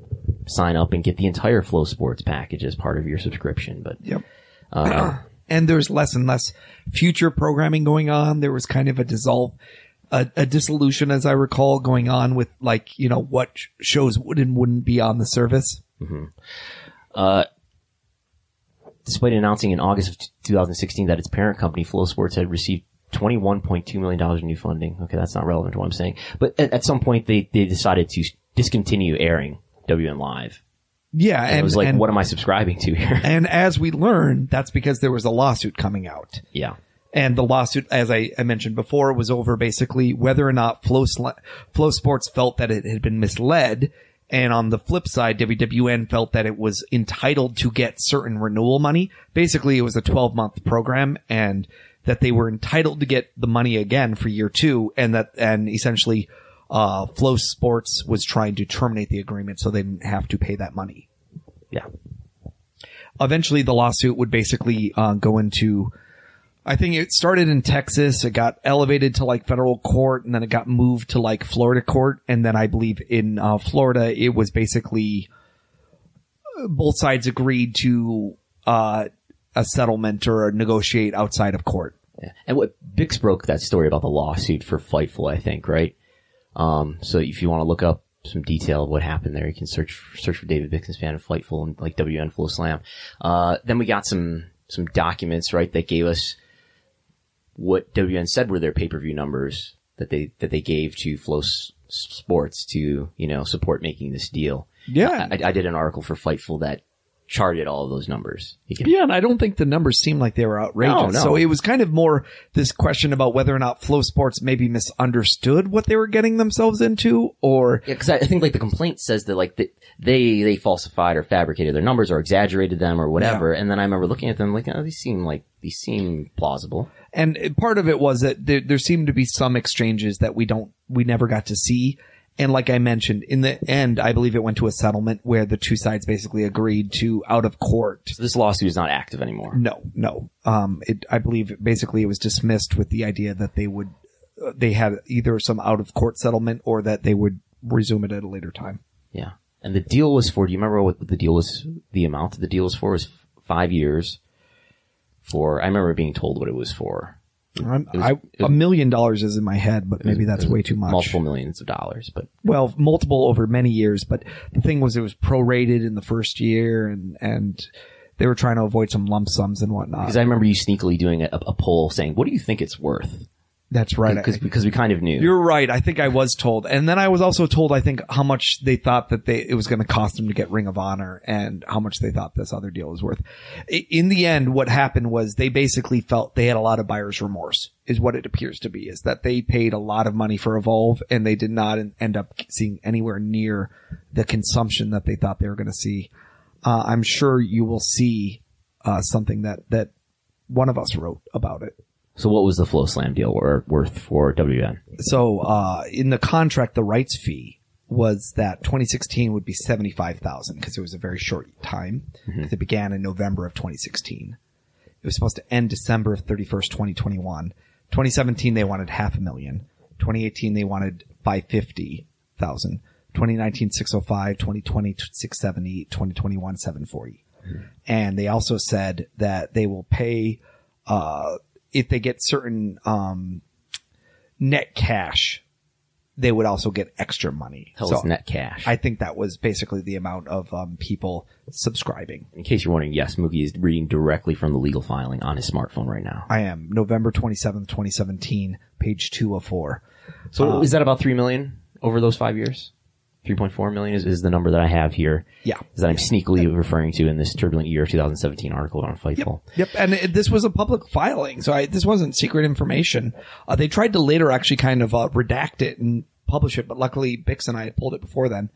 sign up and get the entire Flow Sports package as part of your subscription. But and there's less and less future programming going on. There was kind of a dissolution, as I recall, going on with what shows would and wouldn't be on the service. Mm-hmm. Despite announcing in August of 2016 that its parent company, Flow Sports, had received $21.2 million in new funding. Okay, that's not relevant to what I'm saying. But at some point, they decided to discontinue airing WN Live. Yeah. And it was like, what am I subscribing to here? And as we learned, that's because there was a lawsuit coming out. Yeah. And the lawsuit, as I mentioned before, was over basically whether or not Flow Sports felt that it had been misled. And on the flip side, WWN felt that it was entitled to get certain renewal money. Basically, it was a 12-month program and that they were entitled to get the money again for year 2 and essentially Flow Sports was trying to terminate the agreement so they didn't have to pay that money. Yeah. Eventually, the lawsuit would basically go into, I think it started in Texas. It got elevated to like federal court, and then it got moved to like Florida court. And then I believe in Florida, it was basically both sides agreed to a settlement or negotiate outside of court. Yeah. And what Bix broke that story about the lawsuit for Fightful, I think, right? So if you want to look up some detail of what happened there, you can search for David Bixenspan and Fightful and like WN Flow Slam. Then we got some documents, right, that gave us what WN said were their pay-per-view numbers that they gave to Flow Sports to, you know, support making this deal. Yeah. I did an article for Fightful that charted all of those numbers. Yeah, and I don't think the numbers seemed like they were outrageous. No. So it was kind of more this question about whether or not Flow Sports maybe misunderstood what they were getting themselves into, or... Yeah, because I think like the complaint says that like they falsified or fabricated their numbers or exaggerated them or whatever. Yeah. And then I remember looking at them like, oh, these seem plausible. And part of it was that there seemed to be some exchanges that we never got to see. And like I mentioned, in the end, I believe it went to a settlement where the two sides basically agreed to out of court. So this lawsuit is not active anymore. No. I believe basically it was dismissed with the idea that they had either some out of court settlement or that they would resume it at a later time. Yeah. And the deal was for, do you remember what the deal was? The amount the deal was for was 5 years for, I remember being told what it was for. $1 million is in my head, but maybe that's way too much. Multiple millions of dollars, but well, multiple over many years. But the thing was, it was prorated in the first year, and they were trying to avoid some lump sums and whatnot. Because I remember you sneakily doing a poll saying, "What do you think it's worth?" That's right, because we kind of knew. You're right. I think I was told, and then I was also told, I think, how much they thought that it was going to cost them to get Ring of Honor, and how much they thought this other deal was worth. In the end, what happened was they basically felt they had a lot of buyer's remorse, is what it appears to be, is that they paid a lot of money for Evolve, and they did not end up seeing anywhere near the consumption that they thought they were going to see. I'm sure you will see something that one of us wrote about it. So what was the Flow Slam deal worth for WN? So in the contract, the rights fee was that 2016 would be $75,000 because it was a very short time. Mm-hmm. It began in November of 2016. It was supposed to end December of 31st, 2021. 2017, they wanted $500,000. 2018, they wanted $550,000. 2019, $605,000. 2020, $670,000. 2021, $740,000. Mm-hmm. And they also said that they will pay if they get certain net cash, they would also get extra money. Hell's net cash. I think that was basically the amount of people subscribing. In case you're wondering, yes, Mookie is reading directly from the legal filing on his smartphone right now. I am. November 27th, 2017, page 204. So is that about $3 million over those 5 years? 3.4 million is the number that I have here. Yeah. Is that I'm sneakily referring to in this turbulent year 2017 article on Fightful. Yep. And this was a public filing. So this wasn't secret information. They tried to later actually kind of redact it and publish it. But luckily, Bix and I had pulled it before then.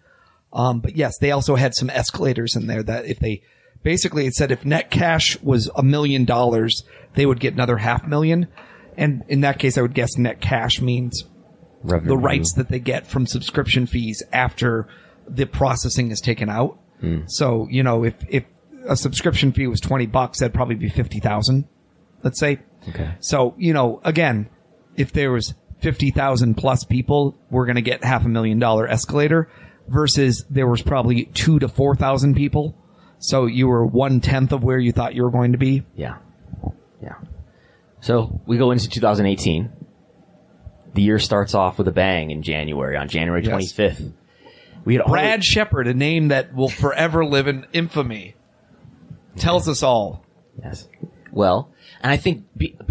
But yes, they also had some escalators in there that if they basically it said if net cash was $1 million, they would get another $500,000. And in that case, I would guess net cash means the rights that they get from subscription fees after the processing is taken out. Mm. So, you know, if a subscription fee was $20, that'd probably be $50,000, let's say. Okay. So, you know, again, if there was 50,000 plus people, we're going to get $500,000 escalator versus there was probably 2,000 to 4,000 people. So you were 1/10 of where you thought you were going to be. Yeah. Yeah. So we go into 2018. The year starts off with a bang in January, on January 25th. We had Brad Shepard, a name that will forever live in infamy, tells us all. Yes. Well, and I think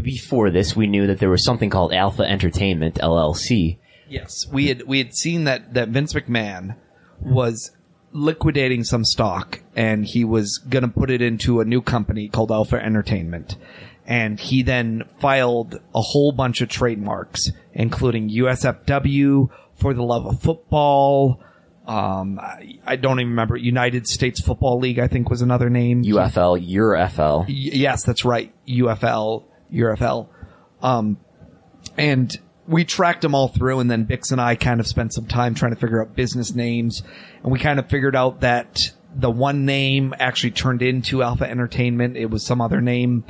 before this, we knew that there was something called Alpha Entertainment, LLC. Yes. We had seen that Vince McMahon was liquidating some stock, and he was going to put it into a new company called Alpha Entertainment. And he then filed a whole bunch of trademarks, including USFW, For the Love of Football. I don't even remember. United States Football League, I think, was another name. UFL, EuroFL. Yes, that's right. UFL, EuroFL. And we tracked them all through, and then Bix and I kind of spent some time trying to figure out business names, and we kind of figured out that the one name actually turned into Alpha Entertainment. It was some other name,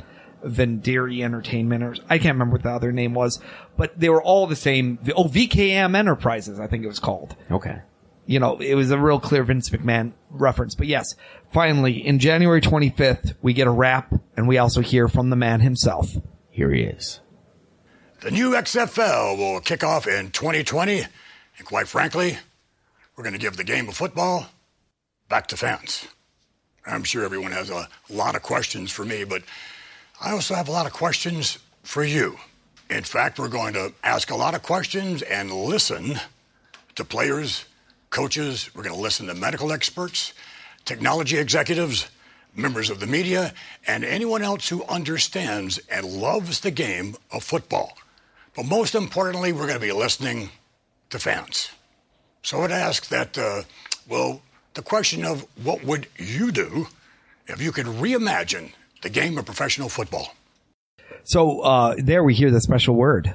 Vendiri Entertainment, or I can't remember what the other name was, but they were all the same. Oh, VKM Enterprises, I think it was called. Okay. You know, it was a real clear Vince McMahon reference. But yes, finally, in January 25th, we get a wrap, and we also hear from the man himself. Here he is. The new XFL will kick off in 2020, and quite frankly, we're going to give the game of football back to fans. I'm sure everyone has a lot of questions for me, but I also have a lot of questions for you. In fact, we're going to ask a lot of questions and listen to players, coaches. We're going to listen to medical experts, technology executives, members of the media, and anyone else who understands and loves the game of football. But most importantly, we're going to be listening to fans. So I would ask that, the question of what would you do if you could reimagine the game of professional football. So there we hear the special word.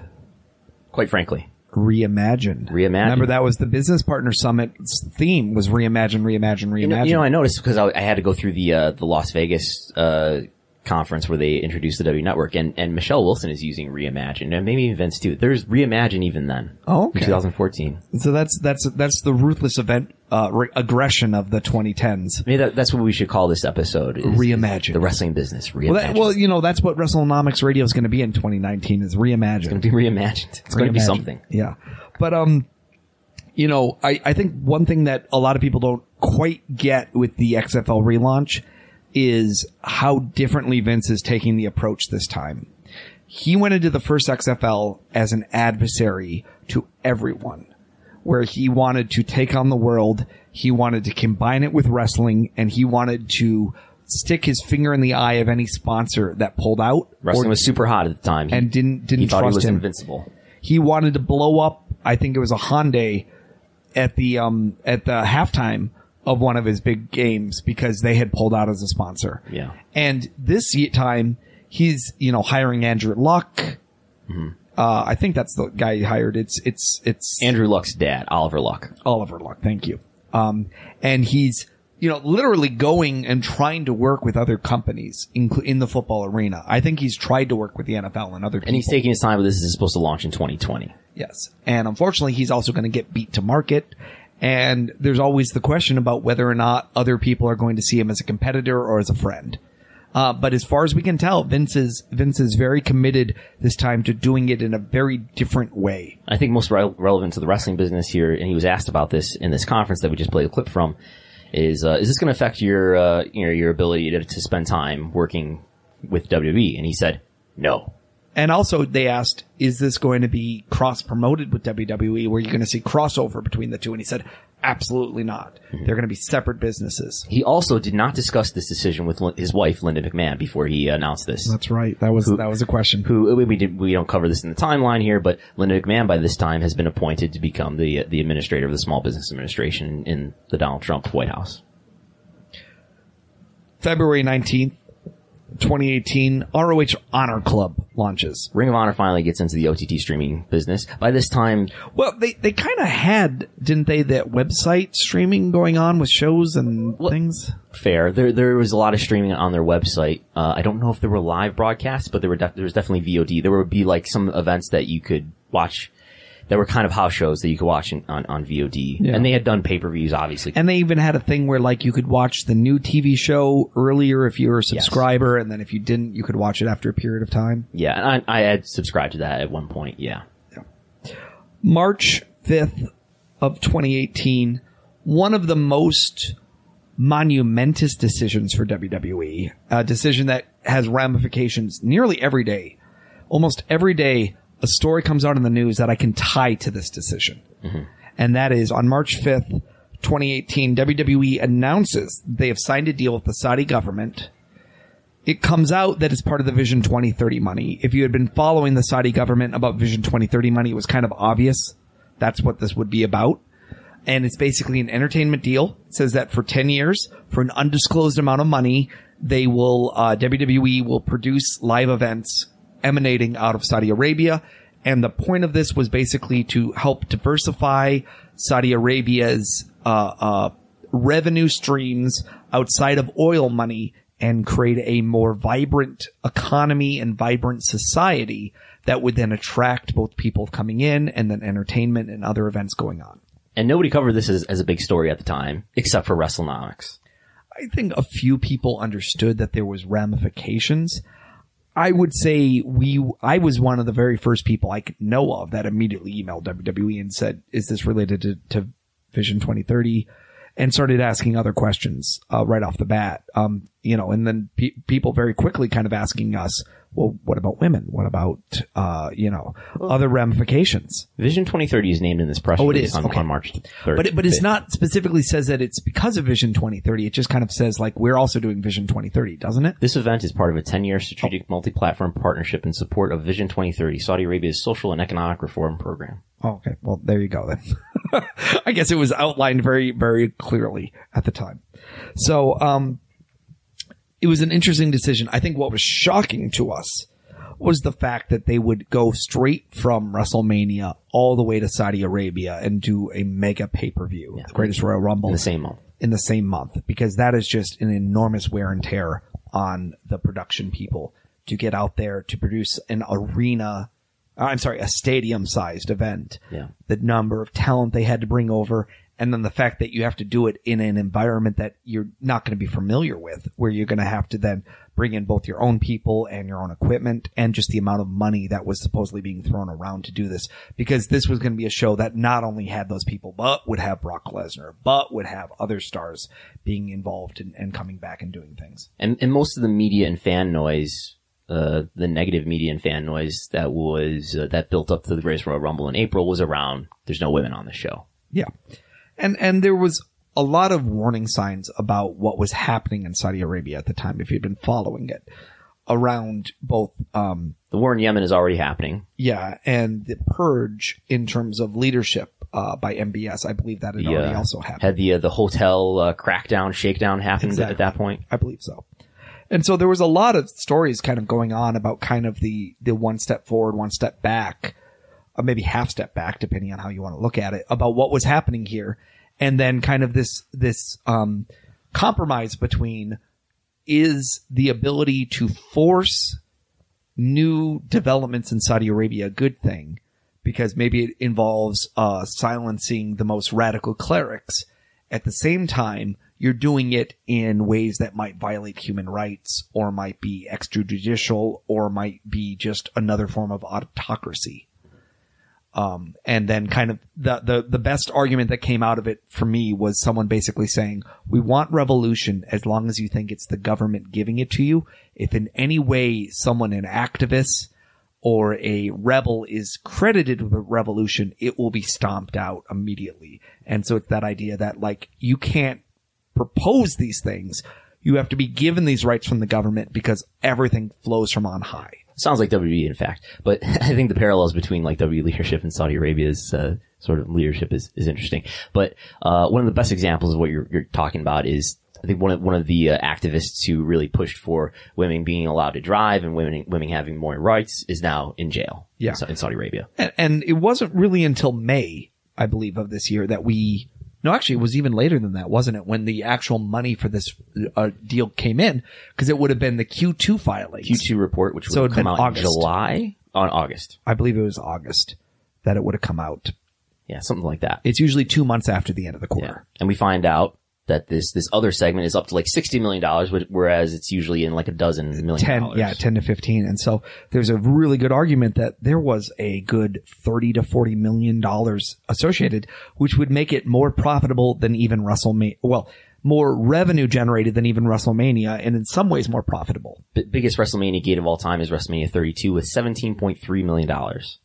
Quite frankly. Reimagine. Reimagine. Remember, that was the Business Partner Summit's theme, was reimagine, reimagine, reimagine. You know I noticed because I had to go through the Las Vegas conference where they introduced the W Network, and Michelle Wilson is using reimagine, and maybe events too. There's reimagine even then. Oh, okay. In 2014. So that's the ruthless event aggression of the 2010s. Maybe that's what we should call this episode. Reimagine the wrestling business. Reimagine. Well, you know, that's what WrestleNomics Radio is going to be in 2019. Is reimagined. It's going to be reimagined. It's going to be something. Yeah, but you know, I think one thing that a lot of people don't quite get with the XFL relaunch is how differently Vince is taking the approach this time. He went into the first XFL as an adversary to everyone, where he wanted to take on the world, he wanted to combine it with wrestling, and he wanted to stick his finger in the eye of any sponsor that pulled out. Wrestling was super hot at the time. And didn't trust him. He thought he was invincible. He wanted to blow up, I think it was a Hyundai at the halftime of one of his big games because they had pulled out as a sponsor. Yeah. And this time he's, you know, hiring Andrew Luck. Mm-hmm. I think that's the guy he hired. It's Andrew Luck's dad, Oliver Luck. Oliver Luck. Thank you. And he's, you know, literally going and trying to work with other companies in the football arena. I think he's tried to work with the NFL and other people. And he's taking his time, but this is supposed to launch in 2020. Yes. And unfortunately, he's also going to get beat to market. And there's always the question about whether or not other people are going to see him as a competitor or as a friend. But as far as we can tell, Vince is very committed this time to doing it in a very different way. I think most relevant to the wrestling business here, and he was asked about this in this conference that we just played a clip from, is this going to affect your ability to spend time working with WWE? And he said, no. And also they asked, is this going to be cross-promoted with WWE? Were you going to see crossover between the two? And he said, absolutely not. Mm-hmm. They're going to be separate businesses. He also did not discuss this decision with his wife, Linda McMahon, before he announced this. That's right. That was a question. We don't cover this in the timeline here, but Linda McMahon by this time has been appointed to become the administrator of the Small Business Administration in the Donald Trump White House. February 19th. 2018, ROH Honor Club launches. Ring of Honor finally gets into the OTT streaming business. By this time... Well, they kind of had, didn't they, that website streaming going on with shows and things? Fair. There was a lot of streaming on their website. I don't know if there were live broadcasts, but there was definitely VOD. There would be like some events that you could watch that were kind of house shows that you could watch on VOD. Yeah. And they had done pay-per-views, obviously. And they even had a thing where, like, you could watch the new TV show earlier if you were a subscriber, yes. And then if you didn't, you could watch it after a period of time. Yeah, and I had subscribed to that at one point, yeah. March 5th of 2018, one of the most monumentous decisions for WWE, a decision that has ramifications nearly every day, almost every day. A story comes out in the news that I can tie to this decision. Mm-hmm. And that is on March 5th, 2018, WWE announces they have signed a deal with the Saudi government. It comes out that it's part of the Vision 2030 money. If you had been following the Saudi government about Vision 2030 money, it was kind of obvious that's what this would be about. And it's basically an entertainment deal. It says that for 10 years, for an undisclosed amount of money, they will WWE will produce live events emanating out of Saudi Arabia, And the point of this was basically to help diversify Saudi Arabia's revenue streams outside of oil money and create a more vibrant economy and vibrant society that would then attract both people coming in and then entertainment and other events going on. And nobody covered this as a big story at the time, except for WrestleNomics. I think a few people understood that there was ramifications. I would say I was one of the very first people I could know of that immediately emailed WWE and said, is this related to Vision 2030? And started asking other questions right off the bat. And then people very quickly kind of asking us, well, what about women? What about, other ramifications? Vision 2030 is named in this press release on March 3rd. But it's not specifically says that it's because of Vision 2030. It just kind of says, like, we're also doing Vision 2030, doesn't it? This event is part of a 10-year strategic multi-platform partnership in support of Vision 2030, Saudi Arabia's social and economic reform program. Oh, okay. Well, there you go then. I guess it was outlined very, very clearly at the time. So, it was an interesting decision. I think what was shocking to us was the fact that they would go straight from WrestleMania all the way to Saudi Arabia and do a mega pay-per-view, the Greatest Royal Rumble, in the same month, because that is just an enormous wear and tear on the production people to get out there to produce a stadium-sized event. Yeah. The number of talent they had to bring over, and then the fact that you have to do it in an environment that you're not going to be familiar with, where you're going to have to then bring in both your own people and your own equipment, and just the amount of money that was supposedly being thrown around to do this. Because this was going to be a show that not only had those people, but would have Brock Lesnar, but would have other stars being involved and coming back and doing things. And most of the media and fan noise... the negative media and fan noise that was that built up to the Greatest Royal Rumble in April was around, there's no women on the show. Yeah. And there was a lot of warning signs about what was happening in Saudi Arabia at the time, if you'd been following it, around both... the war in Yemen is already happening. Yeah, and the purge in terms of leadership by MBS. I believe that had already also happened. Had the hotel shakedown happened at that point? I believe so. And so there was a lot of stories kind of going on about kind of the one step forward, one step back, or maybe half step back, depending on how you want to look at it, about what was happening here. And then kind of this compromise between is the ability to force new developments in Saudi Arabia a good thing, because maybe it involves silencing the most radical clerics. At the same time, you're doing it in ways that might violate human rights or might be extrajudicial or might be just another form of autocracy. And then kind of the best argument that came out of it for me was someone basically saying, we want revolution as long as you think it's the government giving it to you. If in any way someone, an activist or a rebel, is credited with a revolution, it will be stomped out immediately. And so it's that idea that, like, you can't propose these things, you have to be given these rights from the government because everything flows from on high. Sounds like WWE, in fact. But I think the parallels between, like, WWE leadership and Saudi Arabia's sort of leadership is interesting. But one of the best examples of what you're talking about is, I think, one of the activists who really pushed for women being allowed to drive and women having more rights is now in jail in Saudi Arabia. And it wasn't really until May, I believe, of this year that we... No, actually, it was even later than that, wasn't it? When the actual money for this deal came in, because it would have been the Q2 filings. Q2 report, which would have come out on August. I believe it was August that it would have come out. Yeah, something like that. It's usually 2 months after the end of the quarter. Yeah. And we find out that this other segment is up to like $60 million, whereas it's usually in like a dozen million dollars. Yeah, 10 to 15. And so there's a really good argument that there was a good $30 to $40 million associated, which would make it more profitable than even WrestleMania. Well, more revenue generated than even WrestleMania, and in some ways more profitable. The biggest WrestleMania gate of all time is WrestleMania 32 with $17.3 million.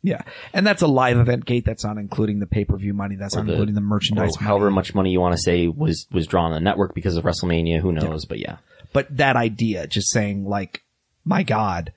Yeah. And that's a live event gate. That's not including the pay-per-view money. That's not including the merchandise money. However much money you want to say was drawn on the network because of WrestleMania. Who knows? Yeah. But yeah. But that idea, just saying, like, my God,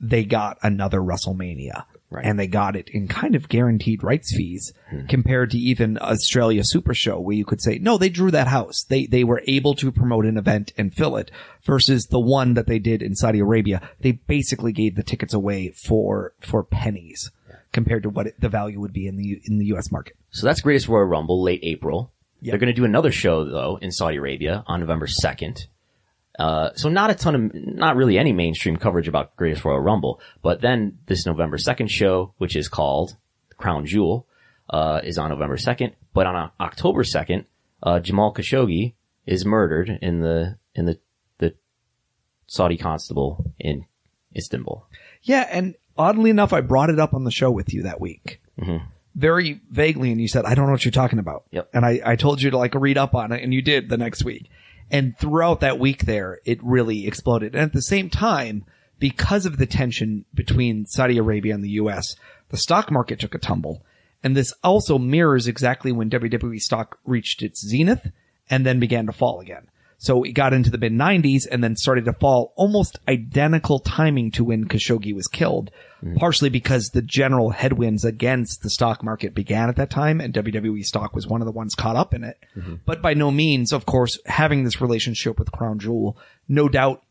they got another WrestleMania. Right. And they got it in kind of guaranteed rights fees compared to even Australia Super Show, where you could say, no, they drew that house. They were able to promote an event and fill it, versus the one that they did in Saudi Arabia. They basically gave the tickets away for pennies. Yeah. compared to what the value would be in the U.S. market. So that's Greatest Royal Rumble, late April. Yep. They're going to do another show, though, in Saudi Arabia on November 2nd. So not really any mainstream coverage about Greatest Royal Rumble. But then this November 2nd show, which is called Crown Jewel, is on November 2nd. But on October 2nd, Jamal Khashoggi is murdered in the Saudi constable in Istanbul. Yeah, and oddly enough, I brought it up on the show with you that week. Mm-hmm. Very vaguely, and you said, I don't know what you're talking about. Yep. And I told you to like read up on it, and you did the next week. And throughout that week there, it really exploded. And at the same time, because of the tension between Saudi Arabia and the U.S., the stock market took a tumble. And this also mirrors exactly when WWE stock reached its zenith and then began to fall again. So it got into the mid-90s and then started to fall, almost identical timing to when Khashoggi was killed, partially because the general headwinds against the stock market began at that time, and WWE stock was one of the ones caught up in it. Mm-hmm. But by no means, of course, having this relationship with Crown Jewel, no doubt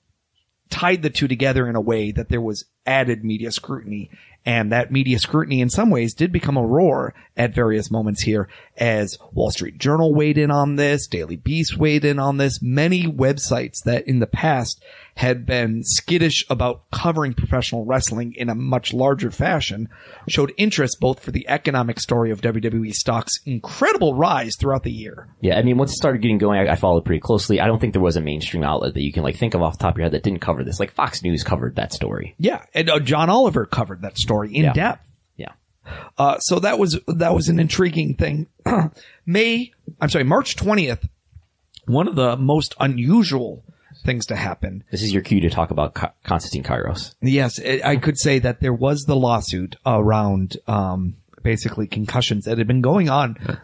tied the two together in a way that there was added media scrutiny. And that media scrutiny in some ways did become a roar at various moments here, as Wall Street Journal weighed in on this, Daily Beast weighed in on this, many websites that in the past had been skittish about covering professional wrestling in a much larger fashion showed interest both for the economic story of WWE stock's incredible rise throughout the year. Yeah, I mean, once it started getting going, I followed pretty closely. I don't think there was a mainstream outlet that you can like think of off the top of your head that didn't cover this. Like Fox News covered that story. Yeah, and John Oliver covered that story in depth. Yeah. So that was an intriguing thing. March 20th, one of the most unusual things to happen. This is your cue to talk about Konstantin Kairos. Yes, I could say that there was the lawsuit around basically concussions that had been going on.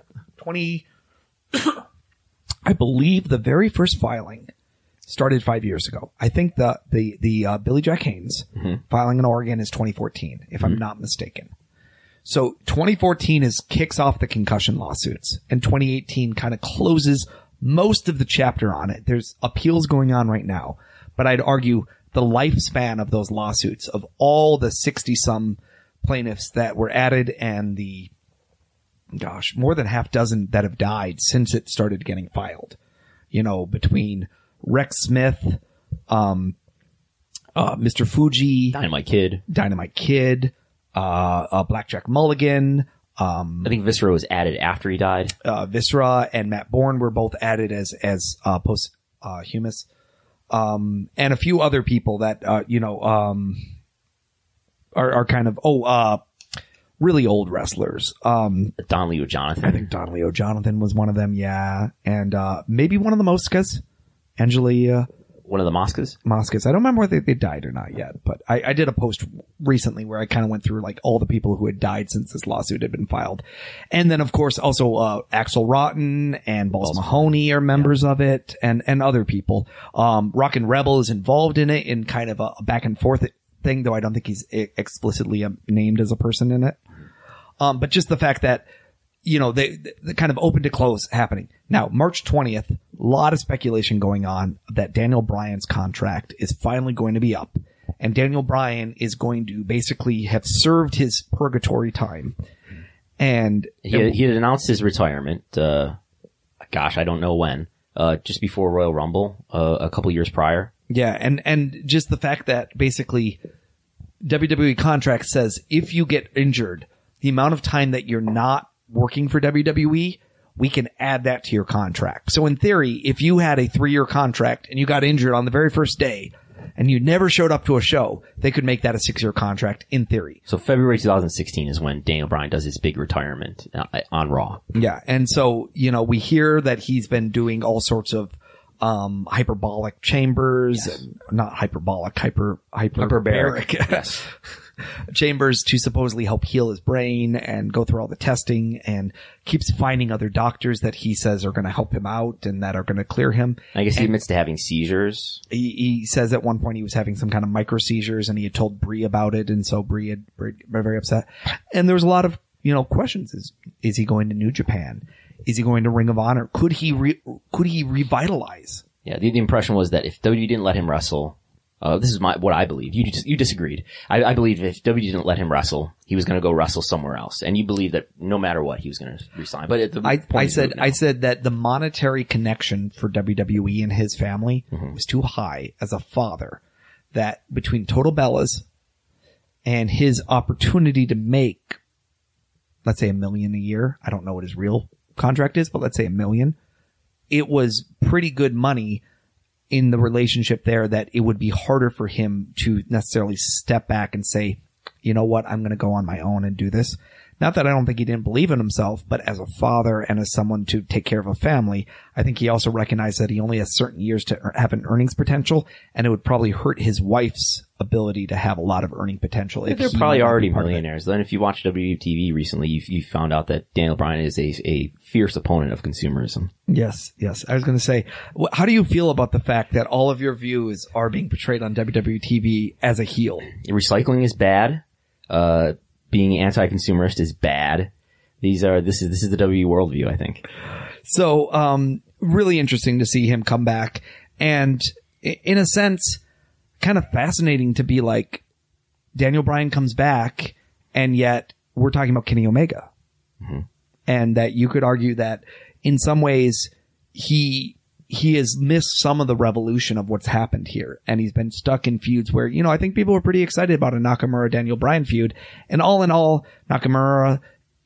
I believe the very first filing started 5 years ago. I think the Billy Jack Haynes filing in Oregon is 2014, if I'm not mistaken. So 2014 kicks off the concussion lawsuits, and 2018 kind of closes most of the chapter on it. There's appeals going on right now, but I'd argue the lifespan of those lawsuits, of all the 60-some plaintiffs that were added and the, more than half dozen that have died since it started getting filed, between Rex Smith, Mr. Fuji, Dynamite Kid, Blackjack Mulligan. I think Viscera was added after he died. Viscera and Matt Bourne were both added as posthumous, and a few other people that are kind of really old wrestlers. Donnelly O'Jonathan. I think Donnelly O'Jonathan was one of them. Yeah, and maybe one of the Moscas, Angelia. One of the Moscas. I don't remember whether they died or not yet, but I did a post recently where I kind of went through like all the people who had died since this lawsuit had been filed. And then, of course, also Axel Rotten and Balls Mahoney are members of it, and other people. Rockin' Rebel is involved in it in kind of a back and forth thing, though I don't think he's explicitly named as a person in it. But just the fact that, they kind of open to close happening. Now, March 20th, a lot of speculation going on that Daniel Bryan's contract is finally going to be up. And Daniel Bryan is going to basically have served his purgatory time. And he had announced his retirement, I don't know when, just before Royal Rumble, a couple years prior. Yeah, and just the fact that basically WWE contract says if you get injured, the amount of time that you're not working for WWE, we can add that to your contract. So in theory, if you had a 3-year contract and you got injured on the very first day and you never showed up to a show, they could make that a 6-year contract in theory. So February 2016 is when Daniel Bryan does his big retirement on Raw. Yeah. And so, we hear that he's been doing all sorts of hyperbolic chambers, and not hyperbolic, hyperbaric. Yes. Chambers to supposedly help heal his brain and go through all the testing, and keeps finding other doctors that he says are going to help him out and that are going to clear him. I guess he admits to having seizures. He says at one point he was having some kind of micro seizures, and he had told Bree about it, and so Bree had been very upset. And there was a lot of questions. Is he going to New Japan? Is he going to Ring of Honor? Could he revitalize? Yeah, the impression was that if WWE didn't let him wrestle, This is what I believe. You disagreed. I believe if WWE didn't let him wrestle, he was going to go wrestle somewhere else. And you believe that no matter what, he was going to resign. But at the I said that the monetary connection for WWE and his family was too high as a father. That between Total Bellas and his opportunity to make, let's say, $1 million a year. I don't know what his real contract is, but let's say $1 million. It was pretty good money in the relationship there that it would be harder for him to necessarily step back and say, you know what, I'm going to go on my own and do this. Not that I don't think he didn't believe in himself, but as a father and as someone to take care of a family, I think he also recognized that he only has certain years to have an earnings potential, and it would probably hurt his wife's ability to have a lot of earning potential. If they're probably already millionaires. Then if you watch WWE TV recently, you found out that Daniel Bryan is a fierce opponent of consumerism. Yes, yes. I was going to say, how do you feel about the fact that all of your views are being portrayed on WWE TV as a heel? Recycling is bad. Being anti-consumerist is bad. This is the WWE worldview, I think. So, really interesting to see him come back, and in a sense, kind of fascinating to be like, Daniel Bryan comes back, and yet we're talking about Kenny Omega, and that you could argue that in some ways he has missed some of the revolution of what's happened here. And he's been stuck in feuds where, you know, I think people were pretty excited about a Nakamura-Daniel Bryan feud. And all in all, Nakamura,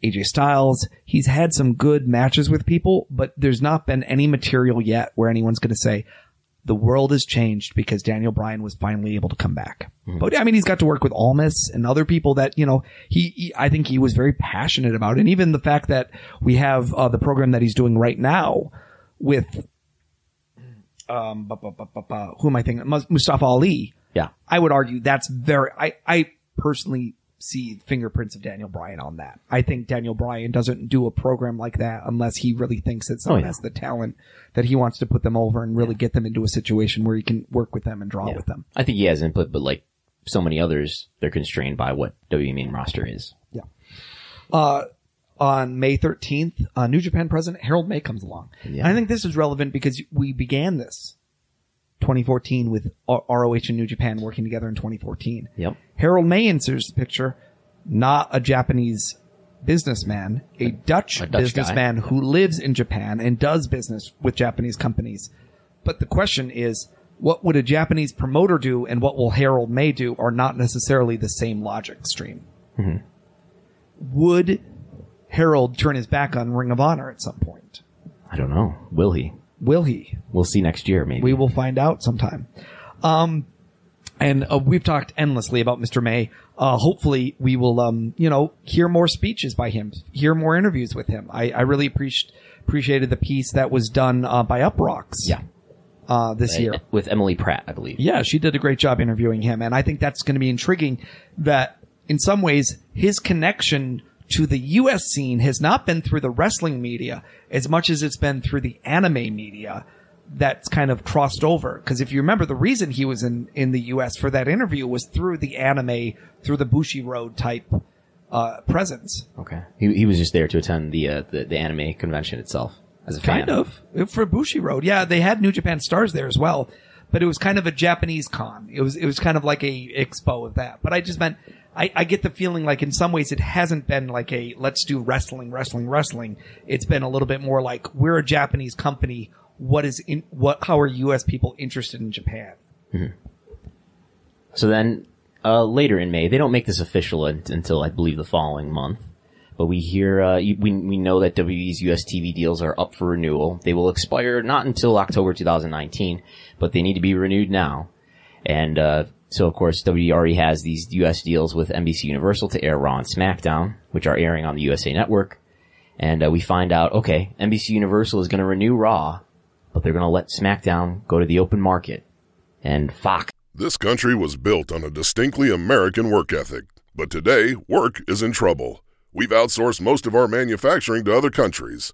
AJ Styles, he's had some good matches with people, but there's not been any material yet where anyone's going to say, the world has changed because Daniel Bryan was finally able to come back. But, I mean, he's got to work with Almas and other people that, you know, I think he was very passionate about. And even the fact that we have the program that he's doing right now with... who am I thinking? Mustafa Ali. Yeah. I would argue that's very, I personally see fingerprints of Daniel Bryan on that. I think Daniel Bryan doesn't do a program like that unless he really thinks that someone has the talent that he wants to put them over and really get them into a situation where he can work with them and draw with them. I think he has input, but like so many others, they're constrained by what WWE main roster is. Yeah. On May 13th, New Japan president Harold May comes along. Yeah. And I think this is relevant because we began this 2014 with ROH and New Japan working together in 2014. Yep. Harold May enters the picture, not a Japanese businessman, a Dutch businessman who lives in Japan and does business with Japanese companies. But the question is, what would a Japanese promoter do and what will Harold May do are not necessarily the same logic stream. Mm-hmm. Would Harold turn his back on Ring of Honor at some point? I don't know. Will he? We'll see next year, maybe. We will find out sometime. And we've talked endlessly about Mr. May. Hopefully we will, hear more speeches by him, hear more interviews with him. I really appreciated the piece that was done by Uproxx. Yeah. This year. With Emily Pratt, I believe. Yeah, she did a great job interviewing him. And I think that's going to be intriguing that in some ways his connection to the U.S. scene has not been through the wrestling media as much as it's been through the anime media that's kind of crossed over. Because if you remember, the reason he was in the U.S. for that interview was through the anime, through the Bushiroad type presence. Okay. He was just there to attend the anime convention itself as a fan. Kind of. For Bushiroad. Yeah, they had New Japan stars there as well. But it was kind of a Japanese con. It was kind of like a expo of that. But I just meant... I get the feeling like in some ways it hasn't been like a let's do wrestling. It's been a little bit more like we're a Japanese company. How are U.S. people interested in Japan? Mm-hmm. So then later in May, they don't make this official until I believe the following month. But we hear we know that WWE's U.S. TV deals are up for renewal. They will expire not until October 2019, but they need to be renewed now. And so, of course, WWE already has these U.S. deals with NBC Universal to air Raw and SmackDown, which are airing on the USA Network. And we find out, okay, NBC Universal is going to renew Raw, but they're going to let SmackDown go to the open market. And Fox. This country was built on a distinctly American work ethic. But today, work is in trouble. We've outsourced most of our manufacturing to other countries.